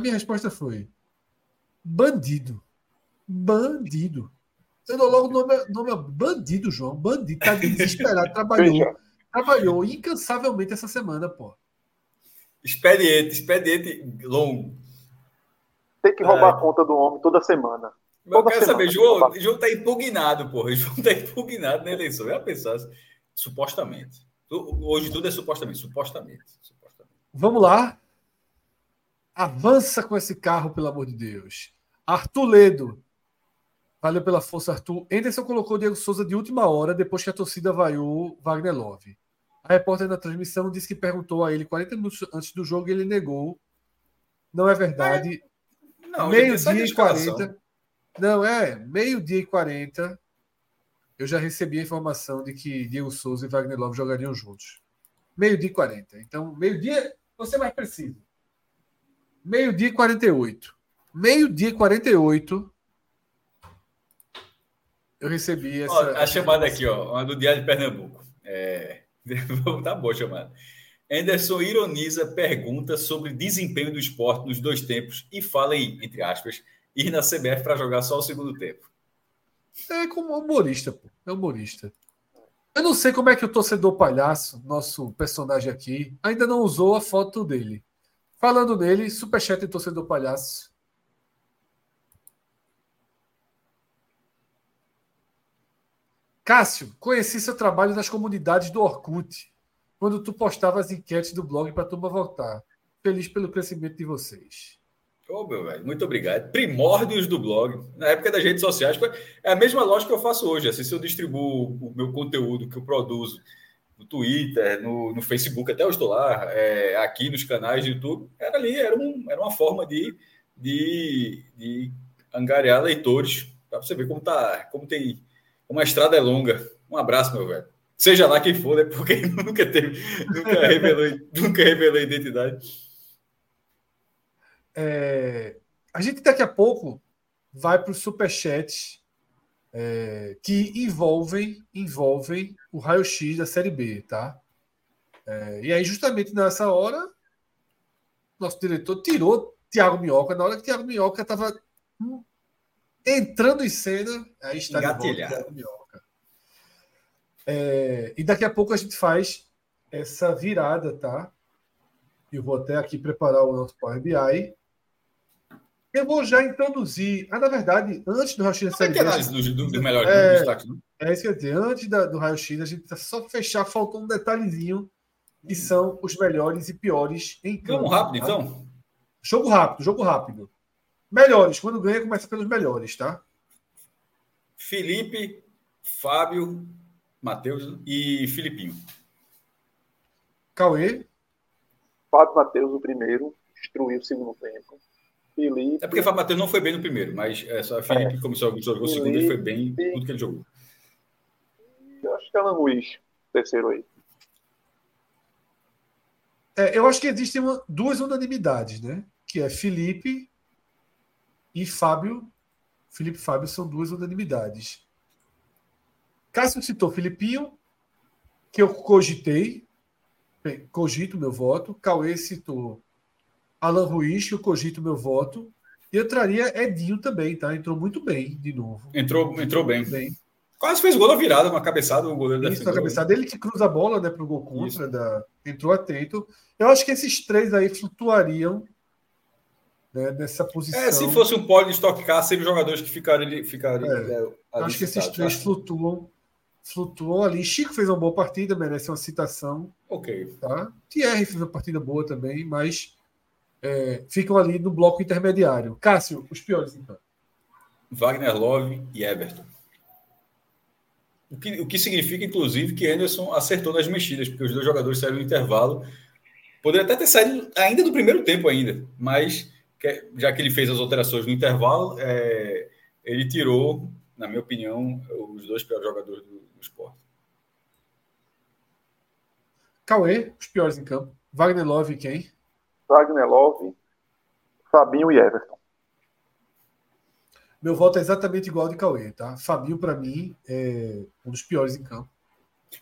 minha resposta foi: Bandido. Eu dou logo o nome Bandido, João. Bandido, tá desesperado. Trabalhou incansavelmente essa semana, pô. Expediente longo. Tem que roubar a conta do homem toda semana. Mas eu quero saber, João tá impugnado, porra. João tá impugnado na eleição. Eu ia pensar, supostamente. Hoje tudo é supostamente. Vamos lá. Avança com esse carro, pelo amor de Deus. Arthur Ledo. Valeu pela força, Arthur. Enderson colocou o Diego Souza de última hora, depois que a torcida vaiou Wagner Love. A repórter na transmissão disse que perguntou a ele 40 minutos antes do jogo e ele negou. Não é verdade. Meio-dia e 40... Não, meio-dia e 40, eu já recebi a informação de que Diego Souza e Wagner Love jogariam juntos. Meio-dia e 40. Então, meio-dia, você mais preciso. Meio-dia e 48. Meio-dia e 48, eu recebi essa... Ó, a chamada aqui, ó, do Diário de Pernambuco. Tá boa a chamada. Enderson ironiza pergunta sobre desempenho do Sport nos dois tempos e fala aí, entre aspas, ir na CBF para jogar só o segundo tempo. É como humorista, pô. É humorista. Eu não sei como é que o torcedor palhaço, nosso personagem aqui, ainda não usou a foto dele. Falando nele, superchat de torcedor palhaço. Cássio, conheci seu trabalho nas comunidades do Orkut, quando tu postava as enquetes do blog para a turma voltar. Feliz pelo crescimento de vocês. Ô, meu velho, muito obrigado. Primórdios do blog. Na época das redes sociais, é a mesma lógica que eu faço hoje. Assim, se eu distribuo o meu conteúdo que eu produzo no Twitter, no Facebook, até eu estou lá, aqui nos canais de YouTube, era uma forma de angariar leitores, para você ver como a estrada é longa. Um abraço, meu velho. Seja lá quem for, né? Porque nunca revelou identidade. A gente daqui a pouco vai para o superchat que envolvem o raio-x da Série B, tá? E aí, justamente nessa hora, nosso diretor tirou Thiago Minhoca. Na hora que Thiago Minhoca estava entrando em cena, aí está engatilhado. Thiago Minhoca. E daqui a pouco a gente faz essa virada, tá? Eu vou até aqui preparar o nosso Power BI. Eu vou já introduzir... na verdade, antes do raio-x da Série B... isso que eu ia dizer. Antes do raio-x, a gente tá só fechar, faltou um detalhezinho, que são os melhores e piores em campo. Vamos rápido, tá? Então? Jogo rápido. Melhores. Quando ganha, começa pelos melhores, tá? Felipe, Fábio, Matheus e Filipinho. Cauê. Fábio Matheus, o primeiro, destruiu o segundo tempo. Felipe... é porque o Fábio Matheus não foi bem no primeiro, mas só Felipe começou a jogar o segundo e foi bem tudo que ele jogou. Eu acho que é Alan Ruiz, terceiro aí. Eu acho que existem duas unanimidades, né? Que é Felipe e Fábio. Felipe e Fábio são duas unanimidades. Cássio citou Filipinho, que eu cogito meu voto. Cauê citou Alan Ruiz, que eu cogito meu voto. E eu traria Edinho também, tá? Entrou muito bem, de novo. Entrou bem. Quase fez gol na virada, uma cabeçada. O goleiro defendeu. Isso, uma cabeçada. Ele que cruza a bola, né, pro gol contra. Entrou atento. Eu acho que esses três aí flutuariam, né, nessa posição. Se fosse um pódio de estocar, sempre jogadores que ficariam eu acho que esses três flutuam ali. Chico fez uma boa partida, merece uma citação. Ok. Tá? Thierry fez uma partida boa também, mas... ficam ali no bloco intermediário. Cássio, os piores, então. Wagner Love e Everton. O que significa, inclusive, que Enderson acertou nas mexidas, porque os dois jogadores saíram no intervalo. Poderia até ter saído ainda do primeiro tempo ainda, mas já que ele fez as alterações no intervalo, ele tirou, na minha opinião, os dois piores jogadores do esporte. Cauê, os piores em campo. Wagner Love e quem? Wagner Love, Fabinho e Everton. Meu voto é exatamente igual ao de Cauê, tá? Fabinho, para mim, é um dos piores em campo.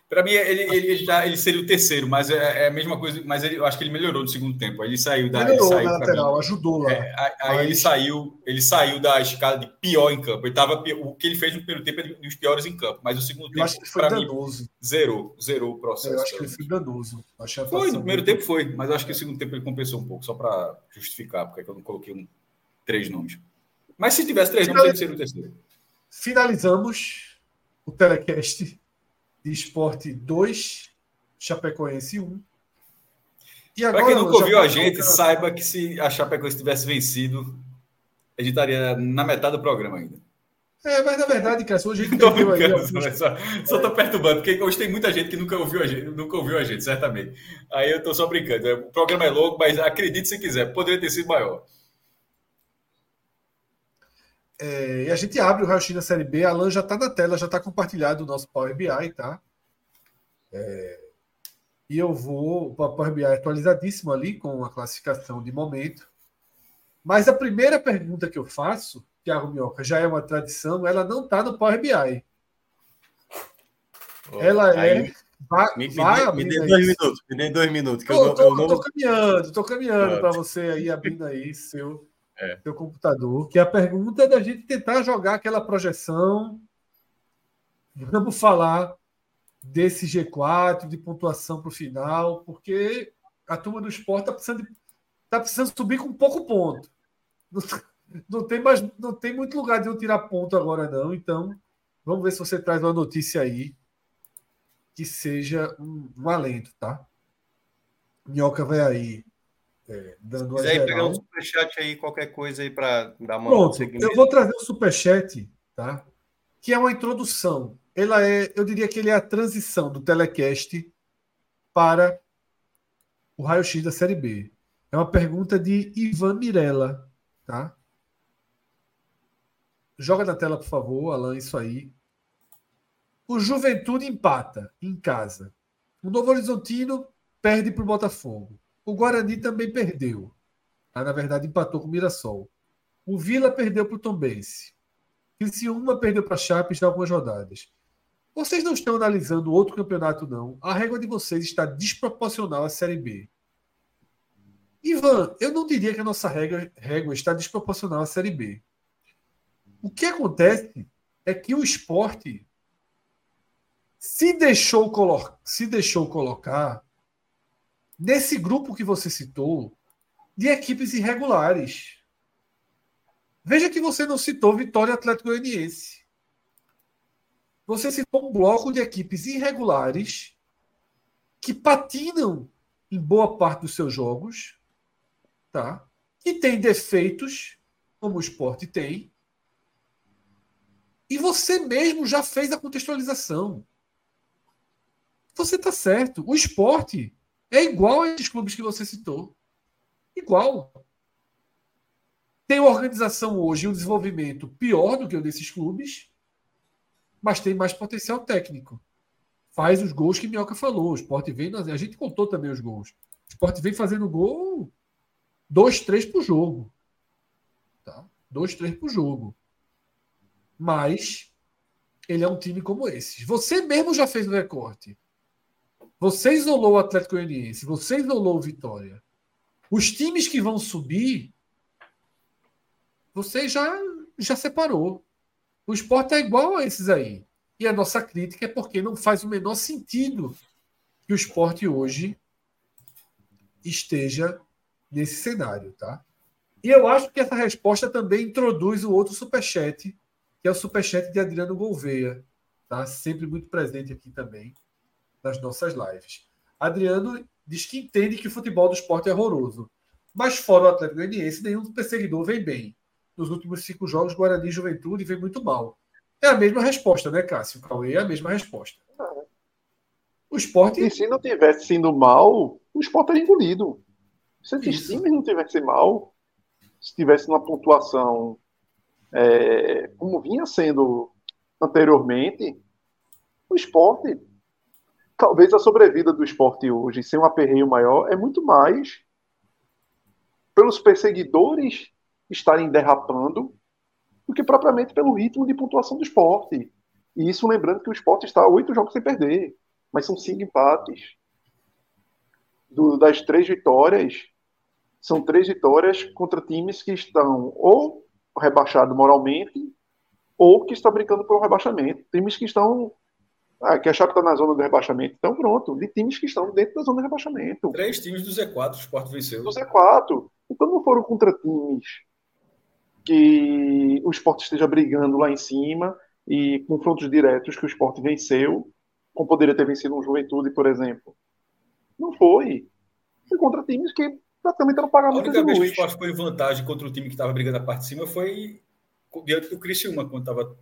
Para mim, ele seria o terceiro, mas é a mesma coisa. Mas eu acho que ele melhorou no segundo tempo. Ele saiu da... Melhorou, ele saiu na lateral, mim, ajudou lá. Aí ele saiu da escala de pior em campo. Ele tava, o que ele fez no primeiro tempo é dos piores em campo, mas o segundo tempo, para mim, zerou o processo. Eu acho que ele foi danoso. Foi, no primeiro tempo foi, mas eu acho que o segundo tempo ele compensou um pouco, só para justificar, porque eu não coloquei três nomes. Mas se tivesse três nomes, ele seria o terceiro. Finalizamos o telecast de Esporte 2, Chapecoense 1. Para quem nunca ouviu a gente, saiba que se a Chapecoense tivesse vencido, a gente estaria na metade do programa ainda. Mas na verdade, cara, hoje a gente ouviu aí. Só estou perturbando, porque hoje tem muita gente que nunca ouviu a gente, certamente. Aí eu estou só brincando. O programa é longo, mas acredite se quiser, poderia ter sido maior. E a gente abre o raio-x da Série B. A Alan já está na tela, já está compartilhado o nosso Power BI, tá? E eu vou... O Power BI é atualizadíssimo ali, com a classificação de momento. Mas a primeira pergunta que eu faço, Thiago Minhoca, já é uma tradição, ela não está no Power BI. Ela é... Me dê dois minutos. Estou caminhando para você aí, abrindo aí seu... seu computador, que a pergunta é da gente tentar jogar aquela projeção. Vamos falar desse G4 de pontuação para o final, porque a turma do esporte está precisando subir com pouco ponto. Não tem muito lugar de eu tirar ponto agora, não. Então, Vamos ver se você traz uma notícia aí que seja um alento, tá? Minhoca vai aí dando a geral. Se quiser pegar um superchat aí, qualquer coisa aí para dar uma... Pronto, eu vou trazer um superchat, tá? Que é uma introdução. Ela é, eu diria que ele é a transição do telecast para o raio-x da Série B. É uma pergunta de Ivan Mirella, tá? Joga na tela, por favor, Alan, isso aí. O Juventude empata em casa. O Novorizontino perde para o Botafogo. O Guarani também perdeu. Ah, na verdade, empatou com o Mirassol. O Vila perdeu para o Tombense. Criciúma perdeu para a Chape já algumas rodadas. Vocês não estão analisando outro campeonato, não. A régua de vocês está desproporcional à Série B. Ivan, eu não diria que a nossa régua está desproporcional à Série B. O que acontece é que o esporte se deixou colocar nesse grupo que você citou de equipes irregulares. Veja que você não citou Vitória e Atlético Goianiense. Você citou um bloco de equipes irregulares que patinam em boa parte dos seus jogos, tá? Que tem defeitos, como o esporte tem. E você mesmo já fez a contextualização. Você está certo. O esporte é igual a esses clubes que você citou. Igual. Tem organização hoje e um desenvolvimento pior do que o desses clubes, mas tem mais potencial técnico. Faz os gols que Minhoca falou. O esporte vem... A gente contou também os gols. O esporte vem fazendo gol 2-3 por jogo. Tá? 2-3 por jogo. Mas ele é um time como esse. Você mesmo já fez o recorte. Você isolou o Atlético Goianiense, você isolou o Vitória. Os times que vão subir, você já separou. O esporte é igual a esses aí. E a nossa crítica é porque não faz o menor sentido que o esporte hoje esteja nesse cenário, tá? E eu acho que essa resposta também introduz o outro superchat, que é o superchat de Adriano Gouveia, tá? Sempre muito presente aqui também nas nossas lives. Adriano diz que entende que o futebol do esporte é horroroso, mas fora o Atlético Goianiense, nenhum perseguidor vem bem. Nos últimos 5 jogos, Guarani e Juventude vem muito mal. É a mesma resposta, né, Cássio? O Cauê é a mesma resposta. O esporte... E se não tivesse indo mal, o esporte era engolido. Se esses times não tivessem mal, se tivesse uma pontuação... como vinha sendo anteriormente, o esporte, talvez a sobrevida do esporte hoje, sem um aperreio maior, é muito mais pelos perseguidores estarem derrapando do que propriamente pelo ritmo de pontuação do esporte. E isso lembrando que o esporte está a 8 jogos sem perder, mas são 5 empates. Das 3 vitórias, são 3 vitórias contra times que estão ou rebaixado moralmente ou que está brincando por um rebaixamento. Times que estão... que a Chape está na zona do rebaixamento. Então, pronto. De times que estão dentro da zona do rebaixamento. 3 times do Z4, o Sport venceu. Do Z4. Então, não foram contra times que o Sport esteja brigando lá em cima e confrontos diretos que o Sport venceu, como poderia ter vencido um Juventude, por exemplo. Não foi. Foi contra times que praticamente não pagava muita luz. A única vez que o Sport foi em vantagem contra o time que estava brigando a parte de cima foi diante do Criciúma, quando estava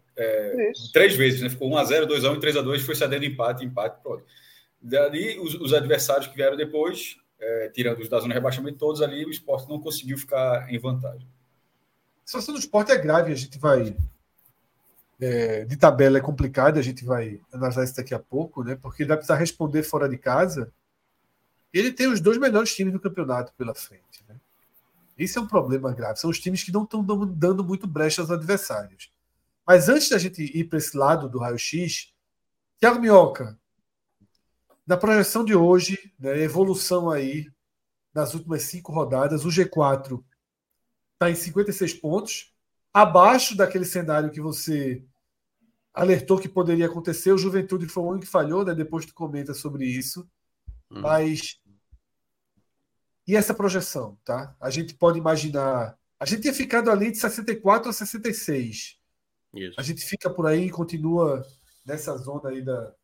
3 vezes, né? Ficou 1-0, 2-1 e 3-2, foi cedendo empate, pronto. Dali, os adversários que vieram depois, tirando os da zona de rebaixamento, todos ali, o Sport não conseguiu ficar em vantagem. A situação do Sport é grave, a gente vai... de tabela é complicada, a gente vai analisar isso daqui a pouco, né? Porque ele vai precisar responder fora de casa. Ele tem os 2 melhores times do campeonato pela frente. Né? Esse é um problema grave. São os times que não estão dando muito brecha aos adversários. Mas antes da gente ir para esse lado do raio-x, Thiago Minhoca, na projeção de hoje, né, evolução aí nas últimas 5 rodadas, o G4 está em 56 pontos, abaixo daquele cenário que você alertou que poderia acontecer. O Juventude foi o único que falhou, né? Depois tu comenta sobre isso. Mas e essa projeção, tá? A gente pode imaginar, a gente tinha ficado ali de 64 a 66. Isso. A gente fica por aí e continua nessa zona aí da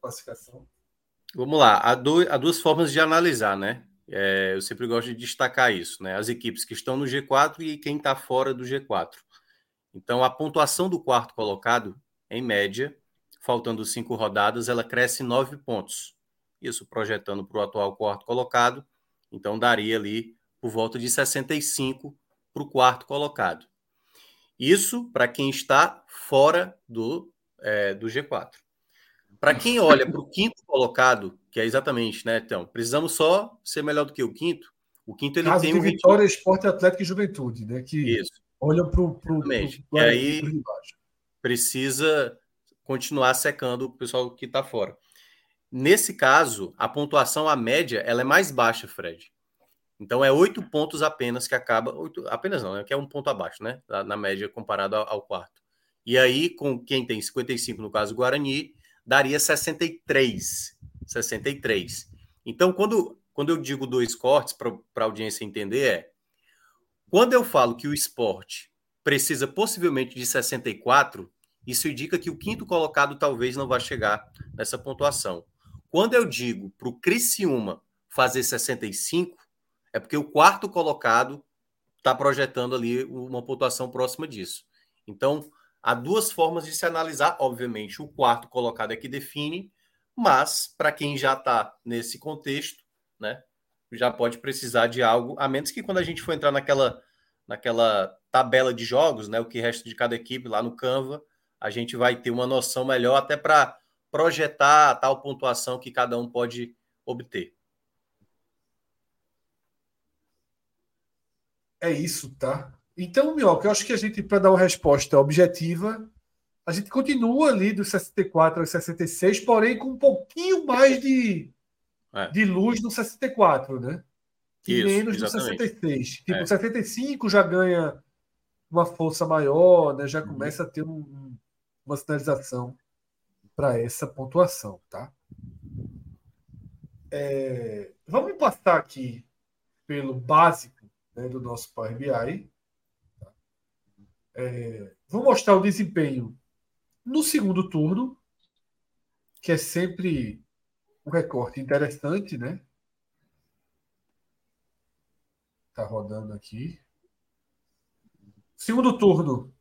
classificação. Vamos lá, há duas formas de analisar, né? Eu sempre gosto de destacar isso, né? As equipes que estão no G4 e quem está fora do G4. Então, a pontuação do quarto colocado, em média, faltando 5 rodadas, ela cresce 9 pontos. Isso projetando para o atual quarto colocado, então daria ali por volta de 65 para o quarto colocado. Isso para quem está fora do G4. Para quem olha para o quinto colocado, que é exatamente, né, então, precisamos só ser melhor do que o quinto. O quinto ele caso tem um Vitória, Sport, Atlético e Juventude, né? Que isso. Olham para o e aí precisa continuar secando o pessoal que está fora. Nesse caso, a pontuação, a média, ela é mais baixa, Fred. Então, é 8 pontos apenas que acaba... 8, apenas não, né? Que é um ponto abaixo, né? Na média, comparado ao quarto. E aí, com quem tem 55, no caso, Guarani, daria 63. 63. Então, quando eu digo 2 cortes, para a audiência entender, quando eu falo que o Sport precisa possivelmente de 64, isso indica que o quinto colocado talvez não vá chegar nessa pontuação. Quando eu digo para o Criciúma fazer 65, é porque o quarto colocado está projetando ali uma pontuação próxima disso. Então, há duas formas de se analisar. Obviamente, o quarto colocado é que define, mas para quem já está nesse contexto, né, já pode precisar de algo, a menos que quando a gente for entrar naquela tabela de jogos, né, o que resta de cada equipe lá no Canva, a gente vai ter uma noção melhor até para projetar a tal pontuação que cada um pode obter. É isso, tá? Então, Minhoca, eu acho que a gente, para dar uma resposta objetiva, a gente continua ali dos 64 aos 66, porém com um pouquinho mais de luz no 64, né? E isso, menos exatamente. No 66. Tipo, 75 já ganha uma força maior, né? Já começa a ter uma sinalização para essa pontuação, tá? Vamos passar aqui pelo básico, né, do nosso Power BI. Vou mostrar o desempenho no segundo turno, que é sempre um recorte interessante, né? Tá rodando aqui. Segundo turno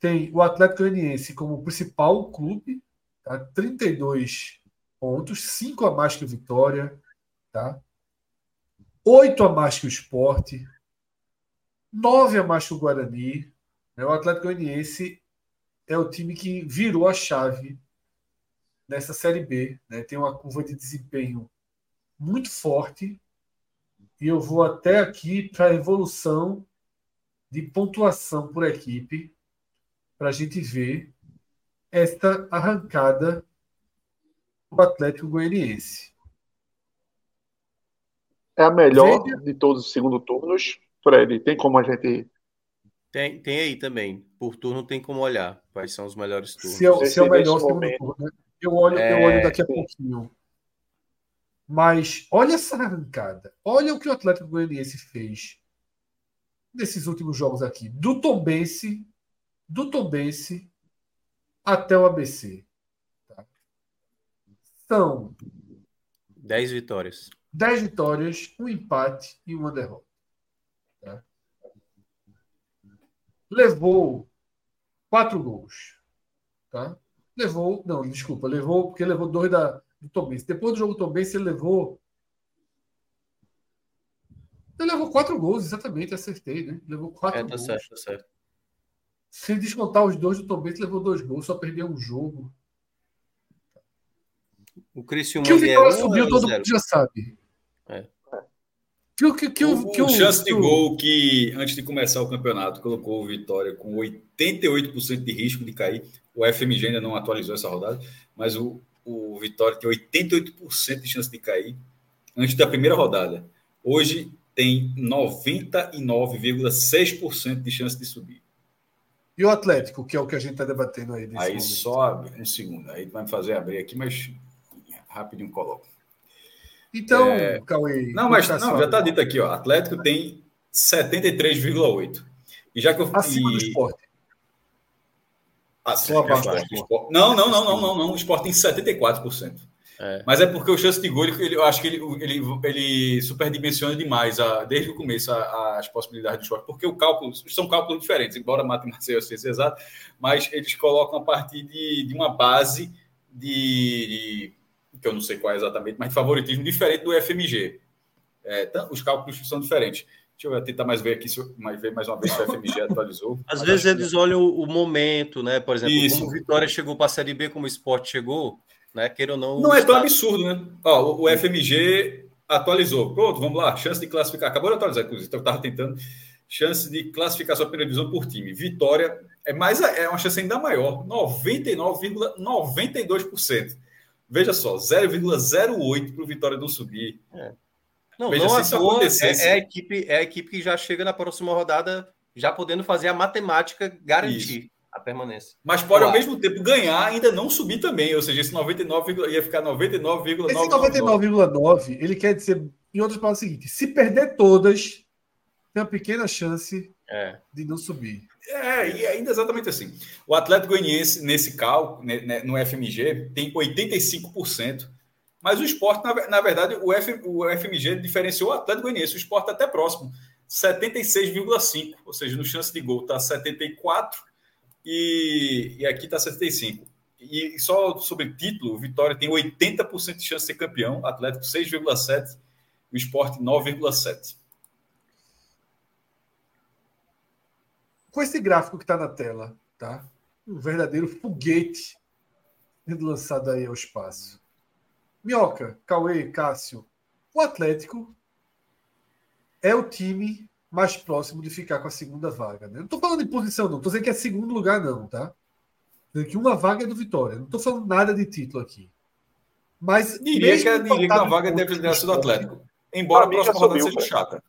tem o Atlético Goianiense como principal clube, tá? 32 pontos, 5 a mais que o Vitória, tá? 8 a mais que o Sport, 9 a mais que o Guarani. O Atlético Goianiense é o time que virou a chave nessa Série B, né? Tem uma curva de desempenho muito forte. E eu vou até aqui para a evolução de pontuação por equipe para a gente ver esta arrancada do Atlético Goianiense. É a melhor de todos os segundo turnos. Fred, tem como a gente... Tem aí também. Por turno tem como olhar quais são os melhores turnos. Se é o melhor segundo turno, né? Eu olho daqui a pouquinho. Mas olha essa arrancada. Olha o que o Atlético Goianiense fez nesses últimos jogos aqui. Do Tombense até o ABC. Tá? São 10 vitórias. 10 vitórias, um empate e uma derrota. Levou 4 gols. Tá? Levou, porque levou 2 do Tombense. Depois do jogo do Tombense, ele levou 4 gols, exatamente, acertei, né? Levou 4 gols. Tá certo. Se descontar os 2 do Tombense, levou 2 gols, só perdeu um jogo. O Criciúma, que o Vitória subiu, todo mundo já sabe. Que chance de gol que, antes de começar o campeonato, colocou o Vitória com 88% de risco de cair. O FMG ainda não atualizou essa rodada, mas o Vitória tem 88% de chance de cair antes da primeira rodada. Hoje tem 99,6% de chance de subir. E o Atlético, que é o que a gente está debatendo aí nesse momento. Aí só um segundo. Aí vai me fazer abrir aqui, mas rapidinho coloco. Então, Cauê... Não, já está dito aqui, ó. Atlético tem 73,8. E já que eu... Acima do Sport. Só abaixo do Sport. Não. O Sport tem 74%. É. Mas é porque o chance de gol, eu acho que ele superdimensiona demais desde o começo as possibilidades do Sport, porque são cálculos diferentes, embora a matemática seja exata, mas eles colocam a partir de uma base que eu não sei qual é exatamente, mas de favoritismo diferente do FMG. Os cálculos são diferentes. Deixa eu tentar mais ver aqui, mais uma vez se o FMG atualizou. Às vezes eles olham o momento, né? Por exemplo, isso. Como o Vitória chegou para a Série B, como o Sport chegou, né? Queira ou não... Não é tão absurdo, né? Ó, o FMG atualizou. Pronto, vamos lá. Chance de classificar. Acabou de atualizar, inclusive. Então, eu estava tentando. Chance de classificar sua primeira divisão por time. Vitória é uma chance ainda maior. 99,92%. Veja só, 0,08 para o Vitória não subir. É. Não, veja, não, se isso acontecesse... é a equipe que já chega na próxima rodada já podendo fazer a matemática garantir isso, a permanência. Mas pode, claro, ao mesmo tempo ganhar ainda não subir também, ou seja, esse 99, ia ficar 99,9. Esse 99,9, ele quer dizer, em outras palavras, o seguinte: se perder todas, tem uma pequena chance de não subir. E ainda exatamente assim. O Atlético Goianiense, nesse cálculo, né, no FMG, tem 85%. Mas o Sport, na verdade, o FMG diferenciou o Atlético Goianiense. O Sport até próximo, 76,5. Ou seja, no chance de gol está 74 e aqui está 75. E só sobre título, o Vitória tem 80% de chance de ser campeão. O Atlético 6,7 e o Sport 9,7. Com esse gráfico que está na tela, tá? Um verdadeiro foguete lançado aí ao espaço. Minhoca, Cauê, Cássio, o Atlético é o time mais próximo de ficar com a segunda vaga, né? Não estou falando de posição, não. Estou dizendo que é segundo lugar, não, tá? Tô dizendo que uma vaga é do Vitória. Não estou falando nada de título aqui. Mas diria que a vaga deve ser do Atlético. Embora a próxima rodada seja chata.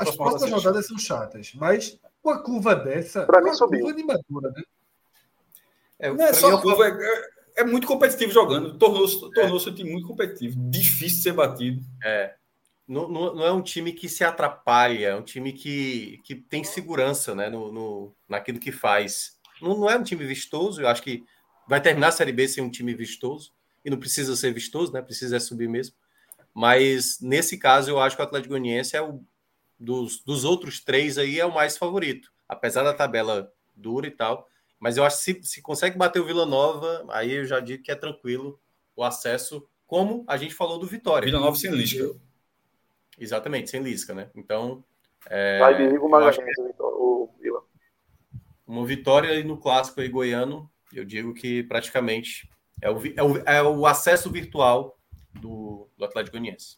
As próximas rodadas são chatas, mas uma curva dessa é uma curva animadora, né? Não é só curva... É muito competitivo jogando, tornou-se um time muito competitivo, difícil de ser batido. Não é um time que se atrapalha, é um time que tem segurança, né, naquilo que faz. Não é um time vistoso, eu acho que vai terminar a Série B sem um time vistoso, e não precisa ser vistoso, né, precisa subir mesmo. Mas, nesse caso, eu acho que o Atlético Goianiense é dos outros três aí é o mais favorito, apesar da tabela dura e tal. Mas eu acho que se consegue bater o Vila Nova, aí eu já digo que é tranquilo o acesso, como a gente falou do Vitória. Vila Nova sem Lisca. Exatamente, sem Lisca, né? Então... Vai de Rigo Magalhães, o Vila. Uma vitória aí no clássico aí goiano, eu digo que praticamente é o acesso virtual do Atlético Goianiense.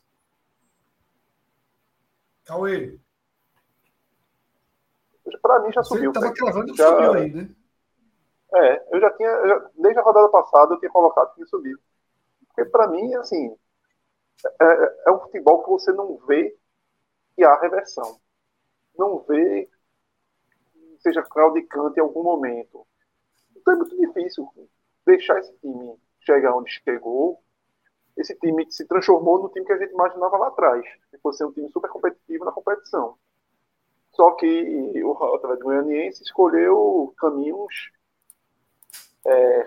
Cauê. Para mim já subiu. Você estava clavando já... subiu aí, né? Eu já tinha, desde a rodada passada, eu tinha colocado que ia subir. Porque, para mim, assim, é um futebol que você não vê que há reversão. Não vê que seja claudicante em algum momento. Então é muito difícil deixar esse time chegar onde chegou. Esse time se transformou no time que a gente imaginava lá atrás. Que fosse um time super competitivo na competição. Só que o Atlético Goianiense escolheu caminhos...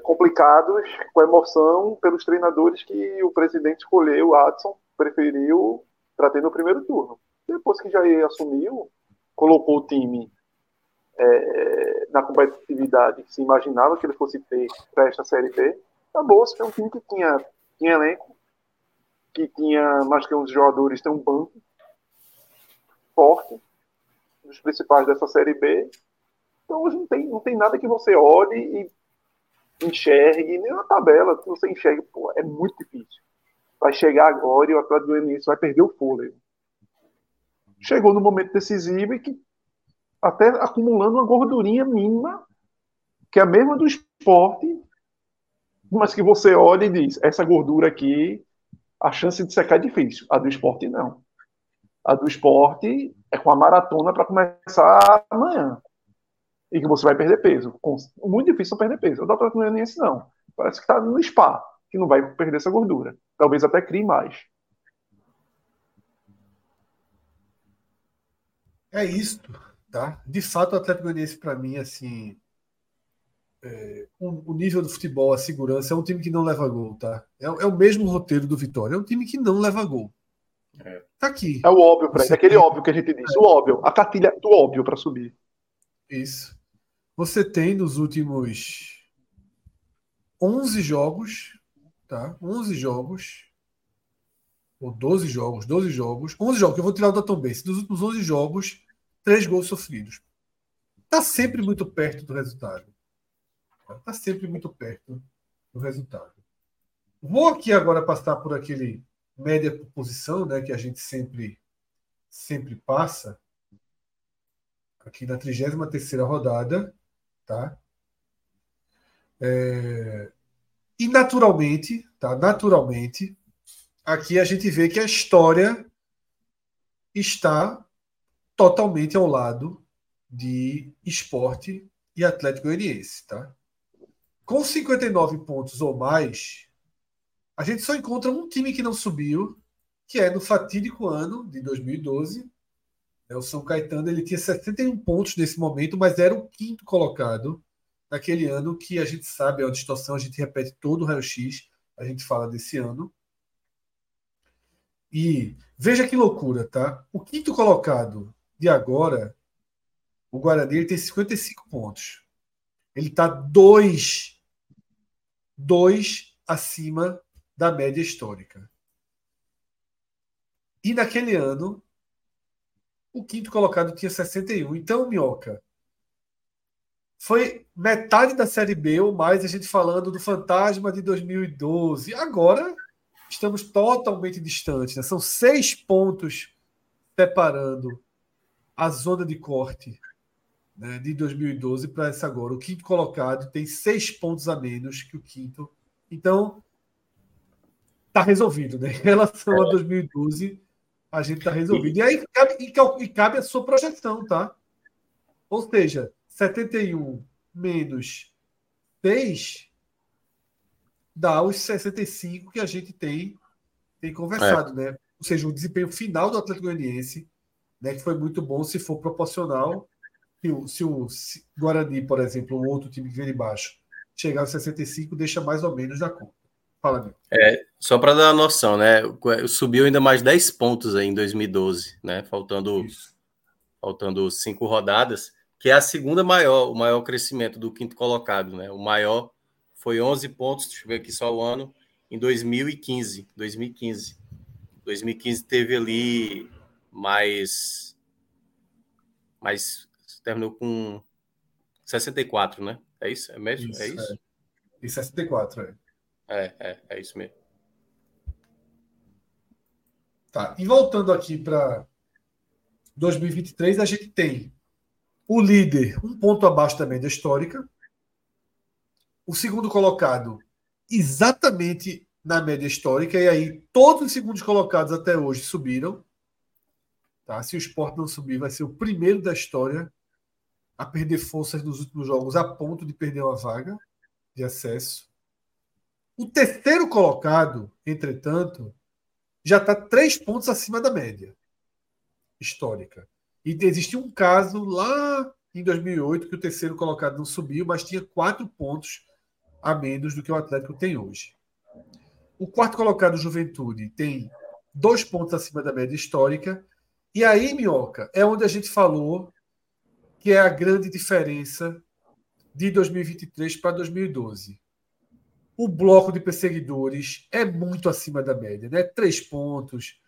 complicados, com emoção, pelos treinadores que o presidente escolheu, o Adson, preferiu tratar no primeiro turno. Depois que já assumiu, colocou o time na competitividade que se imaginava que ele fosse ter para esta Série B. Acabou-se, foi um time que tinha elenco, que tinha mais que uns jogadores, tem um banco forte, um dos principais dessa Série B. Então hoje não tem nada que você olhe e enxergue, nem na tabela, se você enxerga, é muito difícil. Vai chegar agora e o Atlético Goianiense vai perder o fôlego. Chegou no momento decisivo e que até acumulando uma gordurinha mínima, que é a mesma do Sport, mas que você olha e diz, essa gordura aqui, a chance de secar é difícil. A do Sport não. A do Sport é com a maratona para começar amanhã. E que você vai perder peso. Muito difícil perder peso. O do Atlético Goianiense não. Parece que está no spa, que não vai perder essa gordura. Talvez até crie mais. É isso, tá? De fato, o Atlético Goianiense, para mim, assim, com o nível do futebol, a segurança, é um time que não leva gol, tá? É o mesmo roteiro do Vitória, é um time que não leva gol. Tá aqui. É o óbvio, Fred, aquele óbvio que a gente disse, o óbvio, a cartilha do óbvio para subir. Isso. Você tem nos últimos 11 jogos, tá? 11 jogos, ou 12 jogos, 11 jogos, eu vou tirar o da Tombense. Dos últimos 11 jogos, 3 gols sofridos. Tá sempre muito perto do resultado. Tá sempre muito perto do resultado. Vou aqui agora passar por aquele média por posição, né, que a gente sempre passa aqui na 33ª rodada, tá? E naturalmente, tá? Naturalmente, aqui a gente vê que a história está totalmente ao lado de Sport e Atlético Goianiense, tá? Com 59 pontos ou mais, a gente só encontra um time que não subiu, que é no fatídico ano de 2012. O São Caetano, ele tinha 71 pontos nesse momento, mas era o 5º colocado naquele ano, que a gente sabe, é uma distorção, a gente repete todo o raio-x, a gente fala desse ano. E veja que loucura, tá? O 5º colocado de agora, o Guarani, ele tem 55 pontos. Ele está 2 acima da média histórica. E naquele ano, o 5º colocado tinha 61. Então, Minhoca, foi metade da Série B ou mais, a gente falando do fantasma de 2012. Agora, estamos totalmente distantes, né? São 6 pontos separando a zona de corte, né, de 2012 para essa agora. O 5º colocado tem 6 pontos a menos que o 5º. Então, está resolvido, né? Em relação a 2012, a gente está resolvido. E aí cabe a sua projeção, tá? Ou seja, 71 menos 6 dá os 65 que a gente tem conversado, né? Ou seja, o desempenho final do Atlético Goianiense, né, que foi muito bom se for proporcional. Se o Guarani, por exemplo, ou outro time que vem de baixo, chegar aos 65, deixa mais ou menos da conta. Fala, meu. Só para dar uma noção, né? Subiu ainda mais 10 pontos aí em 2012, né? Faltando 5 rodadas, que é a segunda maior, o maior crescimento do 5º colocado, né? O maior foi 11 pontos, deixa eu ver aqui só o ano, em 2015. 2015 teve ali mais terminou com 64, né? É isso? É mesmo? Isso, é isso? E 64, É isso mesmo. Tá, e voltando aqui para 2023, a gente tem o líder um ponto abaixo da média histórica, o 2º colocado exatamente na média histórica, e aí todos os 2º colocados até hoje subiram. Tá? Se o Sport não subir, vai ser o primeiro da história a perder forças nos últimos jogos, a ponto de perder uma vaga de acesso. O 3º colocado, entretanto, já está 3 pontos acima da média histórica. E existiu um caso lá em 2008 que o 3º colocado não subiu, mas tinha 4 pontos a menos do que o Atlético tem hoje. O 4º colocado, Juventude, tem 2 pontos acima da média histórica. E aí, Minhoca, é onde a gente falou que é a grande diferença de 2023 para 2012. O bloco de perseguidores é muito acima da média, né? 3 pontos.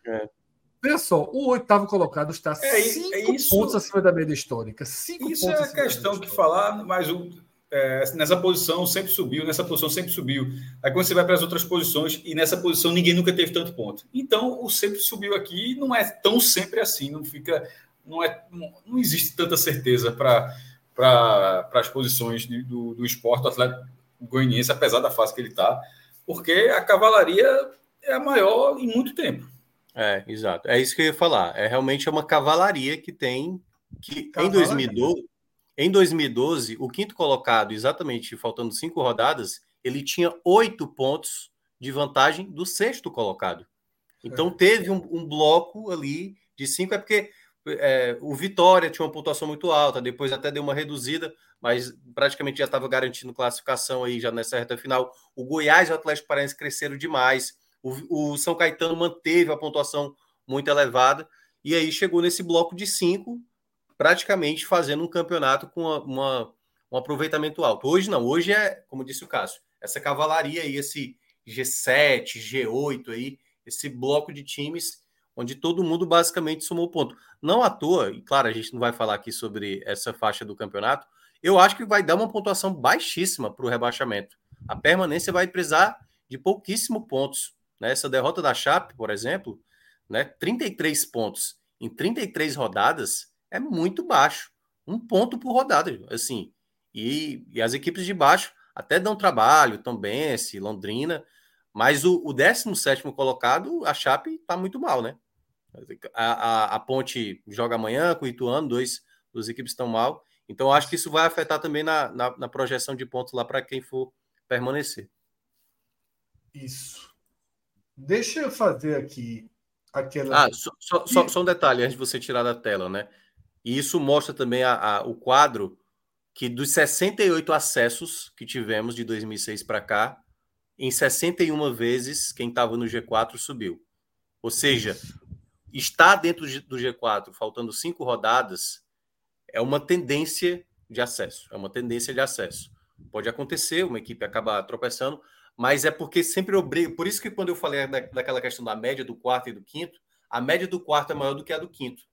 Olha só, o 8º colocado está 5 pontos acima da média histórica. 5 isso pontos é a questão que falar, mas nessa posição sempre subiu. Aí quando você vai para as outras posições, e nessa posição ninguém nunca teve tanto ponto. Então, o sempre subiu aqui não é tão sempre assim, não existe tanta certeza para as posições do Sport, do Atlético Goianiense, apesar da fase que ele está, porque a cavalaria é a maior em muito tempo. Exato. É isso que eu ia falar. Realmente é uma cavalaria que tem... Em 2012, o 5º colocado, exatamente faltando 5 rodadas, ele tinha 8 pontos de vantagem do 6º colocado. Então, teve um bloco ali de 5, é porque... o Vitória tinha uma pontuação muito alta, depois até deu uma reduzida, mas praticamente já estava garantindo classificação aí já nessa reta final. O Goiás e o Atlético Paranaense cresceram demais, o São Caetano manteve a pontuação muito elevada, e aí chegou nesse bloco de 5, praticamente fazendo um campeonato com um aproveitamento alto. Hoje não, hoje é, como disse o Cássio, essa cavalaria aí, esse G7, G8 aí, esse bloco de times onde todo mundo basicamente somou ponto. Não à toa, e claro, a gente não vai falar aqui sobre essa faixa do campeonato, eu acho que vai dar uma pontuação baixíssima para o rebaixamento. A permanência vai precisar de pouquíssimos pontos. Né? Essa derrota da Chape, por exemplo, né? 33 pontos em 33 rodadas é muito baixo. Um ponto por rodada, assim. E as equipes de baixo até dão trabalho, Tombense, Londrina, mas o 17º colocado, a Chape, está muito mal, né? A Ponte joga amanhã com o Ituano, duas equipes estão mal. Então, acho que isso vai afetar também na projeção de pontos lá para quem for permanecer. Isso. Deixa eu fazer aqui aquela... só um detalhe antes de você tirar da tela, né? E isso mostra também o quadro que dos 68 acessos que tivemos de 2006 para cá, em 61 vezes, quem estava no G4 subiu. Ou seja, estar dentro do G4, faltando 5 rodadas, é uma tendência de acesso. Pode acontecer, uma equipe acaba tropeçando, mas é porque sempre obriga... Por isso que quando eu falei daquela questão da média do quarto e do quinto, a média do quarto é maior do que a do quinto.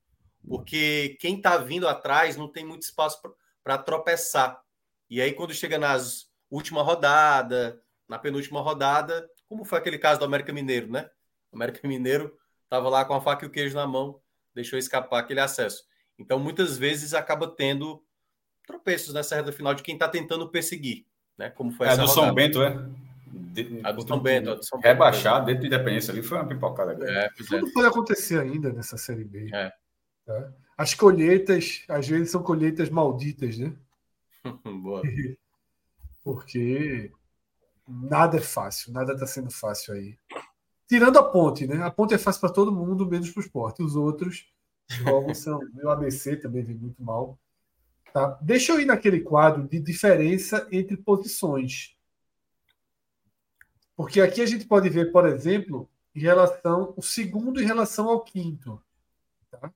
Porque quem está vindo atrás não tem muito espaço para tropeçar. E aí, quando chega nas última rodada... Na penúltima rodada, como foi aquele caso do América Mineiro, né? O América Mineiro estava lá com a faca e o queijo na mão, deixou escapar aquele acesso. Então, muitas vezes, acaba tendo tropeços nessa reta final de quem está tentando perseguir, né? Como foi essa do rodada. São Bento, é? A do São Bento. Rebaixar dentro da Independência ali foi uma pipocada grande. Tudo pode acontecer ainda nessa Série B. É. Tá? As colheitas, às vezes, são colheitas malditas, né? Boa. Porque... Nada é fácil, nada está sendo fácil aí. Tirando a Ponte, né? A Ponte é fácil para todo mundo, menos para o Sport. Os outros jogos são... O ABC também vem muito mal. Tá? Deixa eu ir naquele quadro de diferença entre posições. Porque aqui a gente pode ver, por exemplo, em relação o segundo em relação ao quinto. Tá?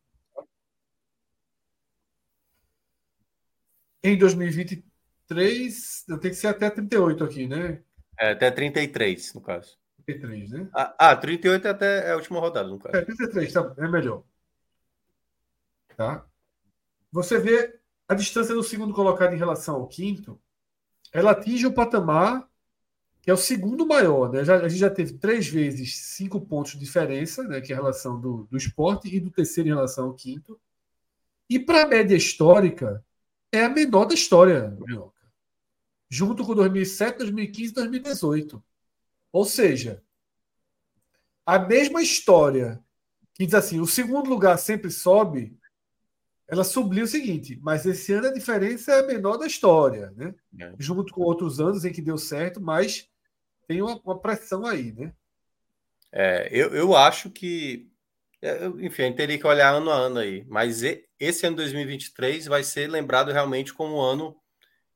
Em 2023, eu tenho que ser até 38 aqui, né? É, até 33, no caso. 33, né? 38 é até a última rodada, no caso. É, 33, tá, é melhor. Tá? Você vê a distância do segundo colocado em relação ao quinto, ela atinge o patamar que é o segundo maior, né? A gente já teve 3 vezes 5 pontos de diferença, né? Que é a relação do Sport e do terceiro em relação ao quinto. E para a média histórica, é a menor da história, meu. Junto com 2007, 2015 e 2018. Ou seja, a mesma história que diz assim, o segundo lugar sempre sobe, ela sublinha o seguinte, mas esse ano a diferença é a menor da história, né? É. Junto com outros anos em que deu certo, mas tem uma pressão aí, né? Eu acho que... Enfim, a gente teria que olhar ano a ano aí, mas esse ano 2023 vai ser lembrado realmente como um ano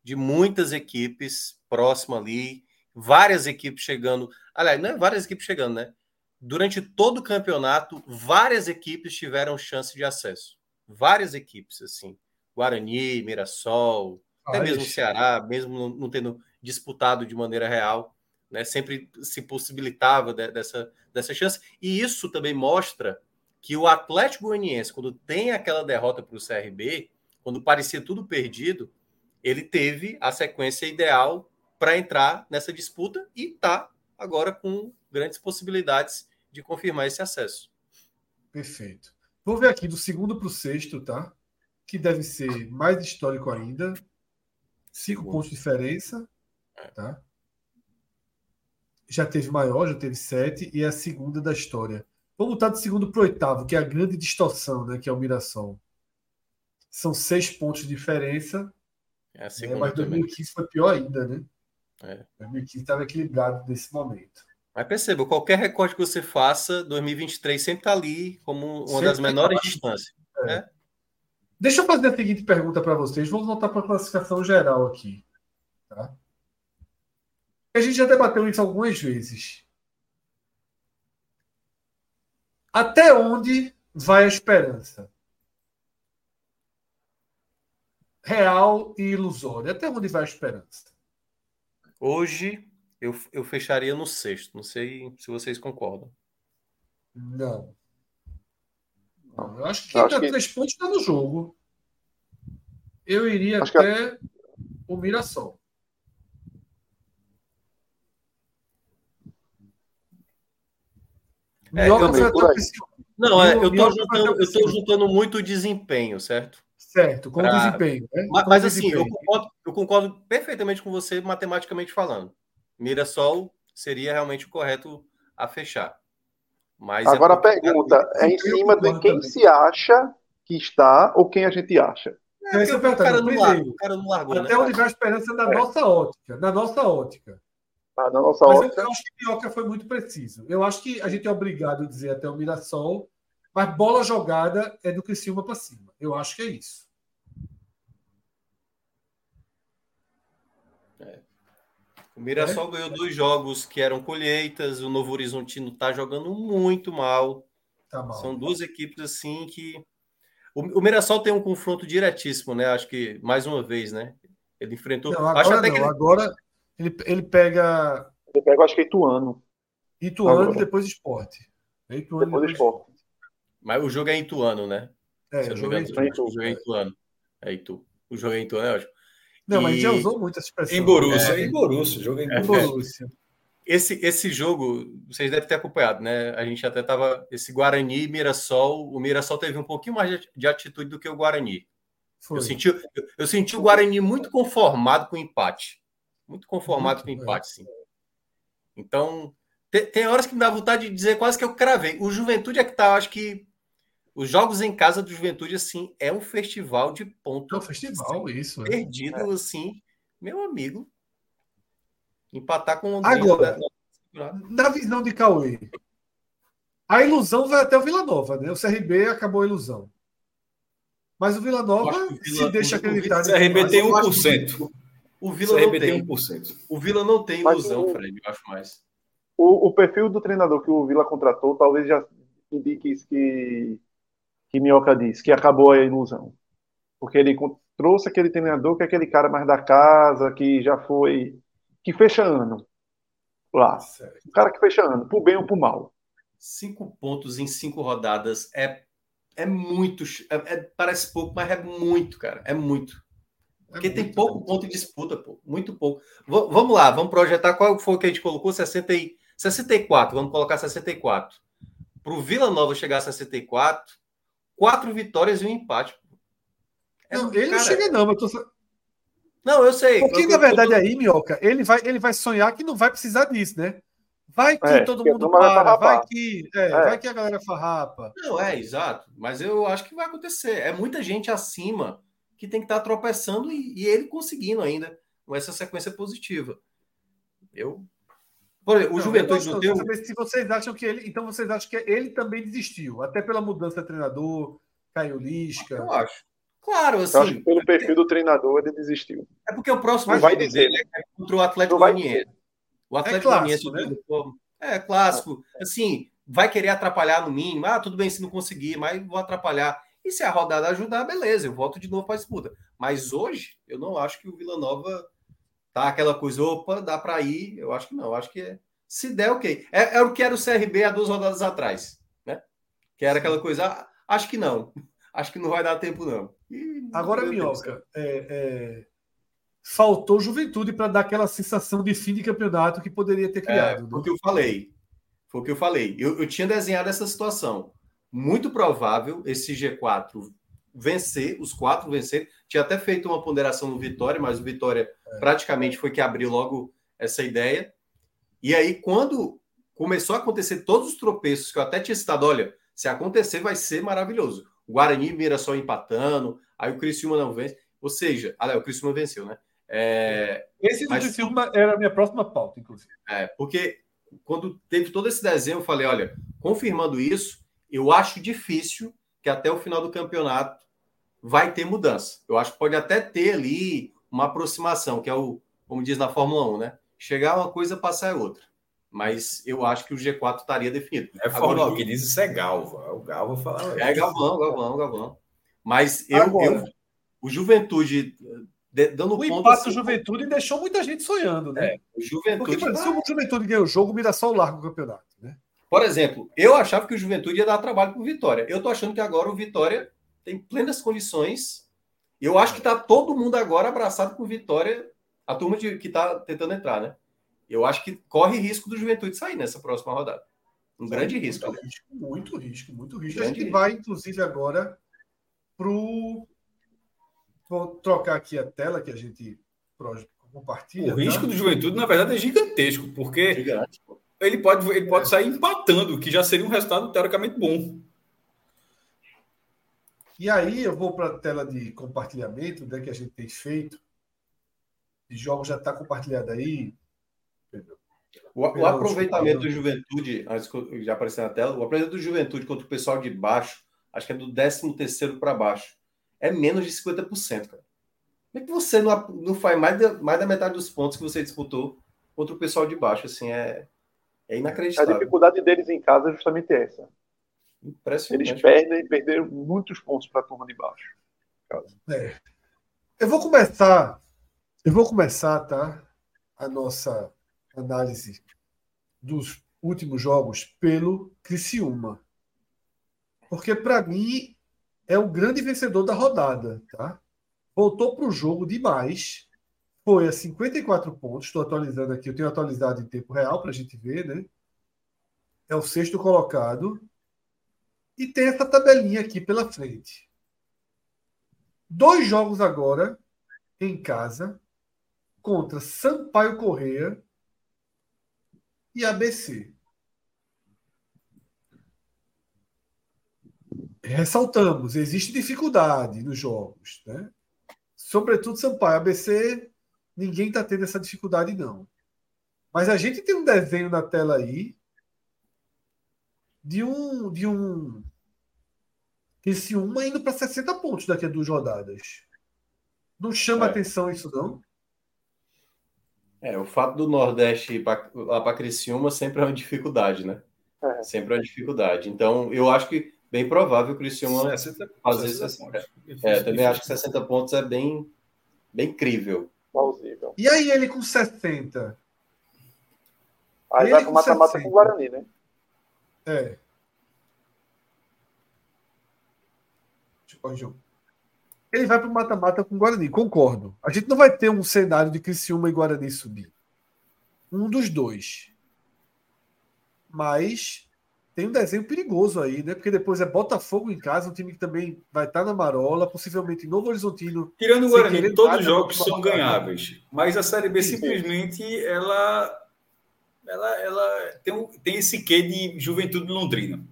de muitas equipes próximas ali, várias equipes chegando. Aliás, não é várias equipes chegando, né? Durante todo o campeonato, várias equipes tiveram chance de acesso. Várias equipes, assim. Guarani, Mirassol, até mesmo o Ceará, mesmo não tendo disputado de maneira real, né? Sempre se possibilitava dessa chance. E isso também mostra que o Atlético Goianiense, quando tem aquela derrota para o CRB, quando parecia tudo perdido, ele teve a sequência ideal para entrar nessa disputa e está agora com grandes possibilidades de confirmar esse acesso. Perfeito. Vou ver aqui do segundo para o sexto, tá? Que deve ser mais histórico ainda. 5 pontos de diferença. Tá? Já teve maior, já teve 7 e é a segunda da história. Vamos botar do segundo para o oitavo, que é a grande distorção, né? Que é o Mirassol. São 6 pontos de diferença. É a segunda mas 2015 também. Foi pior ainda, né? 2015 estava equilibrado nesse momento. Mas perceba, qualquer recorte que você faça, 2023 sempre está ali como uma sempre das menores distâncias. É. Né? Deixa eu fazer a seguinte pergunta para vocês. Vamos voltar para a classificação geral aqui. Tá? A gente já debateu isso algumas vezes. Até onde vai a esperança? Real e ilusória. Até onde vai a esperança? Hoje, eu fecharia no sexto. Não sei se vocês concordam. Não. Eu acho que até 3 pontos está no jogo. Eu iria até o Mirassol. Eu estou juntando muito o desempenho, certo? Certo, com o desempenho. Né? Mas assim, desempenho. Eu concordo perfeitamente com você, matematicamente falando. Mirassol seria realmente o correto a fechar. Mas agora a pergunta é em cima de quem se acha que está ou quem a gente acha. O cara não largou. Até onde vai a esperança da nossa ótica. Na nossa ótica. Na nossa ótica. Eu acho que o Minhoca foi muito preciso. Eu acho que a gente é obrigado a dizer até o Mirassol, mas bola jogada é do Criciúma para cima. Eu acho que é isso. O Mirassol ganhou 2 jogos que eram colheitas. O Novorizontino está jogando muito mal. Tá mal. São 2 equipes assim que... O Mirassol tem um confronto diretíssimo, né? Acho que, mais uma vez, né? Ele enfrentou... Não, agora acho até não. Que ele... Agora ele pega... Ele pega, acho que é Ituano. Ituano e depois Sport. Depois Sport. Mas o jogo é Ituano, né? O jogo é Ituano. O jogo é Ituano, é ótimo. Não, mas a gente já usou muito essa expressão. Em Borussia. Esse jogo, vocês devem ter acompanhado, né? A gente até estava... Esse Guarani e Mirassol... O Mirassol teve um pouquinho mais de atitude do que o Guarani. Eu senti o Guarani muito conformado com o empate. Sim. Então, tem horas que me dá vontade de dizer quase que eu cravei. O Juventude é que tá, acho que... Os jogos em casa do Juventude, assim, é um festival de pontos. É um festival, isso. Perdido, assim, meu amigo. Empatar com o Londrina. Agora, na visão de Cauê, a ilusão vai até o Vila Nova, né? O CRB acabou a ilusão. Mas o Vila Nova se deixa acreditar... O CRB tem 1%. O Vila não tem 1%. O Vila não tem ilusão, Fred, eu acho mais. O perfil do treinador que o Vila contratou, talvez já indique isso que Minhoca disse, que acabou a ilusão. Porque ele trouxe aquele treinador que é aquele cara mais da casa, que já foi... que fecha ano. Lá. Certo. O cara que fecha ano, pro bem ou pro mal. 5 pontos em 5 rodadas é muito... parece pouco, mas é muito, cara. É muito. Porque tem pouco ponto de disputa, pô. Muito pouco. Vamos lá, vamos projetar qual foi o que a gente colocou. 64, vamos colocar 64. Pro Vila Nova chegar a 64... 4 vitórias e um empate. Não chega, mas eu tô... Não, eu sei. Porque, na verdade, aí, Minhoca, ele vai sonhar que não vai precisar disso, né? Vai que todo mundo para, vai que a galera farrapa. Não, exato. Mas eu acho que vai acontecer. É muita gente acima que tem que estar tropeçando e ele conseguindo ainda com essa sequência positiva. Por exemplo, Juventude não deu... Se vocês acham que ele... Então, vocês acham que ele também desistiu? Até pela mudança de treinador, caiu Lisca... Eu acho. Claro, assim... Eu acho que pelo perfil do treinador, ele desistiu. É porque o próximo... vai dizer, né? É contra o Atlético Goianiense. O Atlético Goianiense... É clássico. Assim, vai querer atrapalhar no mínimo. Tudo bem se não conseguir, mas vou atrapalhar. E se a rodada ajudar, beleza. Eu volto de novo para a disputa. Mas hoje, eu não acho que o Vila Nova... Tá aquela coisa, opa, dá para ir? Eu acho que não, acho que se der, ok. É o que era o CRB há 2 rodadas atrás, né? Que era aquela coisa, acho que não. Acho que não vai dar tempo, não. Agora, Minhoca, faltou Juventude para dar aquela sensação de fim de campeonato que poderia ter criado. Foi o que eu falei. Eu tinha desenhado essa situação. Muito provável esse G4... vencer, os 4. Tinha até feito uma ponderação no Vitória, mas o Vitória praticamente foi que abriu logo essa ideia. E aí, quando começou a acontecer todos os tropeços, que eu até tinha citado, olha, se acontecer vai ser maravilhoso. O Guarani mira só empatando, aí o Criciúma não vence. Ou seja, o Criciúma venceu, né? Criciúma era a minha próxima pauta, inclusive. Porque quando teve todo esse desenho, eu falei, olha, confirmando isso, eu acho difícil que até o final do campeonato vai ter mudança. Eu acho que pode até ter ali uma aproximação, que é o, como diz na Fórmula 1, né? Chegar uma coisa, passar é outra. Mas eu acho que o G4 estaria definido. É Fórmula 1 que diz isso é Galva. O Galva fala... É Galvão. Mas o Juventude... Dando o empate assim, do Juventude deixou muita gente sonhando, né? O Juventude... Porque se o Juventude ganhou o jogo, o Mirassol larga o campeonato, né? Por exemplo, eu achava que o Juventude ia dar trabalho para o Vitória. Eu tô achando que agora o Vitória tem plenas condições. Eu acho que tá todo mundo agora abraçado com o Vitória, a turma que tá tentando entrar, né? Eu acho que corre risco do Juventude sair nessa próxima rodada. Um grande risco. Muito risco. A gente vai, inclusive, agora pro... Vou trocar aqui a tela que a gente compartilha. O risco do Juventude, na verdade, é gigantesco, porque ele pode sair empatando, que já seria um resultado teoricamente bom. E aí eu vou para a tela de compartilhamento, né, que a gente tem feito. O jogo já está compartilhado aí. O aproveitamento do Juventude, antes que já aparecer na tela, o aproveitamento do Juventude contra o pessoal de baixo, acho que é do 13º para baixo. É menos de 50%, cara. Como é que você não faz mais da metade dos pontos que você disputou contra o pessoal de baixo? Assim, é inacreditável. A dificuldade deles em casa é justamente essa. Impressionante. Eles perderam muitos pontos para a turma de baixo. É. Eu vou começar, tá? A nossa análise dos últimos jogos pelo Criciúma. Porque, para mim, é o grande vencedor da rodada, tá? Voltou para o jogo demais. Foi a 54 pontos. Estou atualizando aqui. Eu tenho atualizado em tempo real para a gente ver, né? É o 6º colocado. E tem essa tabelinha aqui pela frente. 2 jogos agora em casa contra Sampaio Corrêa e ABC. Ressaltamos, existe dificuldade nos jogos, né? Sobretudo Sampaio, ABC, ninguém está tendo essa dificuldade, não. Mas a gente tem um desenho na tela aí de um esse uma indo para 60 pontos daqui a 2 rodadas. Não chama atenção isso, não? O fato do Nordeste ir lá para Criciúma sempre é uma dificuldade, né? Sempre é uma dificuldade. Então, eu acho que bem provável o Criciúma fazer 60 pontos. Também acho que 60 pontos é bem crível. Plausível. E aí ele com 70? Aí vai com mata-mata com o Guarani, né? É. Ele vai pro mata-mata com o Guarani, concordo. A gente não vai ter um cenário de Criciúma e Guarani subir. Um dos dois. Mas... tem um desenho perigoso aí, né? Porque depois é Botafogo em casa, um time que também vai estar na marola, possivelmente Novorizontino. Tirando o Guarani, todos os jogos são ganháveis. Mas a Série B, simplesmente, ela tem esse quê de Juventude Londrina.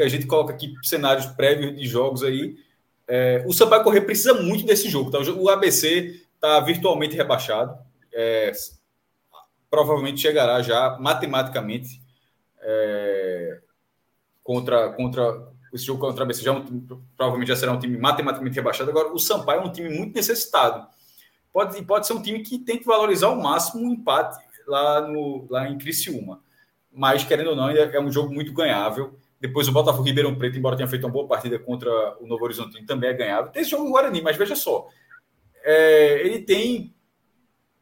A gente coloca aqui cenários prévios de jogos aí. O Sampaio Corrêa precisa muito desse jogo, tá? O ABC está virtualmente rebaixado. Provavelmente chegará já, matematicamente, contra esse jogo contra a ABC, provavelmente já será um time matematicamente rebaixado. Agora, o Sampaio é um time muito necessitado. Pode ser um time que tente valorizar ao máximo um empate lá em Criciúma. Mas, querendo ou não, é um jogo muito ganhável. Depois o Botafogo de Ribeirão Preto, embora tenha feito uma boa partida contra o Novorizontino, também é ganhável. Tem esse jogo do Guarani, mas veja só. Ele tem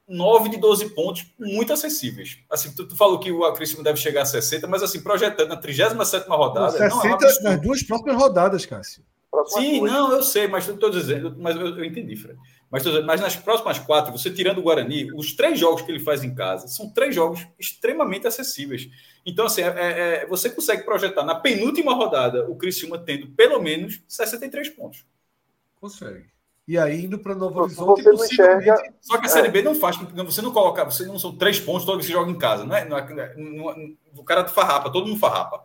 9 de 12 pontos muito acessíveis. Assim, tu falou que o Criciúma deve chegar a 60, mas assim, projetando na 37ª rodada... 60 nas 2 próximas rodadas, Cássio. Sim, não, eu sei, mas estou dizendo... Mas eu entendi, Fred. Mas nas próximas 4, você tirando o Guarani, os 3 jogos que ele faz em casa são 3 jogos extremamente acessíveis. Então, assim, você consegue projetar na penúltima rodada o Criciúma tendo pelo menos 63 pontos. Consegue. E aí indo para Novo Horizonte, você não enxerga... Só que a Série B não faz, você não coloca, você não são 3 pontos todo que você joga em casa, não é, o cara farrapa, todo mundo farrapa.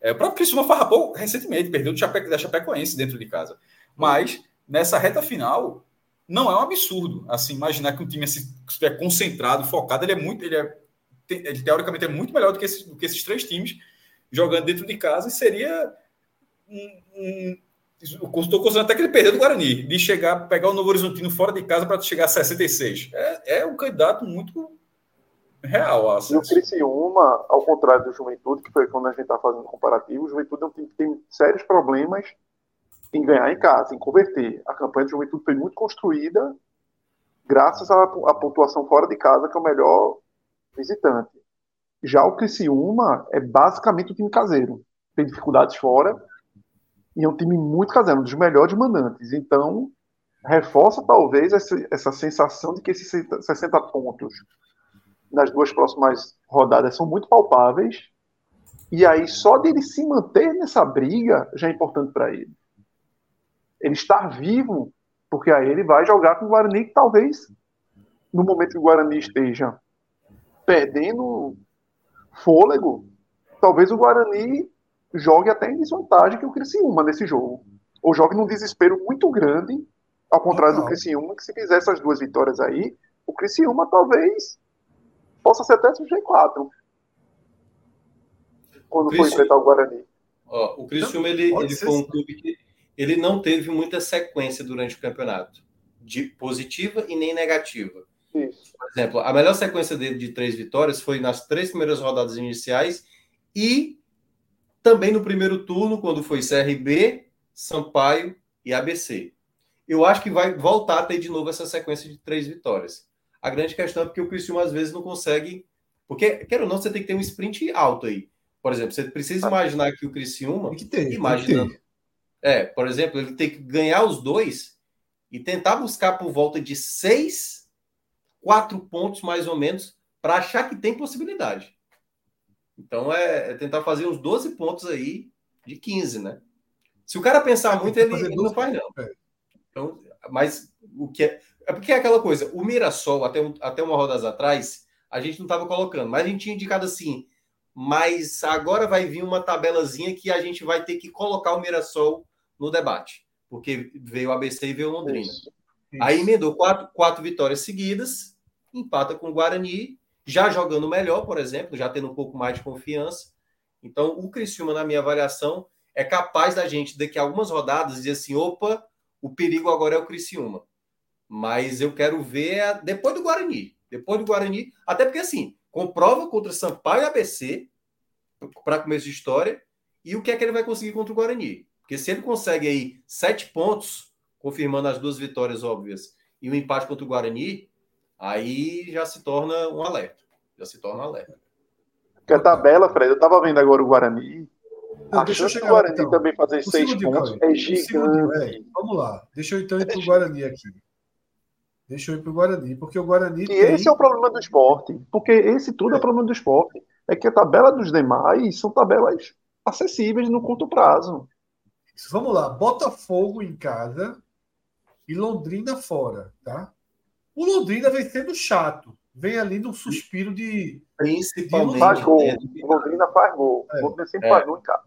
O próprio Criciúma farrapou recentemente, perdeu da Chapecoense dentro de casa. Mas nessa reta final não é um absurdo, assim, imaginar que um time assim, que estiver concentrado, focado, ele teoricamente é muito melhor do que esses 3 times jogando dentro de casa, e seria Estou considerando até que ele perdeu do Guarani, de chegar, pegar o Novorizontino fora de casa para chegar a 66. É um candidato muito real. E o Criciúma, ao contrário do Juventude, que foi quando a gente está fazendo um comparativo, o Juventude é um time que tem sérios problemas em ganhar em casa, em converter. A campanha do Juventude foi muito construída graças à pontuação fora de casa, que é o melhor visitante. Já o Criciúma é basicamente um time caseiro. Tem dificuldades fora. E é um time muito caseiro, um dos melhores mandantes. Então, reforça talvez essa sensação de que esses 60 pontos nas duas próximas rodadas são muito palpáveis. E aí, só dele se manter nessa briga já é importante para ele. Ele estar vivo, porque aí ele vai jogar com o Guarani, que talvez, no momento que o Guarani esteja perdendo fôlego, talvez o Guarani jogue até em desvantagem que o Criciúma nesse jogo. Ou jogue num desespero muito grande, ao contrário do Criciúma, que se fizer essas duas vitórias aí, o Criciúma talvez possa ser até o G4. Quando for enfrentar o Guarani. Ó, o Criciúma, ele foi um clube que ele não teve muita sequência durante o campeonato, de positiva e nem negativa. Isso. Por exemplo, a melhor sequência dele de 3 vitórias foi nas 3 primeiras rodadas iniciais e também no primeiro turno, quando foi CRB, Sampaio e ABC. Eu acho que vai voltar a ter de novo essa sequência de 3 vitórias. A grande questão é porque o Criciúma às vezes não consegue... Porque, quer ou não, você tem que ter um sprint alto aí. Por exemplo, você precisa imaginar que o Criciúma... por exemplo, ele tem que ganhar os 2 e tentar buscar por volta de 6, 4 pontos mais ou menos, para achar que tem possibilidade. Então, é tentar fazer uns 12 pontos aí de 15, né? Se o cara pensar muito, ele não faz, não. Então, mas o que é... É porque é aquela coisa, o Mirassol, até uma rodada atrás, a gente não estava colocando, mas a gente tinha indicado assim, mas agora vai vir uma tabelazinha que a gente vai ter que colocar o Mirassol no debate, porque veio o ABC e veio o Londrina. Isso. Aí emendou 4 vitórias seguidas, empata com o Guarani, já jogando melhor, por exemplo, já tendo um pouco mais de confiança. Então, o Criciúma, na minha avaliação, é capaz da gente, daqui a algumas rodadas, dizer assim, opa, o perigo agora é o Criciúma. Mas eu quero ver depois do Guarani. Até porque, assim, comprova contra Sampaio e ABC, para começo de história, e o que é que ele vai conseguir contra o Guarani. Porque se ele consegue aí 7 pontos, confirmando as 2 vitórias óbvias, e um empate contra o Guarani... Aí já se torna um alerta. Porque a tabela, Fred, eu estava vendo agora o Guarani. A chance do Guarani então também fazer 6 pontos é gigante. Vamos lá. Deixa eu então ir para o Guarani aqui. Porque o Guarani... esse é o problema do esporte. Porque esse tudo é o problema do esporte. É que a tabela dos demais são tabelas acessíveis no curto prazo. Vamos lá. Botafogo em casa e Londrina fora, tá? O Londrina vem sendo chato. Vem ali num suspiro de... Principalmente. Faz gol. O Londrina faz gol. O Londrina sempre faz gol em casa.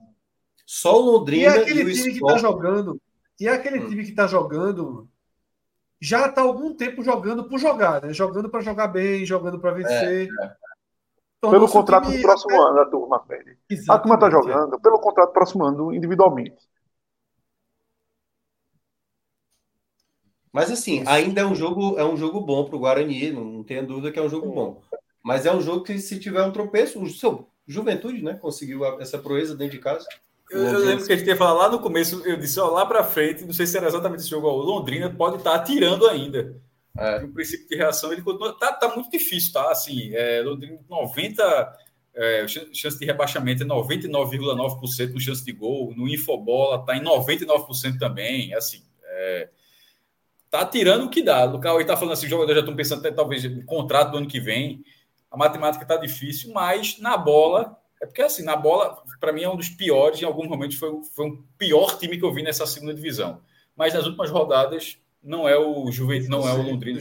Só o Londrina e aquele time que tá jogando. E aquele time que tá jogando... Já tá há algum tempo jogando por jogar, né? Jogando para jogar bem, jogando para vencer. Pelo contrato do próximo ano, a turma, velho. A turma tá jogando pelo contrato do próximo ano, individualmente. Mas, assim, ainda é um jogo bom para o Guarani, não tenho dúvida que é um jogo bom. Mas é um jogo que, se tiver um tropeço, o seu Juventude, né, conseguiu essa proeza dentro de casa. Eu lembro que a gente tinha falado lá no começo, eu disse, ó, lá para frente, não sei se era exatamente esse jogo, o Londrina pode estar atirando ainda. O princípio de reação, ele continua, tá muito difícil, tá? Assim, Londrina, 90% chance de rebaixamento é 99,9% no chance de gol, no Infobola tá em 99% também, assim, tá tirando o que dá. O Cauê tá falando assim, os jogadores já estão pensando até talvez no contrato do ano que vem. A matemática tá difícil, mas na bola... É porque assim, na bola, para mim é um dos piores, em alguns momentos foi um pior time que eu vi nessa segunda divisão. Mas nas últimas rodadas, não é o Juventude, não é o Londrina,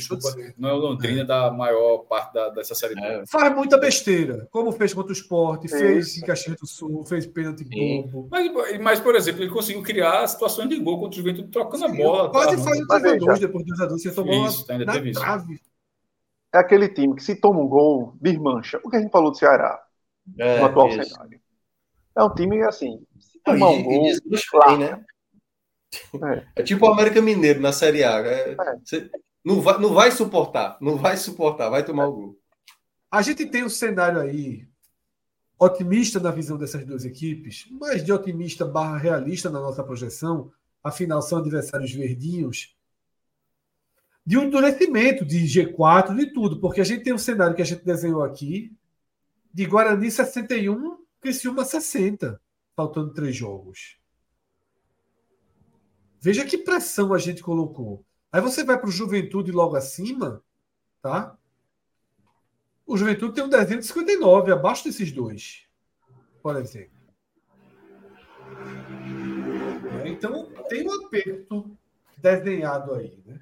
não é o Londrina da maior parte dessa série. Faz muita besteira, como fez contra o Sport, fez em Caxias do Sul, fez pênalti bobo. Mas, por exemplo, ele conseguiu criar situações de gol contra o Juventude trocando a bola. Quase faz o 2x2 depois do 2x2, você tomou na trave. É aquele time que se toma um gol, desmancha. O que a gente falou do Ceará? No atual cenário. É um time assim, se tomar um gol, desmancha, né? É tipo o América Mineiro na Série A. Você não vai suportar, vai tomar o gol. A gente tem um cenário aí otimista na visão dessas duas equipes, mas de otimista barra realista na nossa projeção, afinal são adversários verdinhos, de um endurecimento de G4, de tudo, porque a gente tem um cenário que a gente desenhou aqui de Guarani 61, Criciúma 60, faltando 3 jogos. Veja que pressão a gente colocou. Aí você vai para o Juventude logo acima, tá? O Juventude tem um desenho de 59, abaixo desses dois, por exemplo. Então, tem um aperto desenhado aí, né?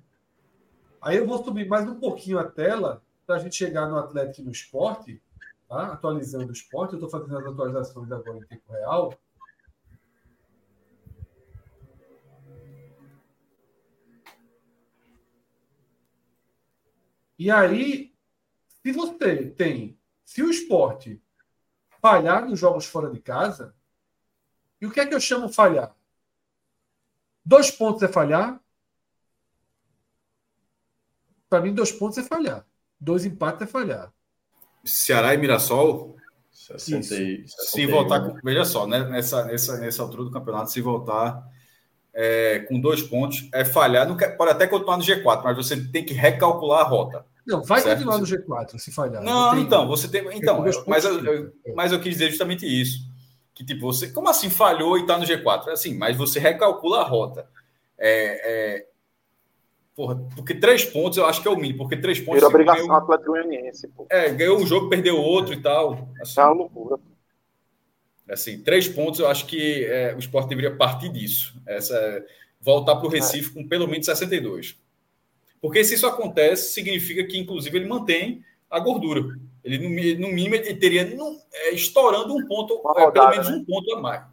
Aí eu vou subir mais um pouquinho a tela para a gente chegar no Atlético e no Sport, tá? Atualizando o Sport. Eu estou fazendo as atualizações agora em tempo real. E aí, se você tem... Se o Sport falhar nos jogos fora de casa... E o que é que eu chamo falhar? 2 pontos é falhar? Para mim, 2 pontos é falhar. 2 empates é falhar. Ceará e Mirassol? 60, se voltar... Veja só, né? nessa altura do campeonato, se voltar... com 2 pontos, é falhar. Não quer, pode até continuar no G4, mas você tem que recalcular a rota. Não, vai certo? Continuar no G4 se falhar. Não, então, você tem. Então, mas eu quis dizer justamente isso. Que tipo, você. Como assim falhou e está no G4? Assim, mas você recalcula a rota. Porque 3 pontos eu acho que é o mínimo. Porque 3 pontos. Era obrigação do Atlético Goianiense, pô. Ganhou um jogo, perdeu outro e tal. Assim, tá uma loucura. Assim, 3 pontos, eu acho que o Sport deveria partir disso. Voltar para o Recife com pelo menos 62. Porque se isso acontece, significa que, inclusive, ele mantém a gordura. Ele, no mínimo, ele teria estourando 1 ponto, rodada, pelo menos, né? 1 ponto a mais.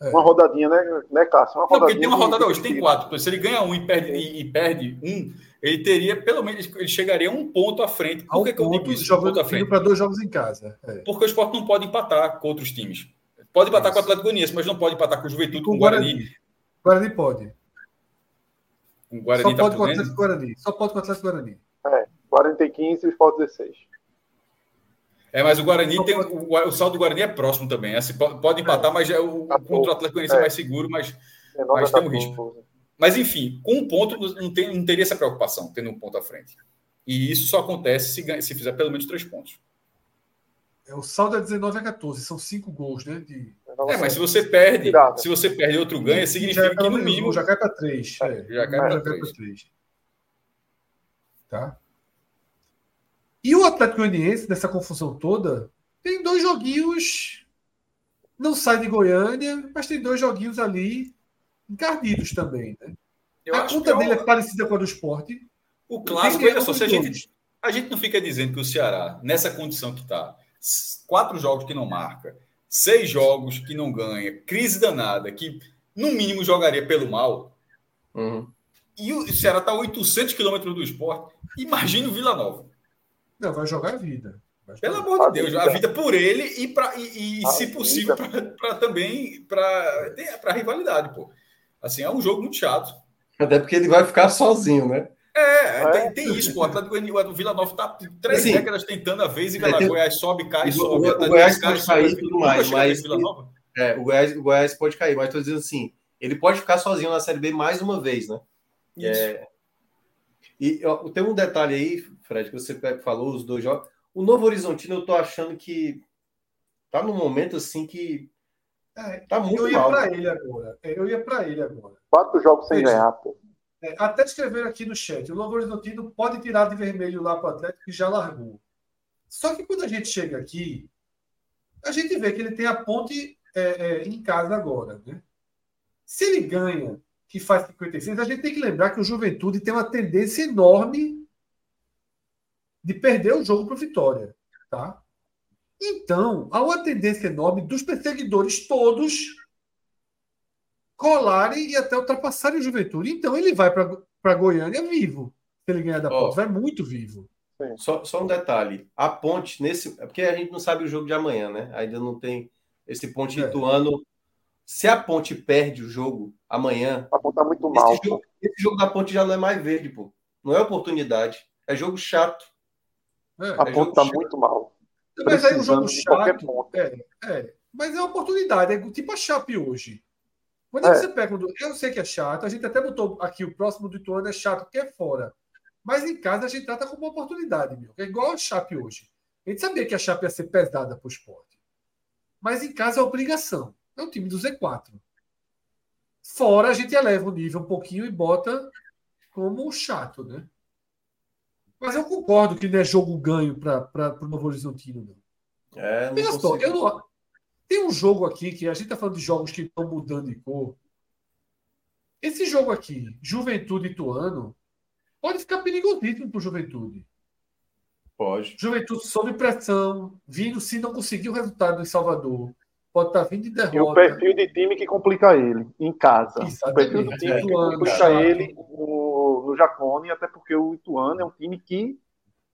Uma rodadinha, né Cássio? Não, porque tem uma rodada hoje, tem 4. Se ele ganha 1 e perde um, ele teria, pelo menos, ele chegaria 1 ponto à frente. Por que eu digo isso? Jogando para 2 jogos em casa. Porque o Sport não pode empatar com outros times. Pode empatar com o Atlético Goianiense, mas não pode empatar com o Juventude, com o Guarani. Guarani pode. Com o Guarani só pode com o Atlético Guarani. Só pode com o Atlético Guarani. Guarani tem 15 e o Sport 16. Mas o Guarani o saldo do Guarani é próximo também. Pode empatar, mas contra o Atlético Goianiense é mais seguro, mas tem um risco. Mas, enfim, com 1 ponto, não teria essa preocupação, tendo 1 ponto à frente. E isso só acontece se fizer pelo menos 3 pontos. O saldo é 19 a 14, são 5 gols, né? Mas se você perde e outro ganha, significa que no mínimo... Já cai para 3. Já cai para 3. Tá? E o Atlético Goianiense, nessa confusão toda, tem 2 joguinhos, não sai de Goiânia, mas tem 2 joguinhos ali... encardidos também, né? A conta dele é parecida com a do Sport. O clássico, olha só, se a gente não fica dizendo que o Ceará, nessa condição que está, 4 jogos que não marca, 6 jogos que não ganha, crise danada, que no mínimo jogaria pelo mal, e o Ceará está a 800 km do Sport, imagina o Vila Nova. Não, vai jogar a vida. Pelo amor de Deus, a vida por ele e se possível, para rivalidade, pô. Assim, é um jogo muito chato. Até porque ele vai ficar sozinho, né? Tem isso, pô. O Vila Nova tá 3 décadas tentando a vez, e o Goiás sobe, cai, sobe. O Goiás pode cair e tudo mais. Mas o Goiás pode cair, mas tô dizendo assim, ele pode ficar sozinho na Série B mais uma vez, né? Isso. E ó, tem um detalhe aí, Fred, que você falou, os 2 jogos. O Novorizontino, eu tô achando que tá num momento assim que... tá muito eu ia mal. Eu ia para ele agora. 4 jogos sem ganhar, pô. Até escrever aqui no chat, o Londrina pode tirar de vermelho lá para o Atlético, que já largou. Só que quando a gente chega aqui, a gente vê que ele tem a Ponte em casa agora, né? Se ele ganha, que faz 56, a gente tem que lembrar que o Juventude tem uma tendência enorme de perder o jogo para o Vitória, tá? Então, há uma tendência enorme dos perseguidores todos colarem e até ultrapassarem o Juventude. Então, ele vai para Goiânia vivo. Se ele ganhar da Ponte, vai muito vivo. Só um detalhe. A Ponte, porque a gente não sabe o jogo de amanhã, né? Ainda não tem esse Ponte Ituano. Se a Ponte perde o jogo amanhã... A Ponte tá muito mal. Esse jogo da Ponte já não é mais verde, pô. Não é oportunidade. É jogo chato. A Ponte tá muito mal. Mas aí é um jogo chato. Mas é uma oportunidade. É tipo a Chape hoje. Quando você pega... Eu sei que é chato. A gente até botou aqui o próximo do Ituano é chato, porque é fora. Mas em casa a gente trata como uma oportunidade, meu. É igual a Chape hoje. A gente sabia que a Chape ia ser pesada pro esporte. Mas em casa é obrigação. É um time do Z4. Fora, a gente eleva o nível um pouquinho e bota como chato, né? Mas eu concordo que não é jogo ganho para o Novorizontino, não. Olha só, tem um jogo aqui que a gente está falando de jogos que estão mudando de cor. Esse jogo aqui, Juventude e Ituano, pode ficar perigosíssimo para o Juventude. Pode. Juventude sob pressão, vindo se não conseguir o resultado em Salvador. Pode estar vindo de derrota. E o perfil de time que complica ele em casa. Exatamente. O perfil de time que complica ele no Jacone, até porque o Ituano é um time que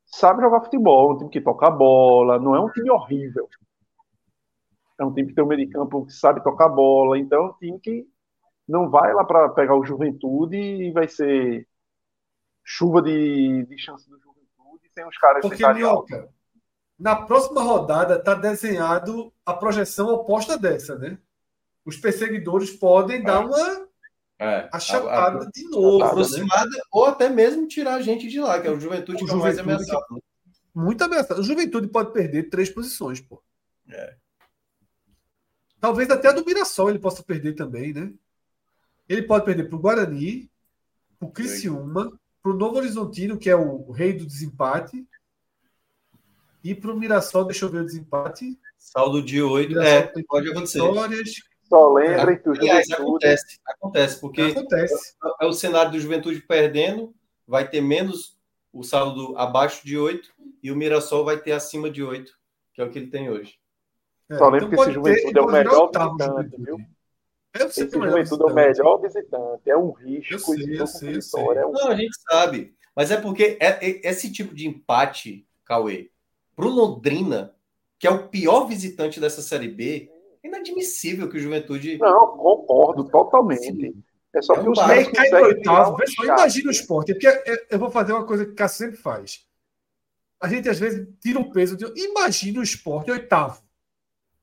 sabe jogar futebol, é um time que toca a bola, não é um time horrível. É um time que tem um meio de campo que sabe tocar a bola, então é um time que não vai lá para pegar o Juventude e vai ser chuva de chance do Juventude sem os caras... Porque, Minhoca, na próxima rodada está desenhado a projeção oposta dessa, né? Os perseguidores podem dar uma achatada de novo. Aproximada, né? Ou até mesmo tirar a gente de lá, que é o Juventude que é mais ameaçado. Muito ameaçado. O Juventude pode perder 3 posições, pô. Talvez até a do Mirassol ele possa perder também, né? Ele pode perder para o Guarani, para o Criciúma, para o Novorizontino, que é o rei do desempate, e para o Mirassol, deixa eu ver o desempate. Saldo de 8, pode acontecer. Só lembrem que o Juventude... Acontece, porque é o cenário do Juventude perdendo, vai ter menos o saldo abaixo de 8 e o Mirassol vai ter acima de 8, que é o que ele tem hoje. Só lembro que esse Juventude é o melhor visitante, viu? Esse Juventude é o melhor visitante, é um risco de vitória. Não, a gente sabe, mas é porque esse tipo de empate, Cauê, para o Londrina, que é o pior visitante dessa Série B, é inadmissível que o Juventude... Não, concordo totalmente. Sim. É só que o Sport cai no oitavo. Imagina o Sport. Eu vou fazer uma coisa que o Cássio sempre faz. A gente, às vezes, tira o peso. Imagina o Sport oitavo.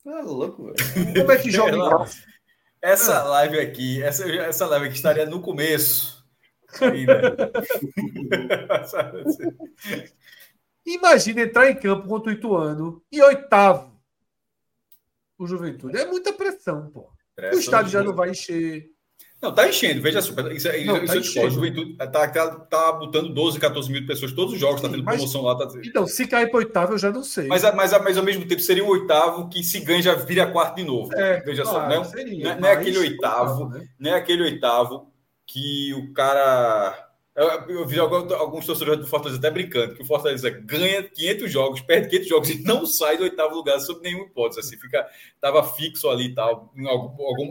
Tá louco, velho. Como é que joga em casa? Essa live aqui, essa live aqui estaria no começo. Aí, né? Imagina entrar em campo contra o Ituano e oitavo o Juventude. É muita pressão, pô. O estádio já não vai encher. Não, tá enchendo. Veja só. Isso é o Juventude tá botando 12, 14 mil pessoas todos os jogos. Sim, tá tendo promoção lá. Então, se cair para oitavo, eu já não sei. Mas ao mesmo tempo, seria o oitavo que se ganha já vira quarto de novo. Veja só. Não é aquele oitavo, né? Não é aquele oitavo que o cara... Eu vi alguns torcedores do Fortaleza até brincando que o Fortaleza ganha 500 jogos, perde 500 jogos e não sai do oitavo lugar sob nenhuma hipótese. Assim, estava fixo ali e tal,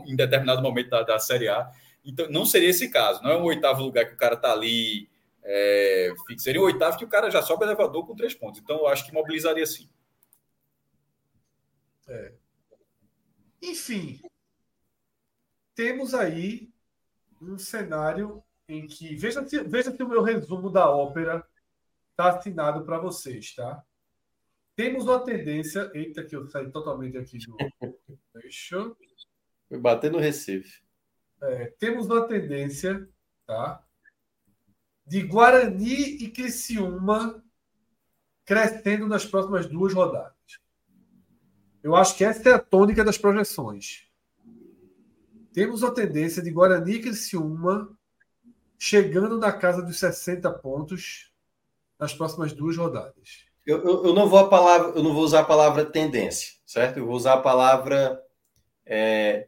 em determinado momento da Série A. Então, não seria esse caso. Não é um oitavo lugar que o cara está ali fixo. Seria um oitavo que o cara já sobe elevador com 3 pontos. Então, eu acho que mobilizaria sim. Enfim, temos aí um cenário... em que veja se o meu resumo da ópera está assinado para vocês, tá? Temos uma tendência... Eita, que eu saí totalmente aqui do... Deixa. Foi bater no Recife. Temos uma tendência, tá? De Guarani e Criciúma crescendo nas próximas 2 rodadas. Eu acho que essa é a tônica das projeções. Temos uma tendência de Guarani e Criciúma chegando na casa dos 60 pontos nas próximas 2 rodadas. Eu não vou usar a palavra tendência, certo? Eu vou usar a palavra...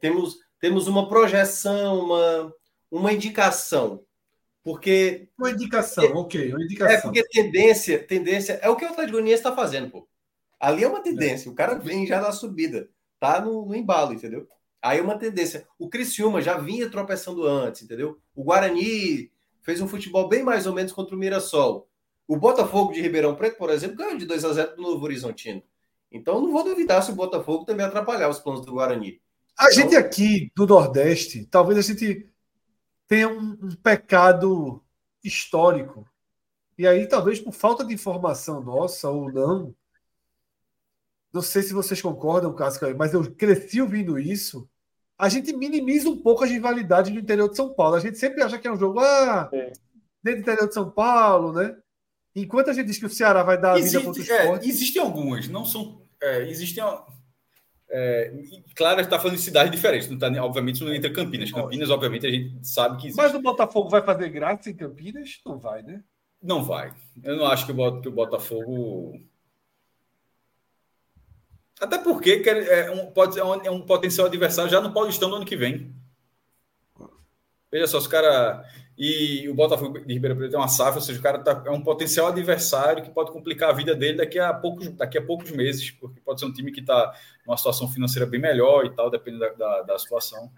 temos uma projeção, uma indicação. Porque... Uma indicação, uma indicação. Porque tendência é o que o Atlético Goianiense está fazendo, pô. Ali é uma tendência. O cara vem já na subida. Tá no embalo, entendeu? Aí uma tendência. O Criciúma já vinha tropeçando antes, entendeu? O Guarani fez um futebol bem mais ou menos contra o Mirassol. O Botafogo de Ribeirão Preto, por exemplo, ganhou de 2-0 do Novorizontino. Então, não vou duvidar se o Botafogo também atrapalhar os planos do Guarani. A gente aqui do Nordeste, talvez a gente tenha um pecado histórico. E aí, talvez por falta de informação nossa ou não, não sei se vocês concordam, Cássio, mas eu cresci ouvindo isso, a gente minimiza um pouco as rivalidades do interior de São Paulo. A gente sempre acha que é um jogo dentro do interior de São Paulo, né? Enquanto a gente diz que o Ceará vai dar a vida contra o Sport... Existem algumas, não são... existem... claro, a gente está falando de cidades diferentes, não tá, obviamente isso não entra Campinas. Campinas, obviamente, a gente sabe que existe. Mas o Botafogo vai fazer graça em Campinas? Não vai, né? Não vai. Eu não acho que o Botafogo... Até porque é um potencial adversário já no Paulistão do ano que vem. Veja só, os caras... E o Botafogo de Ribeirão Preto é uma safra, ou seja, o cara é um potencial adversário que pode complicar a vida dele daqui a poucos meses, porque pode ser um time que está numa situação financeira bem melhor e tal, dependendo da situação.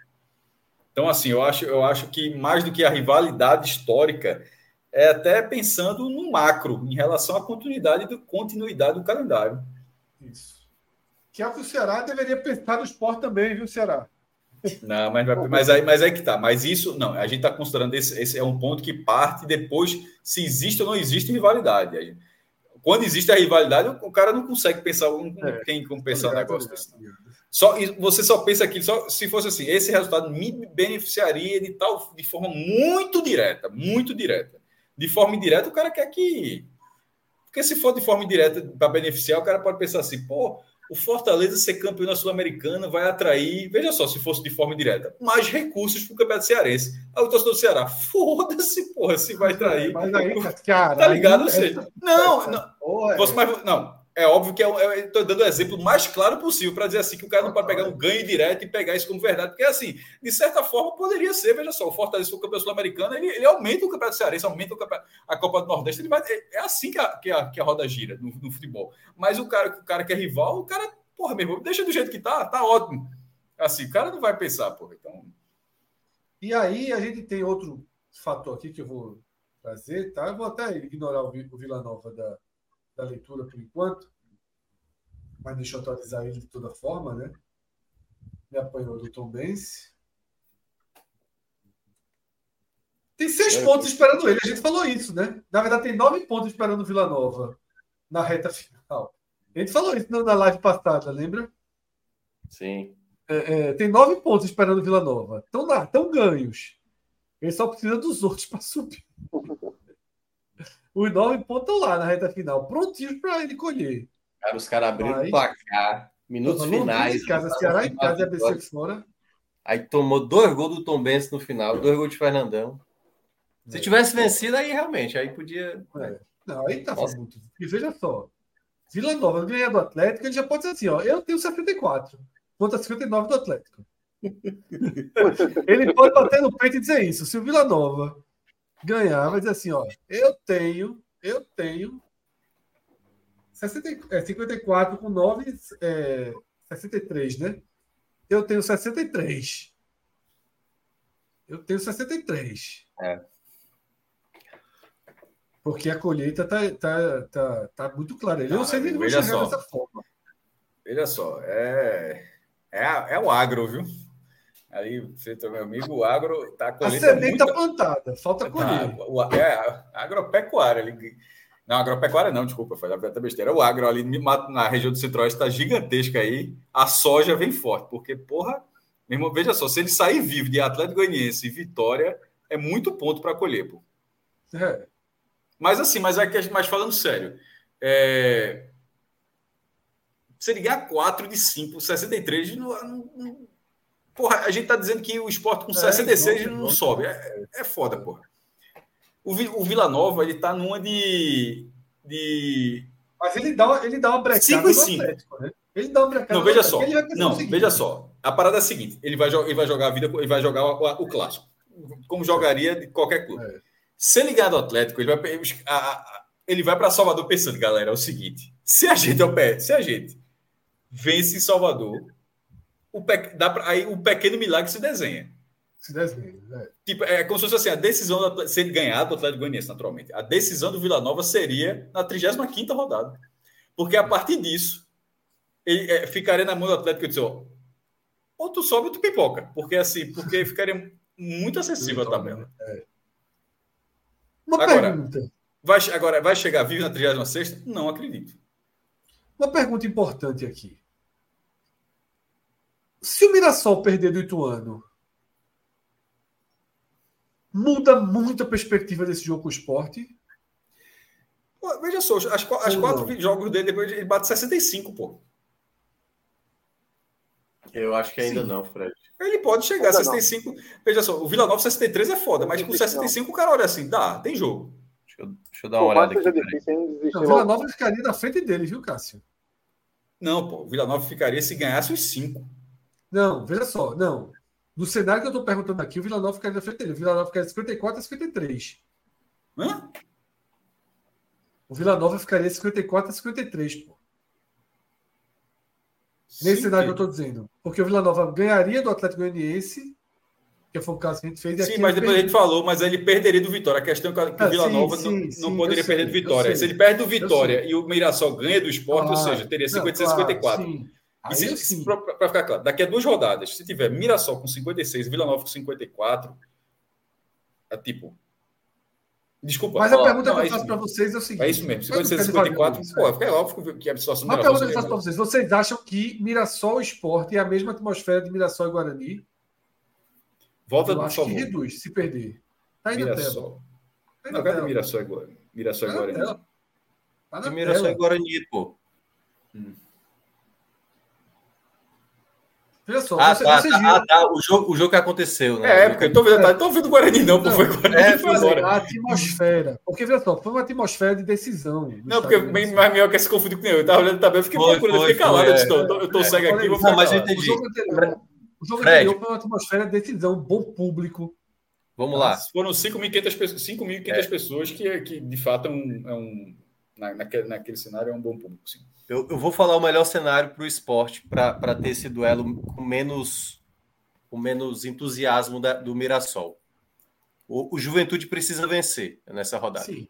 Então, assim, eu acho que mais do que a rivalidade histórica, é até pensando no macro, em relação à continuidade do calendário. Isso. Que é o que o Ceará deveria pensar no Sport também, viu, Ceará? Não, mas aí que tá. Mas isso, não, a gente está considerando esse é um ponto que parte depois se existe ou não existe rivalidade. Aí, quando existe a rivalidade, o cara não consegue pensar, não tem como pensar um negócio desse. Você só pensa aquilo, se fosse assim, esse resultado me beneficiaria de forma muito direta, muito direta. De forma indireta, o cara quer que... Porque se for de forma indireta para beneficiar, o cara pode pensar assim, pô, o Fortaleza ser campeão da Sul-Americana vai atrair, veja só, se fosse de forma direta, mais recursos para o campeonato cearense. Aí o torcedor do Ceará, foda-se, porra, se vai atrair. Mas aí, cara, tá ligado? Ou seja, é óbvio que eu estou dando o exemplo mais claro possível para dizer assim que o cara não pode pegar um ganho direto e pegar isso como verdade, porque assim, de certa forma poderia ser, veja só, o Fortaleza foi campeão Sul-Americana, ele aumenta o campeonato cearense, aumenta a Copa do Nordeste, ele vai, é assim que a roda gira no futebol. Mas o cara que é rival, o cara, porra, meu irmão, deixa do jeito que tá ótimo. Assim, o cara não vai pensar, porra. Então... E aí a gente tem outro fator aqui que eu vou trazer, tá? Eu vou até ignorar o Vila Nova da leitura por enquanto, mas deixa eu atualizar ele de toda forma, né? Me apanhou do Tombense. Tem 6 pontos esperando ele, a gente falou isso, né? Na verdade, tem 9 pontos esperando o Vila Nova na reta final. A gente falou isso na live passada, lembra? Sim. Tem 9 pontos esperando o Vila Nova. Estão ganhos. Ele só precisa dos outros para subir. Os 9 pontos estão lá na reta final, prontinhos para ele colher. Cara, os caras abriram o placar, minutos finais. Em casa, Ceará em casa e ABC fora. Aí tomou 2 gols do Tombense no final, 2 gols de Fernandão. Se tivesse vencido, aí realmente, aí podia... Não, aí tá fazendo muito. E veja só, Vila Nova ganhar do Atlético, ele já pode ser assim, ó, eu tenho 74, contra 59 do Atlético. Ele pode bater no peito e dizer isso. Se o Vila Nova ganhar, vai dizer assim, ó, eu tenho 54 com 9, 63, né? Eu tenho 63. É. Porque a colheita tá muito clara. Eu não sei nem vai chegar dessa forma. Olha só, é o agro, viu? Aí, meu amigo, o agro está colhendo. A semente está plantada, falta colher. Agropecuária. Ele... Não, agropecuária não, desculpa, foi até besteira. O agro ali na região do Centro-Oeste está gigantesca aí. A soja vem forte, porque, porra, meu irmão, veja só, se ele sair vivo de Atlético Goianiense e Vitória, é muito ponto para colher, pô. É. Mas assim, mas falando sério, se ligar 4 de 5, 63, não porra, a gente tá dizendo que o Sport com 66 não sobe. É foda, porra. O Vila Nova, ele tá numa de... Mas ele dá uma brecada 5 e 5. Atlético, né? Ele dá uma brecada. Não, veja só. Não, veja só. A parada é a seguinte. Ele vai jogar a vida... Ele vai jogar o clássico. Como jogaria de qualquer clube. É. Se ligar do Atlético, ele vai pra Salvador pensando, galera, é o seguinte. Se a gente vence em Salvador... Aí o pequeno milagre se desenha. Se desenha, né? Tipo, é como se fosse assim, a decisão se ele ganhar do Atlético Goianiense, naturalmente. A decisão do Vila Nova seria na 35ª rodada. Porque a partir disso, ele ficaria na mão do Atlético e disse, ó, ou tu sobe ou tu pipoca, porque assim, porque ficaria muito acessível a tabela. É. Uma agora, pergunta. Agora, vai chegar vivo na 36ª? Não acredito. Uma pergunta importante aqui. Se o Mirassol perder do Ituano, muda muito a perspectiva desse jogo com o Sport? Pô, veja só, as quatro jogos dele, depois ele bate 65, pô. Eu acho que ainda sim. Não, Fred. Ele pode chegar a 65. Não. Veja só, o Vila Nova 63 é foda, mas com 65 o cara olha assim, dá, tem jogo. Deixa eu dar uma olhada aqui. Difícil, o Vila Nova ficaria na frente dele, viu, Cássio? Não, pô, o Vila Nova ficaria se ganhasse os 5. Não, veja só, não. No cenário que eu estou perguntando aqui, o Vila Nova ficaria na frente dele. O Vila Nova ficaria 54 a 53. Hã? O Vila Nova ficaria 54 a 53, pô. Sim, nesse cenário que eu estou dizendo. Porque o Vila Nova ganharia do Atlético Goianiense, que foi o caso que a gente fez. Sim, mas depois a gente falou, mas ele perderia do Vitória. A questão é que o Vila Nova não poderia perder do Vitória. Se ele perde do Vitória e o Mirassol ganha do Sport, ou seja, teria 56 a 54. Sim. Para ficar claro, daqui a 2 rodadas, se tiver Mirassol com 56, Vila Nova com 54, é tipo. Desculpa. Mas a pergunta que eu faço para vocês é o seguinte: é isso mesmo, 56 e 54, pô, fica óbvio que a situação do Mirassol. Mas a pergunta que eu faço para vocês: vocês acham que Mirassol e Sport é a mesma atmosfera de Mirassol e Guarani? Volta eu do acho que reduz, se perder. Tá aí Mirassol. Na tela. Não, cadê Mirassol e Guarani? Mirassol e Guarani. Tá Mirassol e Guarani, pô. Pessoal, o jogo que aconteceu, né? É, porque eu tô vendo, não tô vendo o Guarani, não, porque foi Guarani agora. A atmosfera. Porque, veja só, foi uma atmosfera de decisão. Não, porque mais melhor que se confundir com eu. Eu tava olhando também, eu fiquei procurando, eu fiquei calado. Eu tô cego aqui, vou falar. Mas eu entendi. O jogo anterior foi uma atmosfera de decisão, bom público. Vamos lá. Foram 5.500 pessoas que de fato, naquele cenário, é um bom público, sim. Eu vou falar o melhor cenário para o Sport, para ter esse duelo com menos entusiasmo do Mirassol. O Juventude precisa vencer nessa rodada. Sim.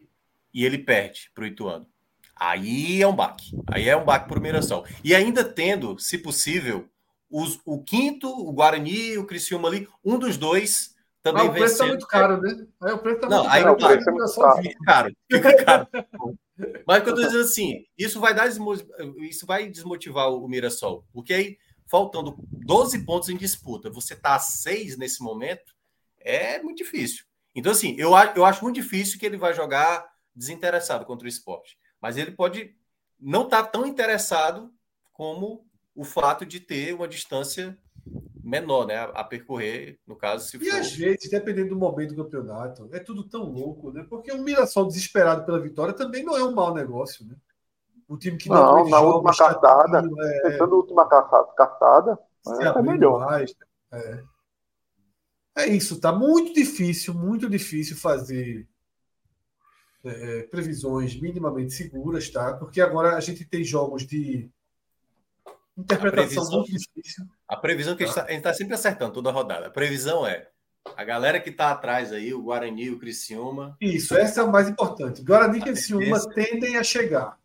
E ele perde para o Ituano. Aí é um baque. Aí é um baque para o Mirassol. E ainda tendo, se possível, o quinto, o Guarani e o Criciúma ali, um dos dois também vencendo. O preço está muito caro, né? Aí o preço está muito caro. Não, aí fica caro. Mas que eu estou dizendo assim, isso vai desmotivar o Mirassol, porque aí, faltando 12 pontos em disputa, você está a 6 nesse momento, é muito difícil. Então, assim, eu acho muito difícil que ele vai jogar desinteressado contra o Sport. Mas ele pode não estar tão interessado como o fato de ter uma distância menor, né, a percorrer, no caso, se for... E às vezes, dependendo do momento do campeonato, é tudo tão louco, né? Porque o Mirassol desesperado pela vitória também não é um mau negócio, né? O time que não na última cartada, tentando a última cartada, é melhor. Mais, é isso, tá muito difícil fazer previsões minimamente seguras, tá? Porque agora a gente tem jogos de interpretação muito difícil. A previsão que a gente está sempre acertando toda a rodada. A previsão é a galera que está atrás aí, o Guarani, o Criciúma. Isso, essa é a mais importante. Guarani e Criciúma tendem a chegar.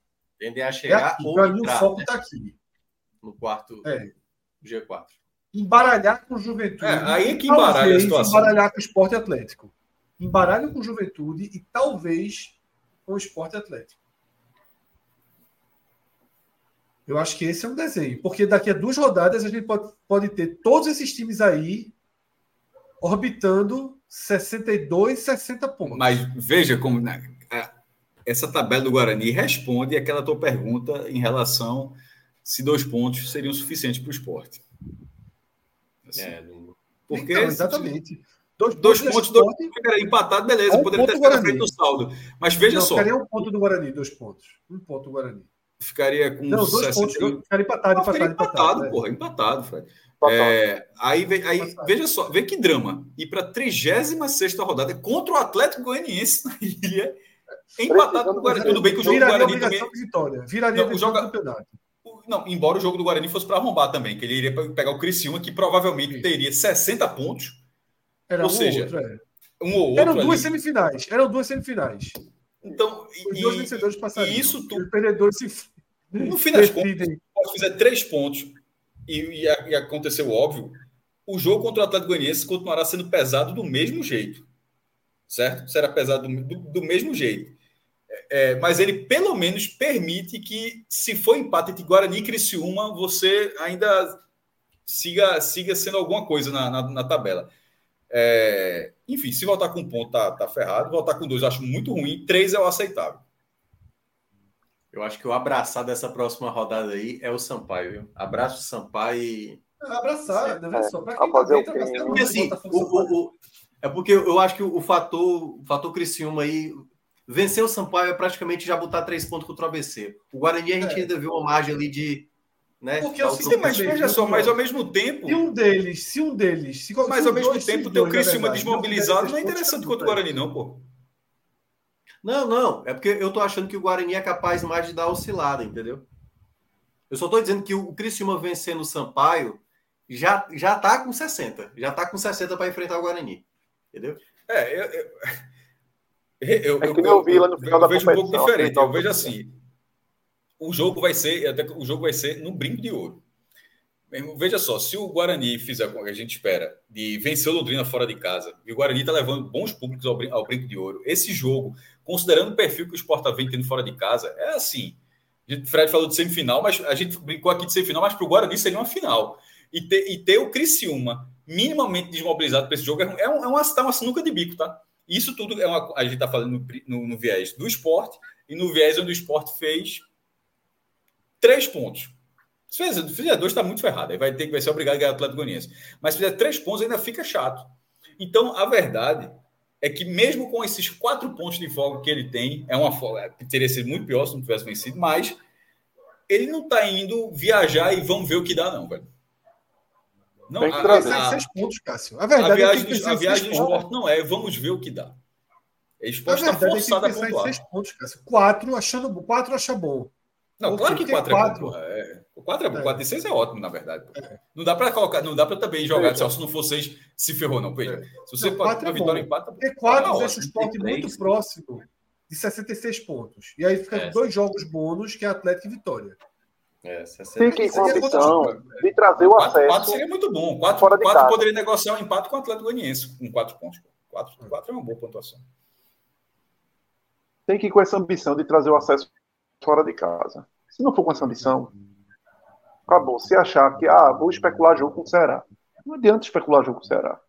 Ou o foco está aqui. No quarto, G4. Embaralhar com Juventude. Aí é que embaralha a situação. Embaralhar com o Sport Atlético. Embaralha com Juventude e talvez com o Sport Atlético. Eu acho que esse é um desenho, porque daqui a 2 rodadas a gente pode ter todos esses times aí orbitando 62, 60 pontos. Mas veja como essa tabela do Guarani responde aquela tua pergunta em relação se 2 pontos seriam suficientes para o Sport. Assim, porque então, exatamente. 2 pontos, ficaria empatado, beleza, poderia ter ficado na frente do saldo. Mas veja só. Ficaria 1 ponto do Guarani, 2 pontos. 1 ponto do Guarani. Ficaria com 2 pontos. Ficaria empatado, porra. Empatado, Fred. Aí veja só, vê que drama. E para a 36ª rodada contra o Atlético Goianiense na ilha, empatado com o Guarani. Tudo bem que o jogo do Guarani também. Vitória. Viraria do campeonato. Não, embora o jogo do Guarani fosse para arrombar também, que ele iria pegar o Criciúma, que provavelmente teria 60 pontos. Era ou seja, um ou outro. Eram duas semifinais. Então, e isso tudo. No fim das contas, se o Sport fizer 3 pontos e aconteceu óbvio, o jogo contra o Atlético Goianiense continuará sendo pesado do mesmo jeito, certo? Será pesado do mesmo jeito. Mas ele, pelo menos, permite que, se for empate entre Guarani e Criciúma, você ainda siga sendo alguma coisa na tabela. Enfim, se voltar com um ponto, tá ferrado. Voltar com dois, acho muito ruim. 3 é o aceitável. Eu acho que o abraçar dessa próxima rodada aí é o Sampaio, viu? Abraço o Sampaio e... Abraçar, né? Só para quem fazer tá bem, porque, assim, porque eu acho que o fator Criciúma aí... Vencer o Sampaio é praticamente já botar 3 pontos contra o ABC. O Guarani a gente ainda viu uma margem ali de... Né, porque o sistema veja só, mas ao mesmo tempo... Se um deles... Mas ao mesmo tempo ter o Criciúma desmobilizado não é interessante contra o Guarani, não, pô. Não. É porque eu tô achando que o Guarani é capaz mais de dar oscilada, entendeu? Eu só tô dizendo que o Criciúma vencendo o Sampaio já tá com 60. Já tá com 60 para enfrentar o Guarani. Entendeu? Eu vejo um pouco diferente. Eu vejo assim. O jogo vai ser num brinco de ouro. Veja só, se o Guarani fizer o que a gente espera de vencer o Londrina fora de casa, e o Guarani está levando bons públicos ao brinco de ouro, esse jogo, considerando o perfil que o Sport está tendo fora de casa, é assim. O Fred falou de semifinal, mas a gente brincou aqui de semifinal, mas para o Guarani seria uma final. E ter o Criciúma minimamente desmobilizado para esse jogo é uma sinuca de bico, tá? Isso tudo a gente está falando no viés do Sport, e no viés onde o Sport fez 3 pontos. Se fizer 2, está muito ferrado. Aí vai ser obrigado a ganhar o Atlético Goianiense. Mas se fizer 3 pontos, ainda fica chato. Então, a verdade é que mesmo com esses 4 pontos de folga que ele tem, teria sido muito pior se não tivesse vencido, mas ele não está indo viajar e vamos ver o que dá, não, velho. Não, tem que trazer 6 pontos, Cássio. A verdade a viagem do Sport não é vamos ver o que dá. O Sport está forçado a pontuar. 6 pontos, Cássio. 4 acha bom. Não, claro que 4 é bom. 4 é bom. 4 e 6 é ótimo, na verdade. Não dá para colocar, não dá para também jogar. Se não for 6, se ferrou, não, Pedro. Se você pode uma vitória em 4, tá bom. 4 deixa o Sport muito próximo de 66 pontos. E aí fica 2 jogos bônus, que é Atlético e Vitória. Fica em condição de trazer o acesso. 4 seria muito bom. 4 poderia negociar um empate com o Atlético Goianiense com 4 pontos. 4 é uma boa pontuação. Tem que ir com essa ambição de trazer o acesso fora de casa. Se não for com essa ambição, acabou. Se achar que vou especular jogo com o Ceará, não adianta especular jogo com o Ceará.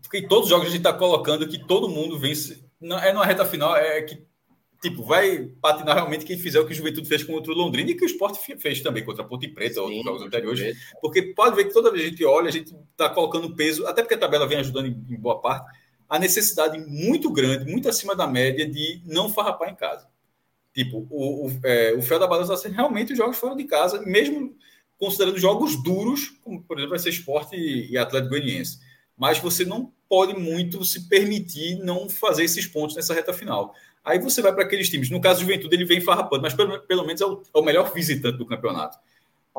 Porque em todos os jogos a gente está colocando que todo mundo vence. Não, é numa reta final, é que tipo, vai patinar realmente quem fizer o que o Juventude fez contra o Londrina e que o Sport fez também contra a Ponte Preta, outros jogos anteriores. Porque pode ver que toda vez que a gente olha, a gente está colocando peso, até porque a tabela vem ajudando em boa parte, a necessidade muito grande, muito acima da média, de não farrapar em casa. Tipo, o fiel da balança está sendo realmente os jogos fora de casa, mesmo considerando jogos duros, como, por exemplo, vai ser Sport e Atlético Goianiense. Mas você não pode muito se permitir não fazer esses pontos nessa reta final. Aí você vai para aqueles times. No caso do Juventude, ele vem farrapando, mas pelo menos é o melhor visitante do campeonato.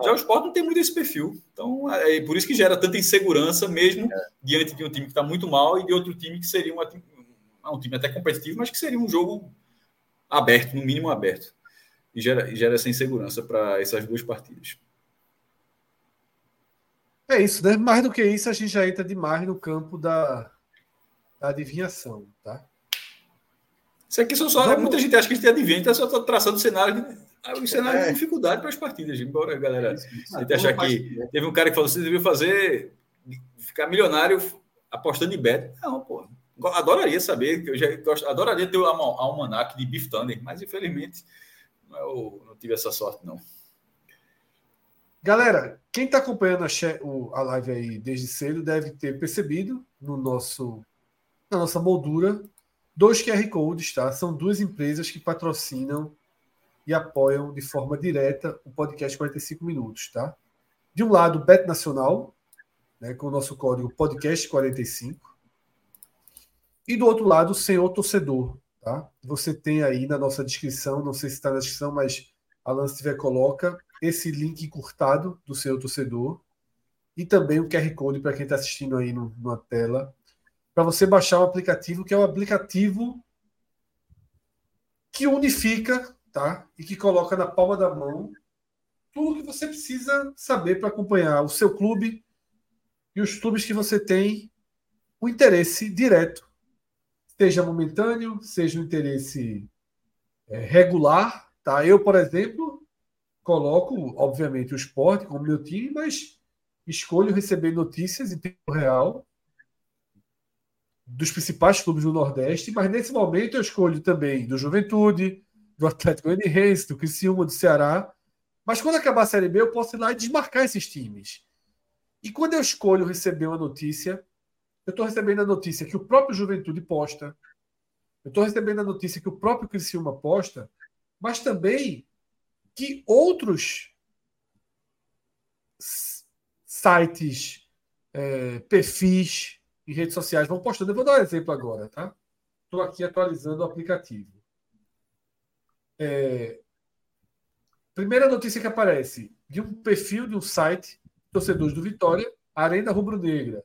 Já o Sport não tem muito esse perfil. Então, é por isso que gera tanta insegurança, mesmo diante de um time que está muito mal e de outro time que seria um time até competitivo, mas que seria um jogo aberto, no mínimo aberto. E gera essa insegurança para essas duas partidas. É isso, né? Mais do que isso, a gente já entra demais no campo da adivinhação, tá? Isso aqui são só... Muita gente acha que a gente adivinha, então só está traçando um cenário de dificuldade para as partidas. Embora, galera, a gente achar que... Teve um cara que falou assim, você devia ficar milionário apostando em bet. Não, pô. Adoraria saber, que eu já adoraria ter o almanac de Beef Thunder, mas infelizmente não tive essa sorte, não. Galera, quem está acompanhando a live aí desde cedo deve ter percebido na nossa moldura 2 QR Codes, tá? São 2 empresas que patrocinam e apoiam de forma direta o podcast 45 minutos, tá? De um lado, Bet Nacional, né, com o nosso código podcast 45. E do outro lado, o Senhor Torcedor, tá? Você tem aí na nossa descrição, não sei se está na descrição, mas Alan, se tiver, coloca esse link encurtado do Senhor Torcedor e também o QR Code para quem está assistindo aí na tela, para você baixar o aplicativo, que é um aplicativo que unifica, tá? E que coloca na palma da mão tudo que você precisa saber para acompanhar o seu clube e os clubes que você tem o interesse direto. Seja momentâneo, seja um interesse regular. Tá? Eu, por exemplo, coloco, obviamente, o Sport como meu time, mas escolho receber notícias em tempo real dos principais clubes do Nordeste, mas nesse momento eu escolho também do Juventude, do Atlético Goianiense, do Criciúma, do Ceará. Mas quando acabar a Série B, eu posso ir lá e desmarcar esses times. E quando eu escolho receber uma notícia, eu estou recebendo a notícia que o próprio Juventude posta, eu estou recebendo a notícia que o próprio Criciúma posta, mas também que outros sites, perfis e redes sociais vão postando. Eu vou dar um exemplo agora, tá? Estou aqui atualizando o aplicativo. Primeira notícia que aparece de um perfil de um site, torcedores do Vitória, Arena Rubro Negra.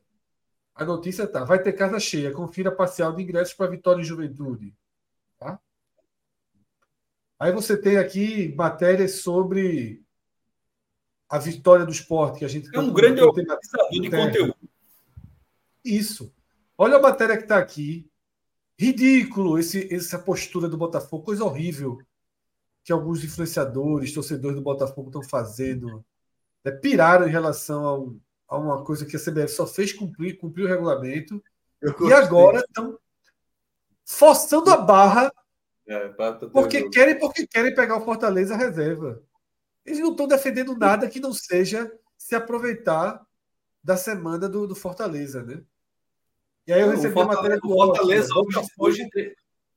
A notícia tá: vai ter casa cheia, confira parcial de ingressos para Vitória e Juventude. Tá? Aí você tem aqui matérias sobre a vitória do Sport, que a gente... É um grande organizador de conteúdo. Isso. Olha a matéria que está aqui. Ridículo essa postura do Botafogo, coisa horrível que alguns influenciadores, torcedores do Botafogo estão fazendo. Piraram em relação a uma coisa que a CBF só fez cumprir o regulamento. E agora estão forçando a barra porque querem pegar o Fortaleza reserva. Eles não estão defendendo nada que não seja se aproveitar da semana do Fortaleza, né? E aí eu recebi a matéria do Fortaleza.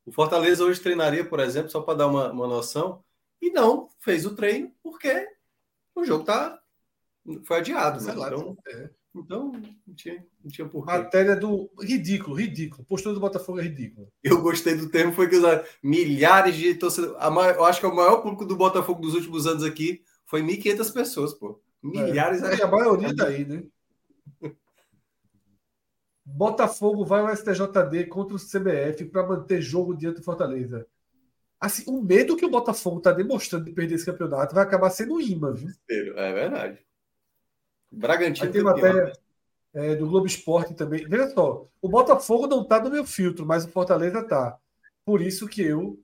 O Fortaleza hoje treinaria, por exemplo, só para dar uma noção, e não fez o treino porque o jogo foi adiado. Sei lá, então não tinha porquê. Matéria do... Ridículo. Postura do Botafogo é ridícula. Eu gostei do termo, foi que usaram milhares de torcedores. Eu acho que o maior público do Botafogo dos últimos anos aqui foi 1.500 pessoas, pô. Milhares. A maioria daí, né? Botafogo vai ao STJD contra o CBF para manter jogo diante do Fortaleza. Assim, o medo que o Botafogo está demonstrando de perder esse campeonato vai acabar sendo um imã, viu? É verdade. Bragantino. Aí tem matéria do Globo Esporte também. Veja só, o Botafogo não está no meu filtro, mas o Fortaleza está. Por isso que eu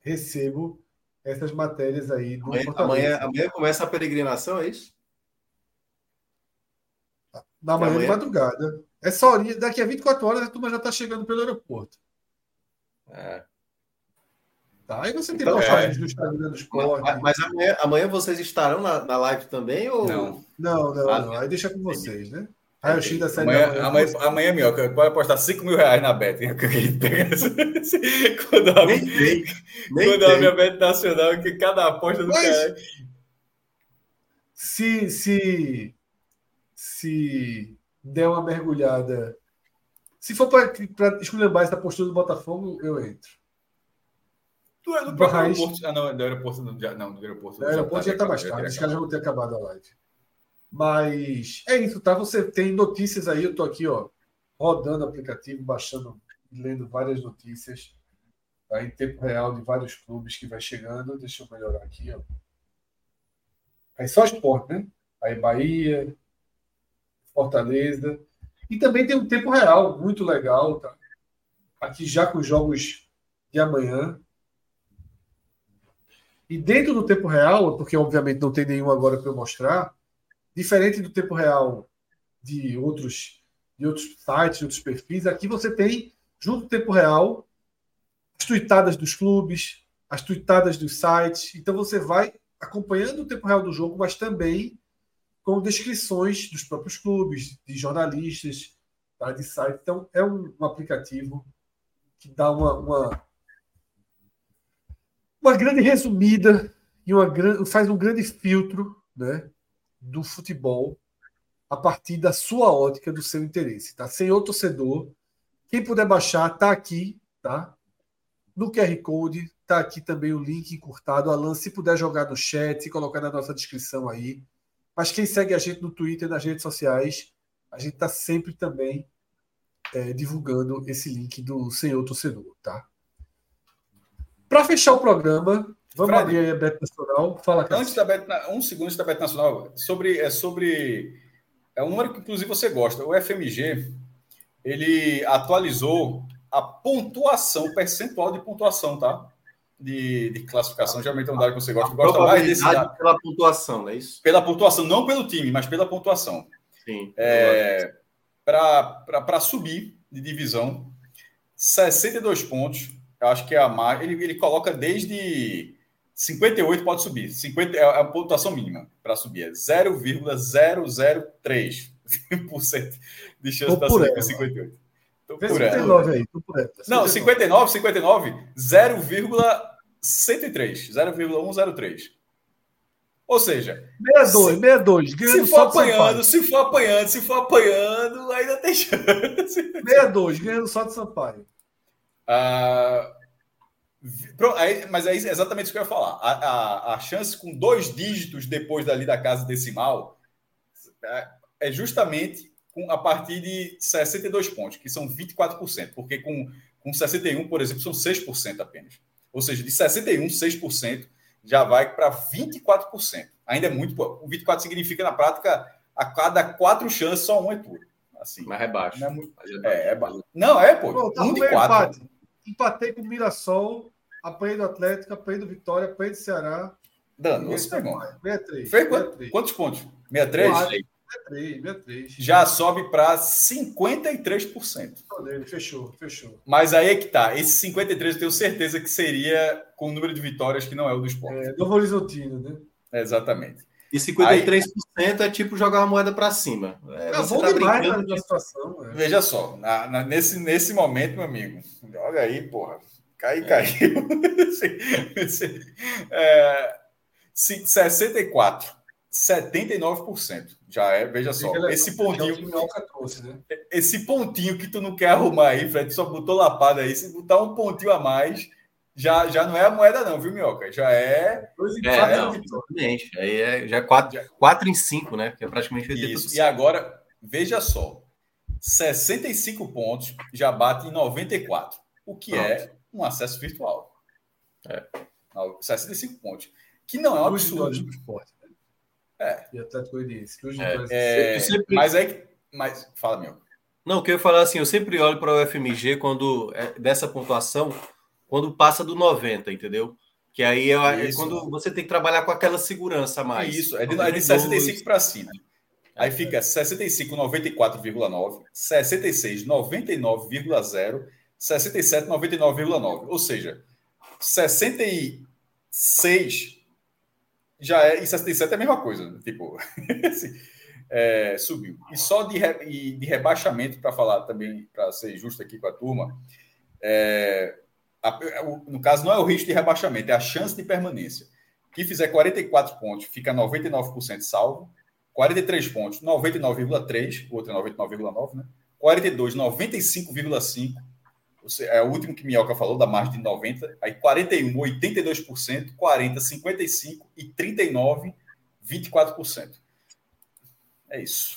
recebo essas matérias aí do Fortaleza. Amanhã começa a peregrinação, é isso? Na manhã de madrugada. Essa horinha, daqui a 24 horas, a turma já está chegando pelo aeroporto. Tá, aí você tem mensagens do Instagram do Sport. Mas amanhã vocês estarão na live também? Ou... Não. Aí deixa com vocês, né? Aí o X da série amanhã, Minhoca, pode apostar R$5.000 na bet. Quando a minha bet nacional, que cada aposta do cara... Se der uma mergulhada... Se for para esculhambar essa postura do Botafogo, eu entro. Tu é do próprio aeroporto. Ah, não, do aeroporto não. Não, do aeroporto não. O aeroporto já está mais tarde. Os caras já vão ter acabado a live. Mas é isso, tá? Você tem notícias aí. Eu estou aqui, rodando o aplicativo, baixando, lendo várias notícias. Tá? Em tempo real de vários clubes que vai chegando. Deixa eu melhorar aqui, Aí só Sport, né? Aí Bahia, Fortaleza. E também tem um tempo real muito legal, tá? Aqui já com os jogos de amanhã. E dentro do tempo real, porque obviamente não tem nenhum agora para eu mostrar, diferente do tempo real de outros sites, de outros perfis, aqui você tem, junto do tempo real, as tuitadas dos clubes, as tuitadas dos sites. Então você vai acompanhando o tempo real do jogo, mas também com descrições dos próprios clubes, de jornalistas, tá, de sites. Então é um aplicativo que dá uma grande resumida e faz um grande filtro, né, do futebol a partir da sua ótica, do seu interesse. Tá? Senhor torcedor, quem puder baixar, está aqui, tá? No QR Code, está aqui também o link encurtado. Alan, se puder jogar no chat, se colocar na nossa descrição aí. Mas quem segue a gente no Twitter, nas redes sociais, a gente está sempre também divulgando esse link do Senhor Torcedor, tá? Para fechar o programa, Vamos Fred, abrir aí a Bet Nacional. Fala, antes da Bet, um segundo antes da Bet Nacional. É um número que, inclusive, você gosta. O FMG, ele atualizou a pontuação, percentual de pontuação, tá? De classificação. Geralmente é um dado que você gosta. Probabilidade pela pontuação, não é isso? Pela pontuação, não pelo time, mas pela pontuação. Sim. Para subir de divisão, 62 pontos. Eu acho que é a mais... Ele coloca desde... 58 pode subir. 50 é a pontuação mínima para subir. É 0,003% de chance para subir com 58. Tô por 59 aí. Tô por aí. Não, 59, 0,103. 0,103. Ou seja... 62. Se for apanhando, ainda tem chance. 62, ganhando só de Sampaio. Mas é exatamente isso que eu ia falar. A chance com 2 dígitos depois dali da casa decimal é justamente a partir de 62 pontos, que são 24%, porque com 61, por exemplo, são 6% apenas. Ou seja, de 61, 6% já vai para 24%. Ainda é muito pouco. O 24 significa, na prática, a cada 4 chances, só um é puro. Assim, mas é baixo. Não é, baixo. Não, é, pô. Pronto, 1 de 4. Empatei com o Mirassol, apanhei do Atlético, apanhei do Vitória, apanhei do Ceará. Danou-se, meu irmão. 63. Fez quantos pontos? 63? 63. Já sobe para 53%. Fechou. Mas aí é que tá. Esse 53% eu tenho certeza que seria com o número de vitórias que não é o do esporte. É, Novorizontino, né? É, exatamente. E 53% é tipo jogar uma moeda para cima. Bom tá demais na situação. Veja só, nesse momento, meu amigo, olha aí, porra, caiu. 64, 79%. Já é, veja só. Esse pontinho que o Minhoca trouxe, né? Esse pontinho que tu não quer arrumar aí, Fred, só botou lapada aí. Se botar um pontinho a mais... Já não é a moeda não, viu, Minhoca? Já é... 2 em 4. Exatamente. Aí já é 4 em 5, né? Que é praticamente... Isso. E agora, veja só. 65 pontos já bate em 94. O que é um acesso virtual. É. 65 pontos. Que não é um absurdo. E Atlético Goianiense. Mas aí... Mas, fala, Minhoca. Não, o que eu ia falar assim, eu sempre olho para o FMG quando... dessa pontuação... Quando passa do 90, entendeu? Que aí é quando você tem que trabalhar com aquela segurança a mais. Isso, é de 65 para cima. Aí fica 65, 94,9, 66, 99,0, 67, 99,9. Ou seja, 66 já é... E 67 é a mesma coisa, né? Tipo, subiu. E só de rebaixamento, para falar também, para ser justo aqui com a turma, no caso, não é o risco de rebaixamento, é a chance de permanência. Que fizer 44 pontos, fica 99% salvo. 43 pontos, 99,3%. O outro é 99,9%, né? 42, 95,5%. É o último que Minhoca falou, da margem de 90%. Aí 41, 82%. 40, 55%. E 39, 24%. É isso.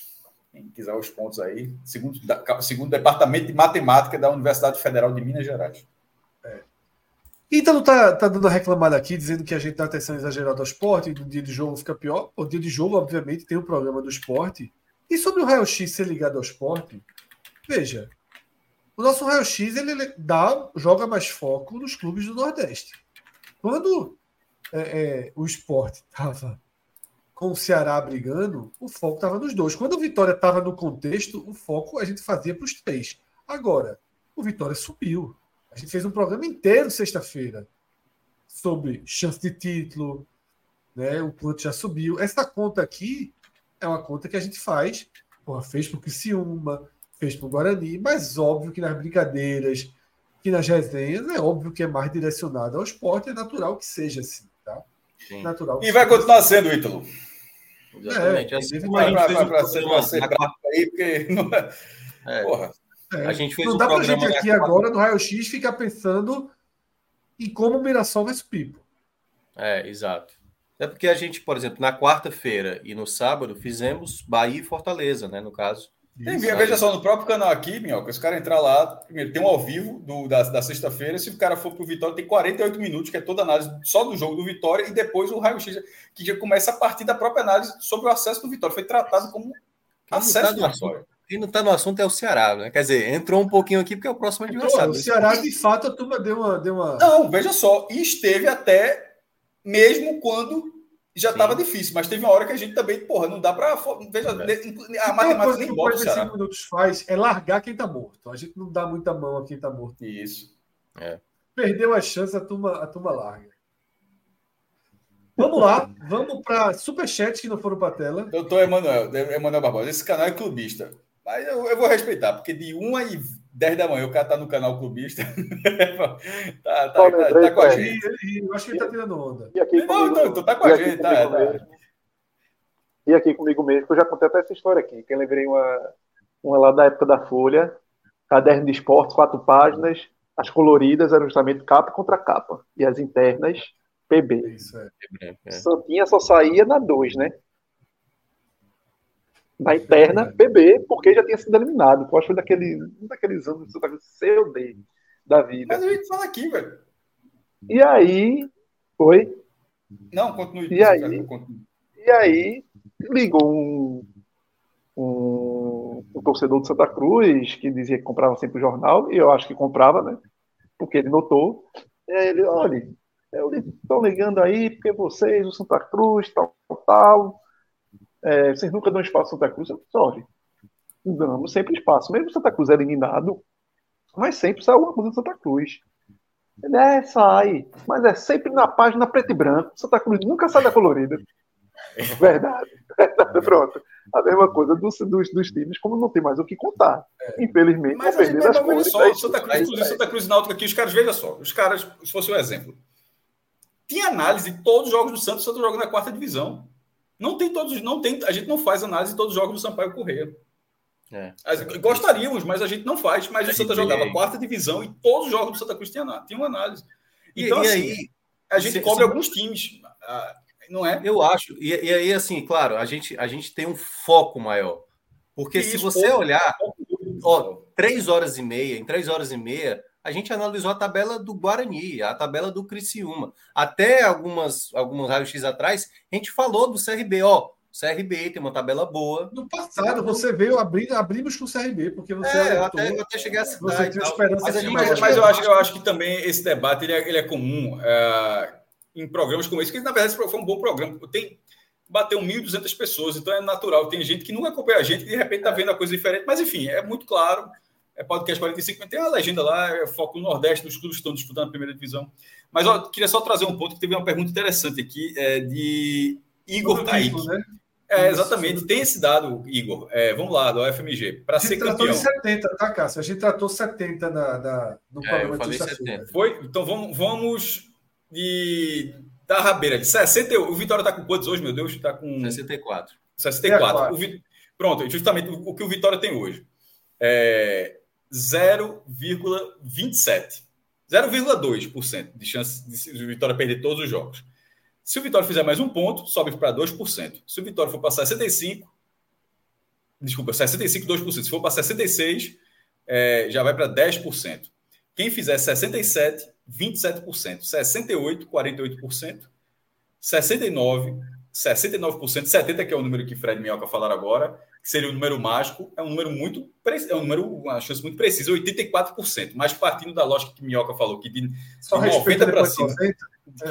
Quem quiser os pontos aí. Segundo o Departamento de Matemática da Universidade Federal de Minas Gerais. Então tá dando a reclamada aqui, dizendo que a gente dá atenção exagerada ao esporte e no dia de jogo fica pior. O dia de jogo, obviamente, tem o programa do esporte. E sobre o raio-x ser ligado ao esporte, veja, o nosso raio-x ele joga mais foco nos clubes do Nordeste. Quando o esporte estava com o Ceará brigando, o foco estava nos dois. Quando o Vitória estava no contexto, o foco a gente fazia para os três. Agora, o Vitória subiu. A gente fez um programa inteiro sexta-feira sobre chance de título, né? O quanto já subiu. Essa conta aqui é uma conta que a gente faz. Porra, fez para o Criciúma, fez para o Guarani, mas óbvio que nas brincadeiras, que nas resenhas, é óbvio que é mais direcionado ao esporte, é natural que seja assim, tá? Sim. Natural. E vai continuar sendo, Ítalo. Exatamente. Assim, vai ser bravo aí, porque... Porra... A gente fez não dá pra gente aqui agora no raio-x ficar pensando em como o Mirassol vai subir. Exato. É porque a gente, por exemplo, na quarta-feira e no sábado fizemos Bahia e Fortaleza, né? No caso, Veja só, no próprio canal aqui, Minhoca, se o cara entrar lá, primeiro tem um ao vivo da sexta-feira, se o cara for pro Vitória, tem 48 minutos, que é toda análise só do jogo do Vitória, e depois o raio-x, que já começa a partir da própria análise sobre o acesso do Vitória. Foi tratado como acesso do Vitória. Quem não está no assunto é o Ceará, né? Quer dizer, entrou um pouquinho aqui porque é o próximo adversário. O Ceará, de fato, a turma deu uma... Não, veja só, e esteve até mesmo quando... Já estava difícil, mas teve uma hora que a gente também, não dá para... Veja, a matemática nem bota, o 45 minutos faz é largar quem está morto. A gente não dá muita mão a quem está morto. Isso. É. Perdeu a chance, a turma larga. Vamos lá, vamos para superchats que não foram para a tela. Doutor Emanuel Barbosa, esse canal é clubista. Mas eu vou respeitar, porque de 1h10 da manhã o cara tá no canal clubista. tá com a gente. Eu acho que ele tá tirando onda. Tá com a gente, tá. E aqui comigo mesmo, que eu já contei até essa história aqui, que eu lembrei uma lá da época da Folha, caderno de esporte, 4 páginas, as coloridas eram justamente capa contra capa, e as internas, PB. Isso é. Santinha só saía na 2, né? Da interna, PB, porque já tinha sido eliminado. Eu acho que daqueles anos seu dele, da vida. Mas a gente fala aqui, velho. E aí... Oi? Não, continue. E aí, ligou um torcedor do Santa Cruz, que dizia que comprava sempre o jornal, e eu acho que comprava, né? Porque ele notou. E aí ele, olha, estão ligando aí, porque vocês, o Santa Cruz, tal... vocês nunca dão espaço ao Santa Cruz. Sorry. Damos sempre espaço. Mesmo o Santa Cruz é eliminado, mas sempre sai alguma coisa do Santa Cruz. Ele sai, mas é sempre na página preto e branco. Santa Cruz nunca sai da colorida. Verdade. Pronto. A mesma coisa dos times, como não tem mais o que contar. Infelizmente, mas perderam as coisas. Santa Cruz e Náutico aqui, os caras, veja só. Os caras, se fosse um exemplo, tinha análise de todos os jogos do Santos. O Santos joga na 4ª divisão. A gente não faz análise de todos os jogos do Sampaio Corrêa. Gostaríamos, mas a gente não faz. Mas o Santa jogava a 4ª divisão e todos os jogos do Santa Cruz tinham análise. Então, aí, a gente cobre alguns times, não é? Eu acho. E aí, assim, claro, a gente tem um foco maior. Porque se você olhar, 3h30, em 3h30, a gente analisou a tabela do Guarani, a tabela do Criciúma. Até alguns raios-x atrás, a gente falou do CRB. CRB tem uma tabela boa. No passado, você veio abrimos com o CRB, porque você... até chegar a cidade. Mas eu acho que também esse debate ele é comum em programas como esse, que na verdade foi um bom programa. Bateu 1.200 pessoas, então é natural. Tem gente que nunca acompanha a gente, que de repente está vendo a coisa diferente. Mas, enfim, é muito claro... É podcast 45, tem uma legenda lá, é foco no Nordeste, dos clubes que estão disputando a primeira divisão. Mas eu queria só trazer um ponto, que teve uma pergunta interessante aqui, de Igor Kaique. Né? Exatamente, tem esse dado, Igor. Vamos lá, da UFMG. Para ser campeão... A gente tratou de 70, tá, Cássio? A gente tratou 70 no programa. Eu falei 70. Foi? Então vamos da rabeira. De 60, o Vitória está com quantos hoje, meu Deus? Está com... 64. 64. Pronto, justamente o que o Vitória tem hoje. 0,27. 0,2% de chance de o Vitória perder todos os jogos. Se o Vitória fizer mais um ponto, sobe para 2%. Se o Vitória for para 2%. Se for para 66, já vai para 10%. Quem fizer 67, 27%. 68, 48%. 69%, 70%, que é o número que Fred e Minhoca falaram agora, que seria o número mágico, uma chance muito precisa, 84%, mas partindo da lógica que Minhoca falou, que de 90% para cima,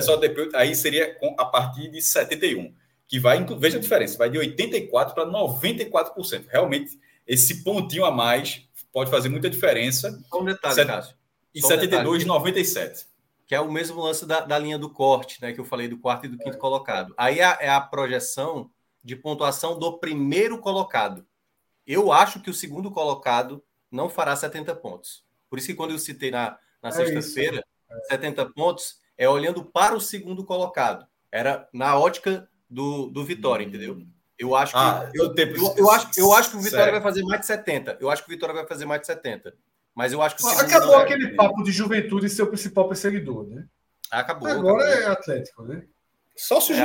só depois, aí seria a partir de 71%, que vai, veja a diferença, vai de 84% para 94%. Realmente, esse pontinho a mais pode fazer muita diferença. Só um detalhe, Cássio. E 72%, 97%. Que é o mesmo lance da linha do corte, né? Que eu falei do quarto e do quinto colocado. Aí é a projeção de pontuação do primeiro colocado. Eu acho que o segundo colocado não fará 70 pontos. Por isso que quando eu citei na sexta-feira, 70 pontos é olhando para o segundo colocado. Era na ótica do Vitória, entendeu? Eu acho que eu acho que o Vitória vai fazer mais de 70. Mas eu acho que acabou aquele papo de Juventude ser o principal perseguidor, né? Acabou. Agora acabou. É Atlético, né? Só se o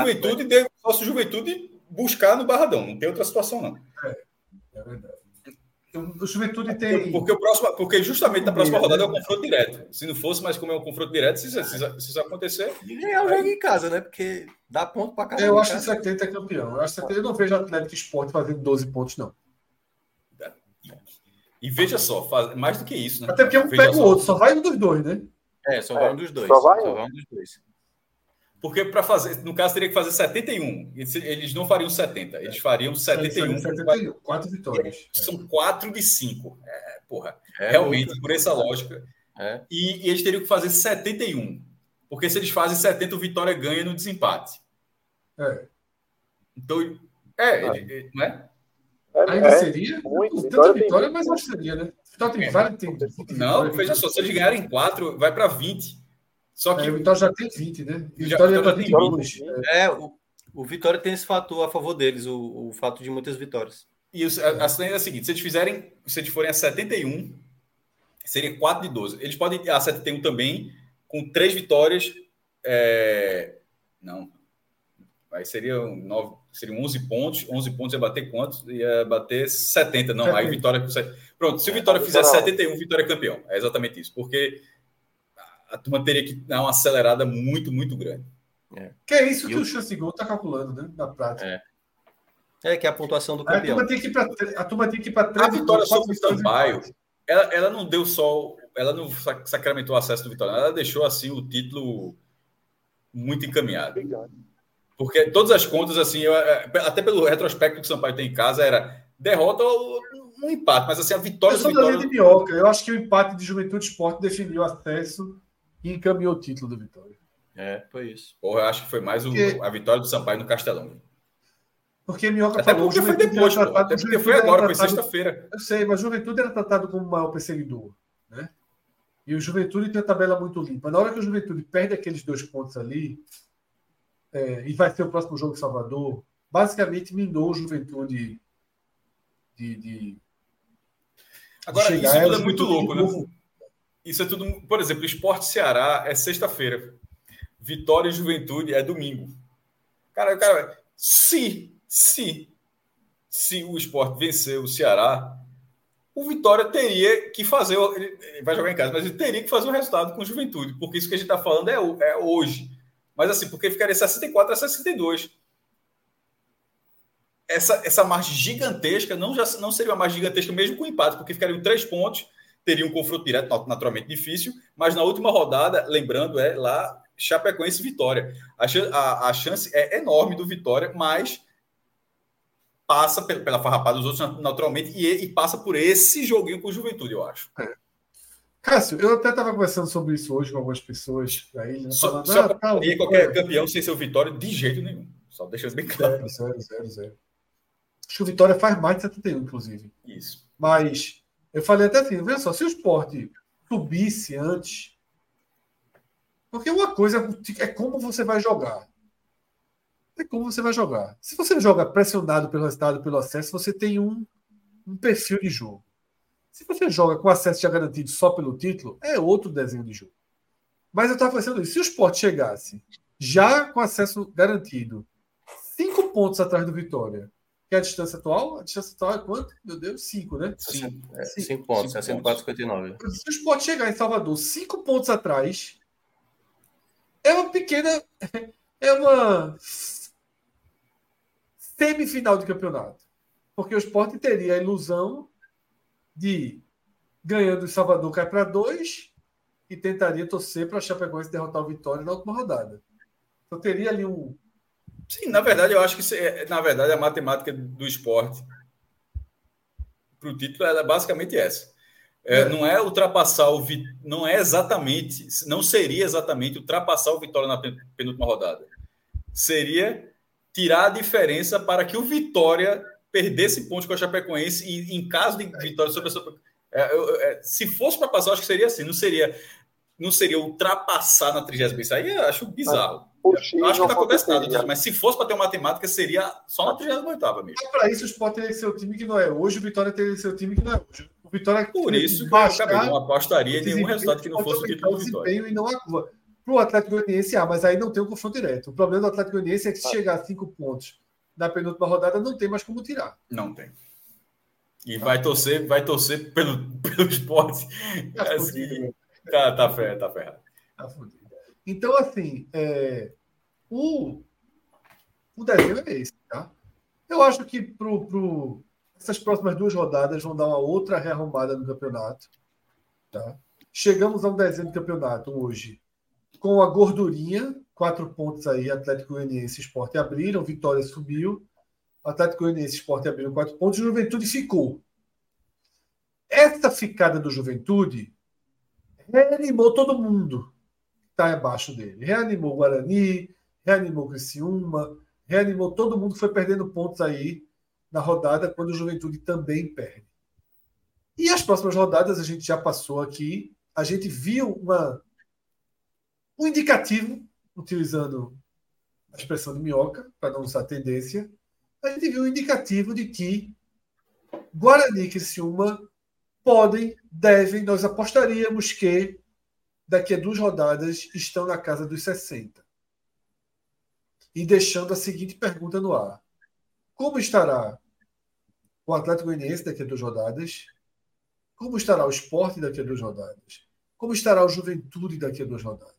Juventude buscar no Barradão. Não tem outra situação, não. É verdade. O Juventude tem... Porque justamente na próxima rodada é um confronto direto. Se não fosse, mas como é um confronto direto, se isso acontecer... É um jogo em casa, né? Porque dá ponto pra caramba. Eu acho que o 70 é campeão. Eu acho que eu não vejo o Atlético Sport fazendo 12 pontos, não. E veja só, mais do que isso, né? Até porque um pega o outro, só vai um dos dois, né? É, só vai um dos dois. Só vai um dos dois. Porque para fazer, no caso, teria que fazer 71. Eles não fariam 70, eles fariam 71. 71. 4 vitórias. São 4 de 5. É, porra, realmente, por essa lógica. É. E eles teriam que fazer 71. Porque se eles fazem 70, o Vitória ganha no desempate. É. Então, não é? Ainda seria? Muito, tanto vitória, mas acho que seria, né? Vitória tem vários. Não, veja só, se eles ganharem 4, vai para 20. Só que o Vitória já tem 20, né? O Vitória já tem 20. O Vitória tem esse fator a favor deles, o fato de muitas vitórias. E a cena é a seguinte: se eles forem a 71, seria 4 de 12. Eles podem ir a 71 também, com 3 vitórias. Não. Aí seriam 11 pontos. 11 pontos ia bater quantos? Ia bater 70. Não, aí o Vitória. Pronto, se o Vitória fizer 71, o Vitória é campeão. É exatamente isso. Porque a turma teria que dar uma acelerada muito, muito grande. É. Que é isso que o Chance de Gol está calculando, né? Na prática. É que é a pontuação do campeão. A turma tem que ir para 3 vitórias sobre o Sampaio. Ela não deu só... Ela não sacramentou o acesso do Vitória. Ela deixou, assim, o título muito encaminhado. Obrigado. Porque todas as contas, assim... até pelo retrospecto que o Sampaio tem em casa, era derrota ou um empate. Mas, assim, a vitória... Eu acho que o empate de Juventude Sport definiu o acesso... E encaminhou o título do Vitória. Foi isso. Porra, eu acho que foi mais a vitória do Sampaio no Castelão. Porque Minhoca até falou... Até porque foi depois, até porque foi agora, foi sexta-feira. Eu sei, mas Juventude era tratado como o maior perseguidor, né? E o Juventude tem a tabela muito limpa. Na hora que o Juventude perde aqueles 2 pontos ali, e vai ter o próximo jogo em Salvador, basicamente minou o Juventude de agora, de isso tudo é muito louco, né? Isso é tudo... Por exemplo, o Sport Ceará é sexta-feira. Vitória e Juventude é domingo. Cara, se o Sport vencer o Ceará, o Vitória teria que fazer... Ele vai jogar em casa, mas ele teria que fazer um resultado com o Juventude, porque isso que a gente está falando é hoje. Mas assim, porque ficaria 64 a 62. Essa margem gigantesca não seria uma margem gigantesca mesmo com empate, porque ficariam 3 pontos. Teria um confronto direto, naturalmente difícil, mas na última rodada, lembrando, lá Chapecoense e Vitória. A chance é enorme do Vitória, mas passa pela farrapada dos outros naturalmente e passa por esse joguinho com Juventude, eu acho. Cássio, eu até estava conversando sobre isso hoje com algumas pessoas. Aí, qualquer campeão sem ser o Vitória, de jeito nenhum. Só deixa bem claro. 0-0-0. Acho que o Vitória faz mais de 71, inclusive. Isso. Mas... Eu falei até assim, veja só, se o Sport subisse antes... Porque uma coisa é como você vai jogar. Se você joga pressionado pelo resultado, pelo acesso, você tem um perfil de jogo. Se você joga com acesso já garantido só pelo título, é outro desenho de jogo. Mas eu estava pensando isso. Se o Sport chegasse já com acesso garantido, 5 pontos atrás do Vitória... Que é a distância atual? A distância atual é quanto? Meu Deus, 5, né? 5 pontos, 64,59. Se o Sport chegar em Salvador 5 pontos atrás, é uma pequena... É uma semifinal de campeonato. Porque o Sport teria a ilusão de, ganhando o Salvador, cair para 2 e tentaria torcer para a Chapecoense derrotar o Vitória na última rodada. Então teria ali um... Sim, na verdade, eu acho que a matemática do Sport para o título é basicamente essa. Não é ultrapassar o Vitória, não seria exatamente ultrapassar o Vitória na penúltima rodada. Seria tirar a diferença para que o Vitória perdesse pontos com a Chapecoense e em caso de vitória sobre a Chapecoense. Se fosse para passar, eu acho que seria assim. Não seria ultrapassar na 30ª. Isso aí eu acho bizarro. Eu acho que está contestado, mas se fosse para ter uma matemática, seria só na 38ª mesmo. Para isso, o Sport teria que ser o time que não é hoje, o Vitória teria que ser o time que não é hoje. O Vitória, por isso, não apostaria em nenhum resultado que não fosse o título do Vitória. Para o Atlético Goianiense, mas aí não tem um confronto direto. O problema do Atlético Goianiense é que se chegar a 5 pontos na penúltima rodada, não tem mais como tirar. Não tem. E vai torcer pelo esporte. Tá assim, tá ferrado. Tá fudido. Então, assim, o desenho é esse, tá? Eu acho que essas próximas duas rodadas vão dar uma outra rearrumada no campeonato, tá? Chegamos a um desenho do campeonato hoje com a gordurinha, 4 pontos aí, Atlético Goianiense e Sport abriram, Vitória subiu, Atlético Goianiense e Sport abriram 4 pontos, Juventude ficou. Essa ficada do Juventude reanimou todo mundo que está abaixo dele. Reanimou o Guarani, reanimou o Criciúma, reanimou todo mundo que foi perdendo pontos aí na rodada, quando o Juventude também perde. E as próximas rodadas a gente já passou aqui, a gente viu um indicativo, utilizando a expressão de Minhoca, para não usar tendência, a gente viu um indicativo de que Guarani e Criciúma devem, nós apostaríamos que daqui a 2 rodadas estão na casa dos 60. E deixando a seguinte pergunta no ar. Como estará o Atlético Goianiense daqui a 2 rodadas? Como estará o Sport daqui a 2 rodadas? Como estará o Juventude daqui a 2 rodadas?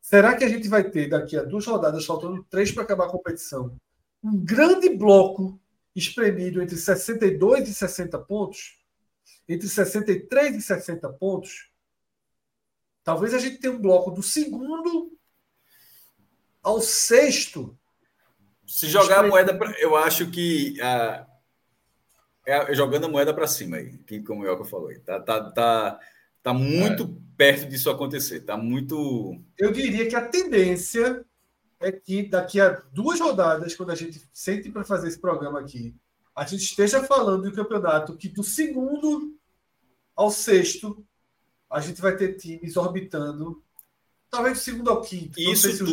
Será que a gente vai ter daqui a 2 rodadas, faltando 3 para acabar a competição, um grande bloco espremido entre 62 e 60 pontos? Entre 63 e 60 pontos? Talvez a gente tenha um bloco do 2º ao 6º. Se jogar a moeda, eu acho que jogando a moeda para cima aí, que como o Yoko falou, tá muito perto disso acontecer, tá muito... Eu diria que a tendência é que daqui a 2 rodadas, quando a gente sente para fazer esse programa aqui, a gente esteja falando de um campeonato que do 2º ao 6º a gente vai ter times orbitando, talvez do 2º ao 5º. Isso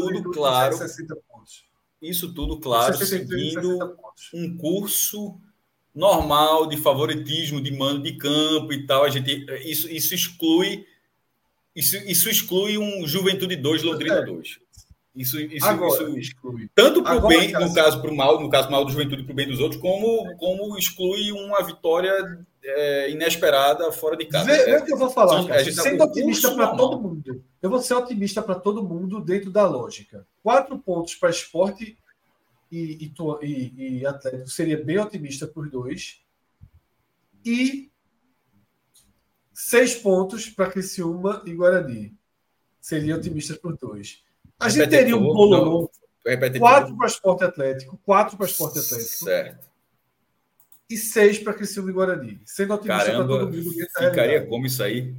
tudo, claro, seguindo um curso normal de favoritismo, de mando de campo e tal. A gente, isso exclui um Juventude 2, Londrina 2. Isso exclui. Tanto para o bem, no caso para o mal, no caso mal do Juventude para o bem dos outros, como exclui uma vitória inesperada fora de casa. É o que eu vou falar, sendo otimista para todo mundo. Eu vou ser otimista para todo mundo dentro da lógica. 4 pontos para Sport e Atlético seria bem otimista por 2. E 6 pontos para Criciúma e Guarani seria otimista por 2. A gente teria um bolo novo. 4 para Sport Atlético, 4 para Sport Atlético. Certo. E 6 para Criciúma e Guarani. Sendo otimista para todo mundo. Ficaria como isso aí?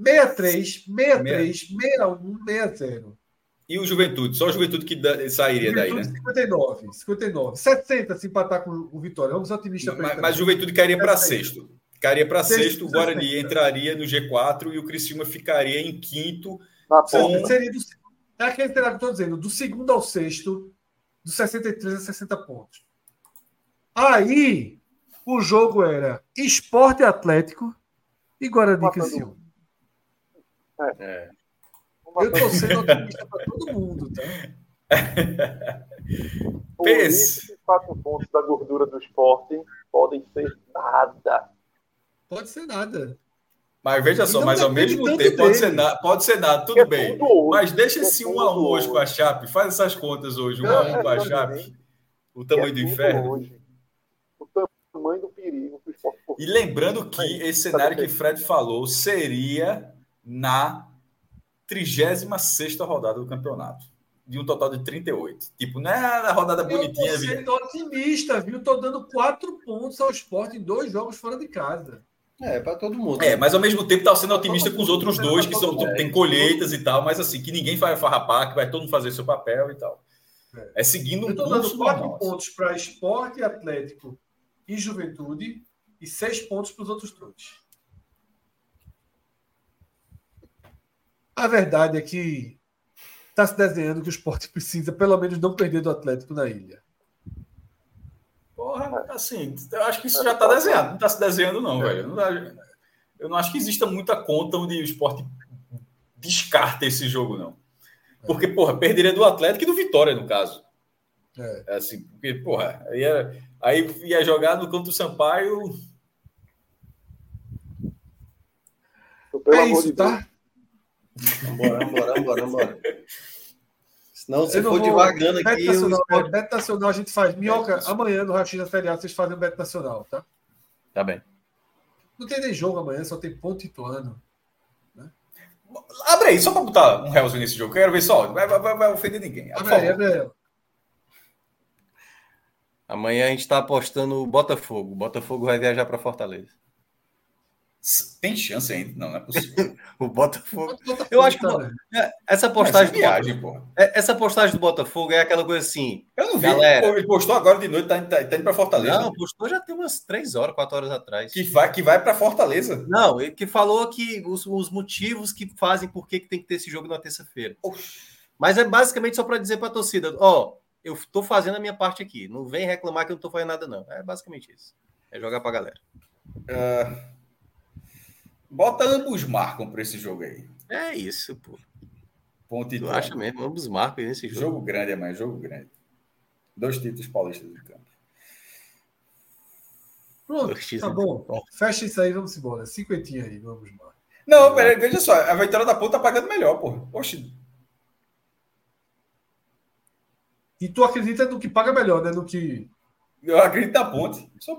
63, 63, 61, 60. E o Juventude? Só o Juventude que sairia daí, né? 59. 70 se empatar com o Vitória. Vamos otimistas para ele. Mas o Juventude cairia para 6º. Cairia para 6º, o Guarani entraria no G4 e o Criciúma ficaria em 5º. Seria do 5º. É aquele que eu estou dizendo, do 2º ao 6º, do 63 a 60 pontos. Aí, o jogo era Sport Atlético e Guarani e Criciúma. Eu estou sendo otimista para todo mundo, tá? Por isso que 4 pontos da gordura do Sport podem ser nada. Pode ser nada. Mas veja só, mas ao mesmo tempo pode ser nada, tudo bem. Mas deixa esse 1-1 hoje com a Chape, faz essas contas hoje, 1-1 com a Chape, o tamanho do inferno. Hoje. O tamanho do perigo. E lembrando que esse cenário que Fred falou seria na 36ª rodada do campeonato, de um total de 38. Tipo, não é a rodada bonitinha. Eu tô sendo otimista, viu? Tô dando 4 pontos ao Sport em 2 jogos fora de casa. Para todo mundo. Mas ao mesmo tempo tá sendo otimista com os outros 2, que são, tem colheitas e tal, mas assim, que ninguém vai farrapar, que vai todo mundo fazer seu papel e tal. É seguindo um curso. Eu tô dando 4 pontos para Sport, Atlético e Juventude e 6 pontos para os outros 2. A verdade é que tá se desenhando que o Sport precisa pelo menos não perder do Atlético na ilha. Porra, assim, eu acho que isso já está desenhado. Não está se desenhando, não, velho. Eu não acho que exista muita conta onde o Sport descarta esse jogo, não. Porque, porra, perderia do Atlético e do Vitória, no caso. Assim, porque, porra, aí ia jogar no campo do Sampaio Pelo amor de Deus. Tá? Vambora. Senão, se for devagando aqui... Beto Nacional a gente faz. Minhoca, amanhã no Ratinho da Feriado vocês fazem o Beto Nacional, tá? Tá bem. Não tem nem jogo amanhã, só tem Ponte e Ituano. Né? Abre aí, só pra botar um réuzinho nesse jogo. Quero ver só. Vai ofender ninguém. Abre aí. Amanhã a gente tá apostando o Botafogo. O Botafogo vai viajar pra Fortaleza. Tem chance ainda? Não, não é possível. O Botafogo... Eu acho que... Essa postagem do Botafogo... Essa postagem do Botafogo é aquela coisa assim... Eu não vi. Galera... Ele postou agora de noite, tá indo pra Fortaleza. Não, postou já tem umas 3 horas, 4 horas atrás. Que vai pra Fortaleza. Não, ele que falou que os motivos que fazem por que tem que ter esse jogo na terça-feira. Mas é basicamente só pra dizer pra torcida, ó, eu tô fazendo a minha parte aqui. Não vem reclamar que eu não tô fazendo nada, não. É basicamente isso. É jogar pra galera. Bota ambos marcam para esse jogo aí. É isso, pô. Ponto e tu acha mesmo? Ambos marcam nesse jogo. Jogo grande, é mais jogo grande. 2 títulos paulistas de campo. Pronto, tá bom. Fecha isso aí, vamos embora. 50 aí, vamos marcar. Não, peraí, veja só. A Vitória da Ponta tá pagando melhor, pô. Oxi. E tu acredita no que paga melhor, né? No que... Eu acredito na Ponte. Sou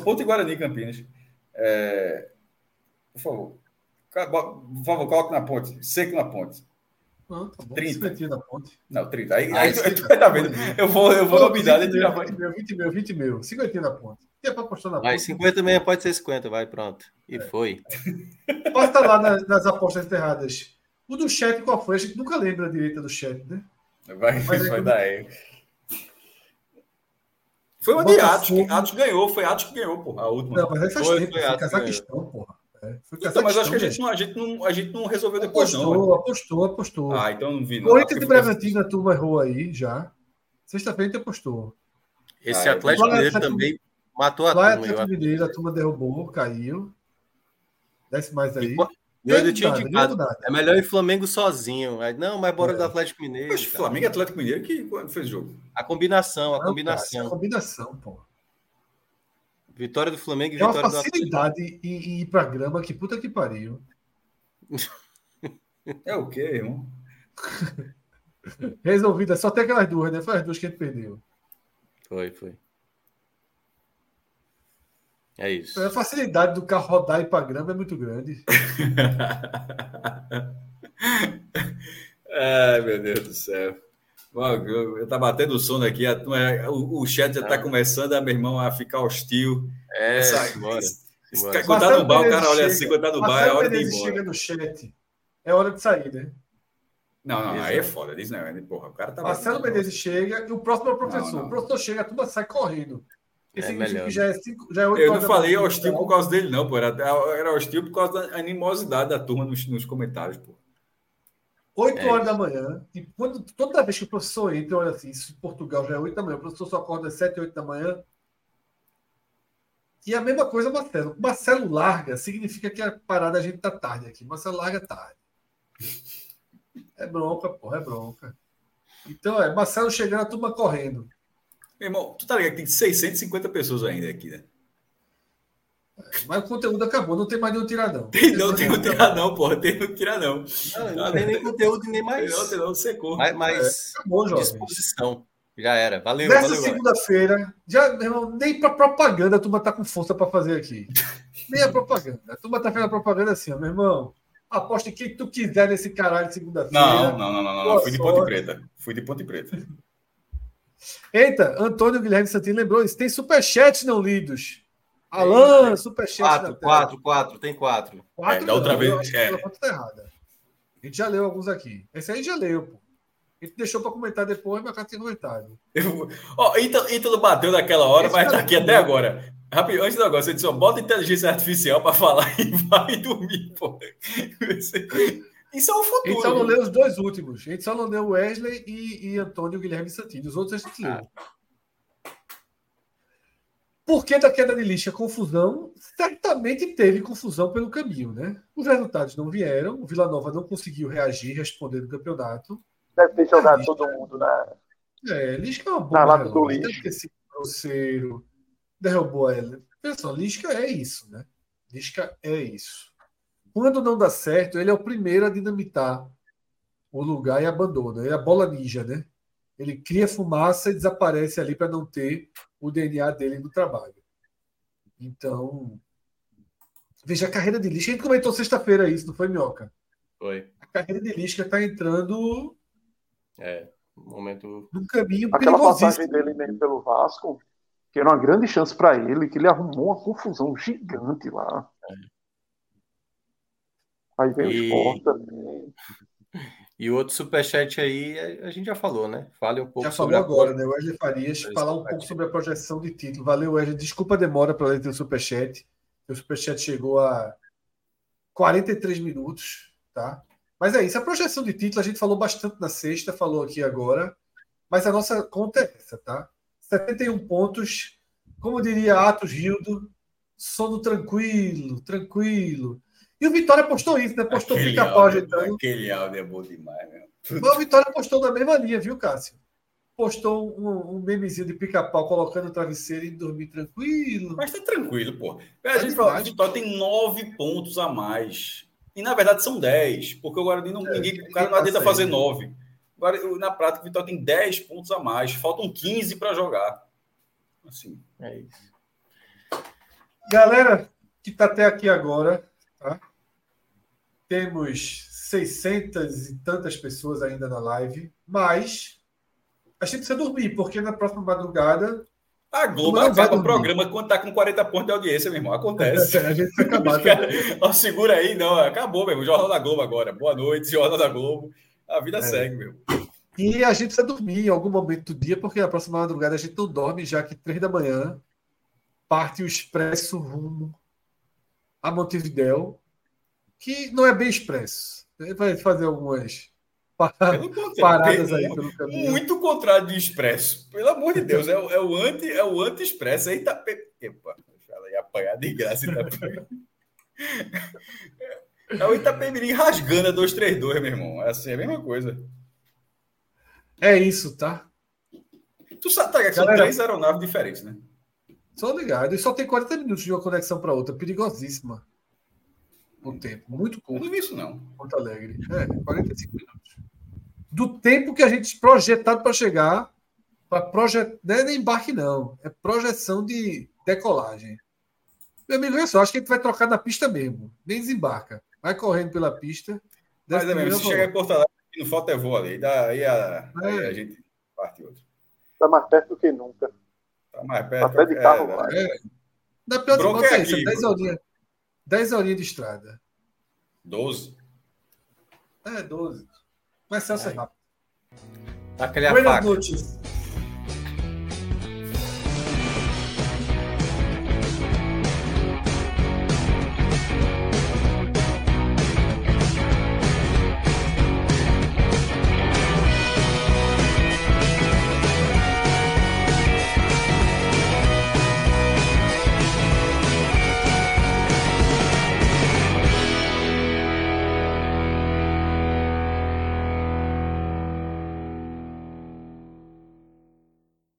Ponte e Guarani, Campinas. Por favor, coloque na Ponte. Seco na Ponte. Não, tá bom. 30 na Ponte. Não, 30. Aí tu vai estar vendo. Eu vou dominar. 20 mil. 50 na Ponte. Que é pra apostar na Ponte. Aí 50 mesmo, pode ser 50. Vai, pronto. Foi. Basta lá nas apostas enterradas. O do chat, qual foi? A gente nunca lembra a direita do chat, né? Vai dar erro. Foi uma de Atos que ganhou, porra. A última. Não, mas aí faz tempo, Cazaquistão, porra. Então, mas acho que a gente não resolveu depois, apostou, não. Apostou. Ah, então não vi. Corinthians e Bragantino, a turma errou aí já. Sexta-feira a apostou. Esse Atlético Mineiro também matou a turma. Atlético Mineiro, a turma derrubou, caiu. Desce mais aí. Eu tinha indicado. É melhor ir Flamengo sozinho. Não, mas bora do Atlético Mineiro. Mas Flamengo e Atlético Mineiro que fez o jogo. A combinação. A combinação, pô. Vitória do Flamengo e vitória do Atlético. É uma facilidade em ir pra grama, que puta que pariu. É o quê, irmão? Resolvida. Só tem aquelas duas, né? Foi as duas que a gente perdeu. Foi. É isso. A facilidade do carro rodar e ir pra grama é muito grande. Ai, meu Deus do céu. Eu tá batendo o sono aqui, o chat já tá começando, meu irmão, a ficar hostil. Quando tá no bar, o cara olha assim, quando tá no bar, é hora de ir embora. Chega no chat, é hora de sair, né? Não, aí é foda, diz não, porra, o cara tá... Marcelo Menezes chega e o próximo é o professor. Não. O professor chega, a turma sai correndo. Esse que já é 8 horas. Eu não falei hostil por causa dele, não, pô. Era hostil por causa da animosidade da turma nos comentários, pô. 8 horas da manhã, e toda vez que o professor entra, olha assim, isso em Portugal já é 8 da manhã, o professor só acorda às 7, 8 da manhã. E a mesma coisa, Marcelo. Marcelo larga significa que a parada a gente tá tarde aqui. Marcelo larga tarde. É bronca, porra, é bronca. Então, Marcelo chegando, a turma correndo. Meu irmão, tu tá ligado que tem 650 pessoas ainda aqui, né? Mas o conteúdo acabou, não tem mais nenhum tiradão. Não tem um tiradão, porra. Não tem nem conteúdo nem mais. Não, secou. Mas acabou, jovem. Disposição. Já era. Valeu. Nessa segunda-feira, já, meu irmão, nem pra propaganda a turma tá com força pra fazer aqui. Nem a propaganda. A turma tá fazendo a propaganda assim, ó, meu irmão. Aposta em quem tu quiser nesse caralho de segunda-feira. Não. Fui de Ponte Preta. Eita, Antônio Guilherme Santini lembrou isso. Tem superchats não lidos. Alan, superchat. 4, tem 4. Da outra vez. A conta tá errada. A gente já leu alguns aqui. Esse aí já leu, pô. A gente deixou pra comentar depois, mas o cara tem comentário. Ítalo bateu naquela hora, esse mas tá aqui até agora. Rapidinho, antes do negócio, ele só bota inteligência artificial pra falar e vai dormir, pô. Isso é o futuro. A gente só não leu os dois últimos. A gente só não leu Wesley e Antônio Guilherme Santini. Os outros a gente leu. Por que da queda de lixa? Confusão. Certamente teve confusão pelo caminho, né? Os resultados não vieram. O Vila Nova não conseguiu reagir, responder no campeonato. Deve ter jogado todo mundo na... Lisca é uma bomba. Na lata do lixo. Esse grosseiro derrubou ela. Pessoal, Lisca é isso, né? Lisca é isso. Quando não dá certo, ele é o primeiro a dinamitar o lugar e abandona. É a bola ninja, né? Ele cria fumaça e desaparece ali para não ter o DNA dele no trabalho. Então, veja a carreira de Lisca. A gente comentou sexta-feira isso, não foi, Minhoca? Foi. A carreira de Lisca está entrando... momento... num caminho perigosíssimo. Aquela passagem dele mesmo pelo Vasco, que era uma grande chance para ele, que ele arrumou uma confusão gigante lá. Aí vem o Sport também. E o outro superchat aí, a gente já falou, né? Fale um pouco sobre... Já falou agora, né? O Wesley Farias, falar um pouco sobre a projeção de título. Valeu, Wesley. Desculpa a demora para ler o superchat. O superchat chegou a 43 minutos, tá? Mas é isso. A projeção de título, a gente falou bastante na sexta, falou aqui agora. Mas a nossa conta é essa, tá? 71 pontos. Como diria Atos Rildo, sono tranquilo, tranquilo. E o Vitória postou isso, né? Postou pica-pau ajeitando. Aquele áudio é bom demais, né? Mas o Vitória postou na mesma linha, viu, Cássio? Postou um memezinho de pica-pau colocando o travesseiro e dormir tranquilo. Mas tá tranquilo, pô. A gente fala, o Vitória tem 9 pontos a mais. E, na verdade, são 10. Porque o Guarani não... ninguém, o cara não adianta fazer 9. Agora, na prática, o Vitória tem 10 pontos a mais. Faltam 15 para jogar. Assim, é isso. Galera que tá até aqui agora, tá? Temos 600 e tantas pessoas ainda na live, mas a gente precisa dormir, porque na próxima madrugada... A Globo acaba o programa quando está com 40 pontos de audiência, meu irmão. Acontece. A gente vai acabar. Ó, segura aí, não. Acabou, meu irmão. Jornal da Globo agora. Boa noite, Jornal da Globo. A vida segue, meu. E a gente precisa dormir em algum momento do dia, porque na próxima madrugada a gente não dorme, já que 3 da manhã parte o expresso rumo a Montevidéu, que não é bem expresso. Ele vai fazer algumas paradas aí pelo caminho. Muito contrário de expresso. Pelo amor de Deus, é o anti-expresso. Aí tá... Epa, ela ia apanhar de graça. É o Itapemirim rasgando a 232, meu irmão. É assim, é a mesma coisa. É isso, tá? Tu sabe, tá, que são 3 aeronaves diferentes, né? Só ligado. E só tem 40 minutos de uma conexão para outra. Perigosíssima. O tempo. Muito curto. Eu não vi isso, não. Porto Alegre. 45 minutos. Do tempo que a gente projetado para chegar, não é embarque, não. É projeção de decolagem. Meu amigo, olha só. Acho que a gente vai trocar na pista mesmo. Nem desembarca. Vai correndo pela pista. Mas é mesmo. Se chegar em Porto Alegre, não falta é voo ali. Aí a gente parte outro. Está mais perto do que nunca. Até de carro vai. Da pior de conta é isso, 10 horinhas de estrada. 12? 12. Mas Celso é rápido. Tá, aquele apaga. Boas notícias.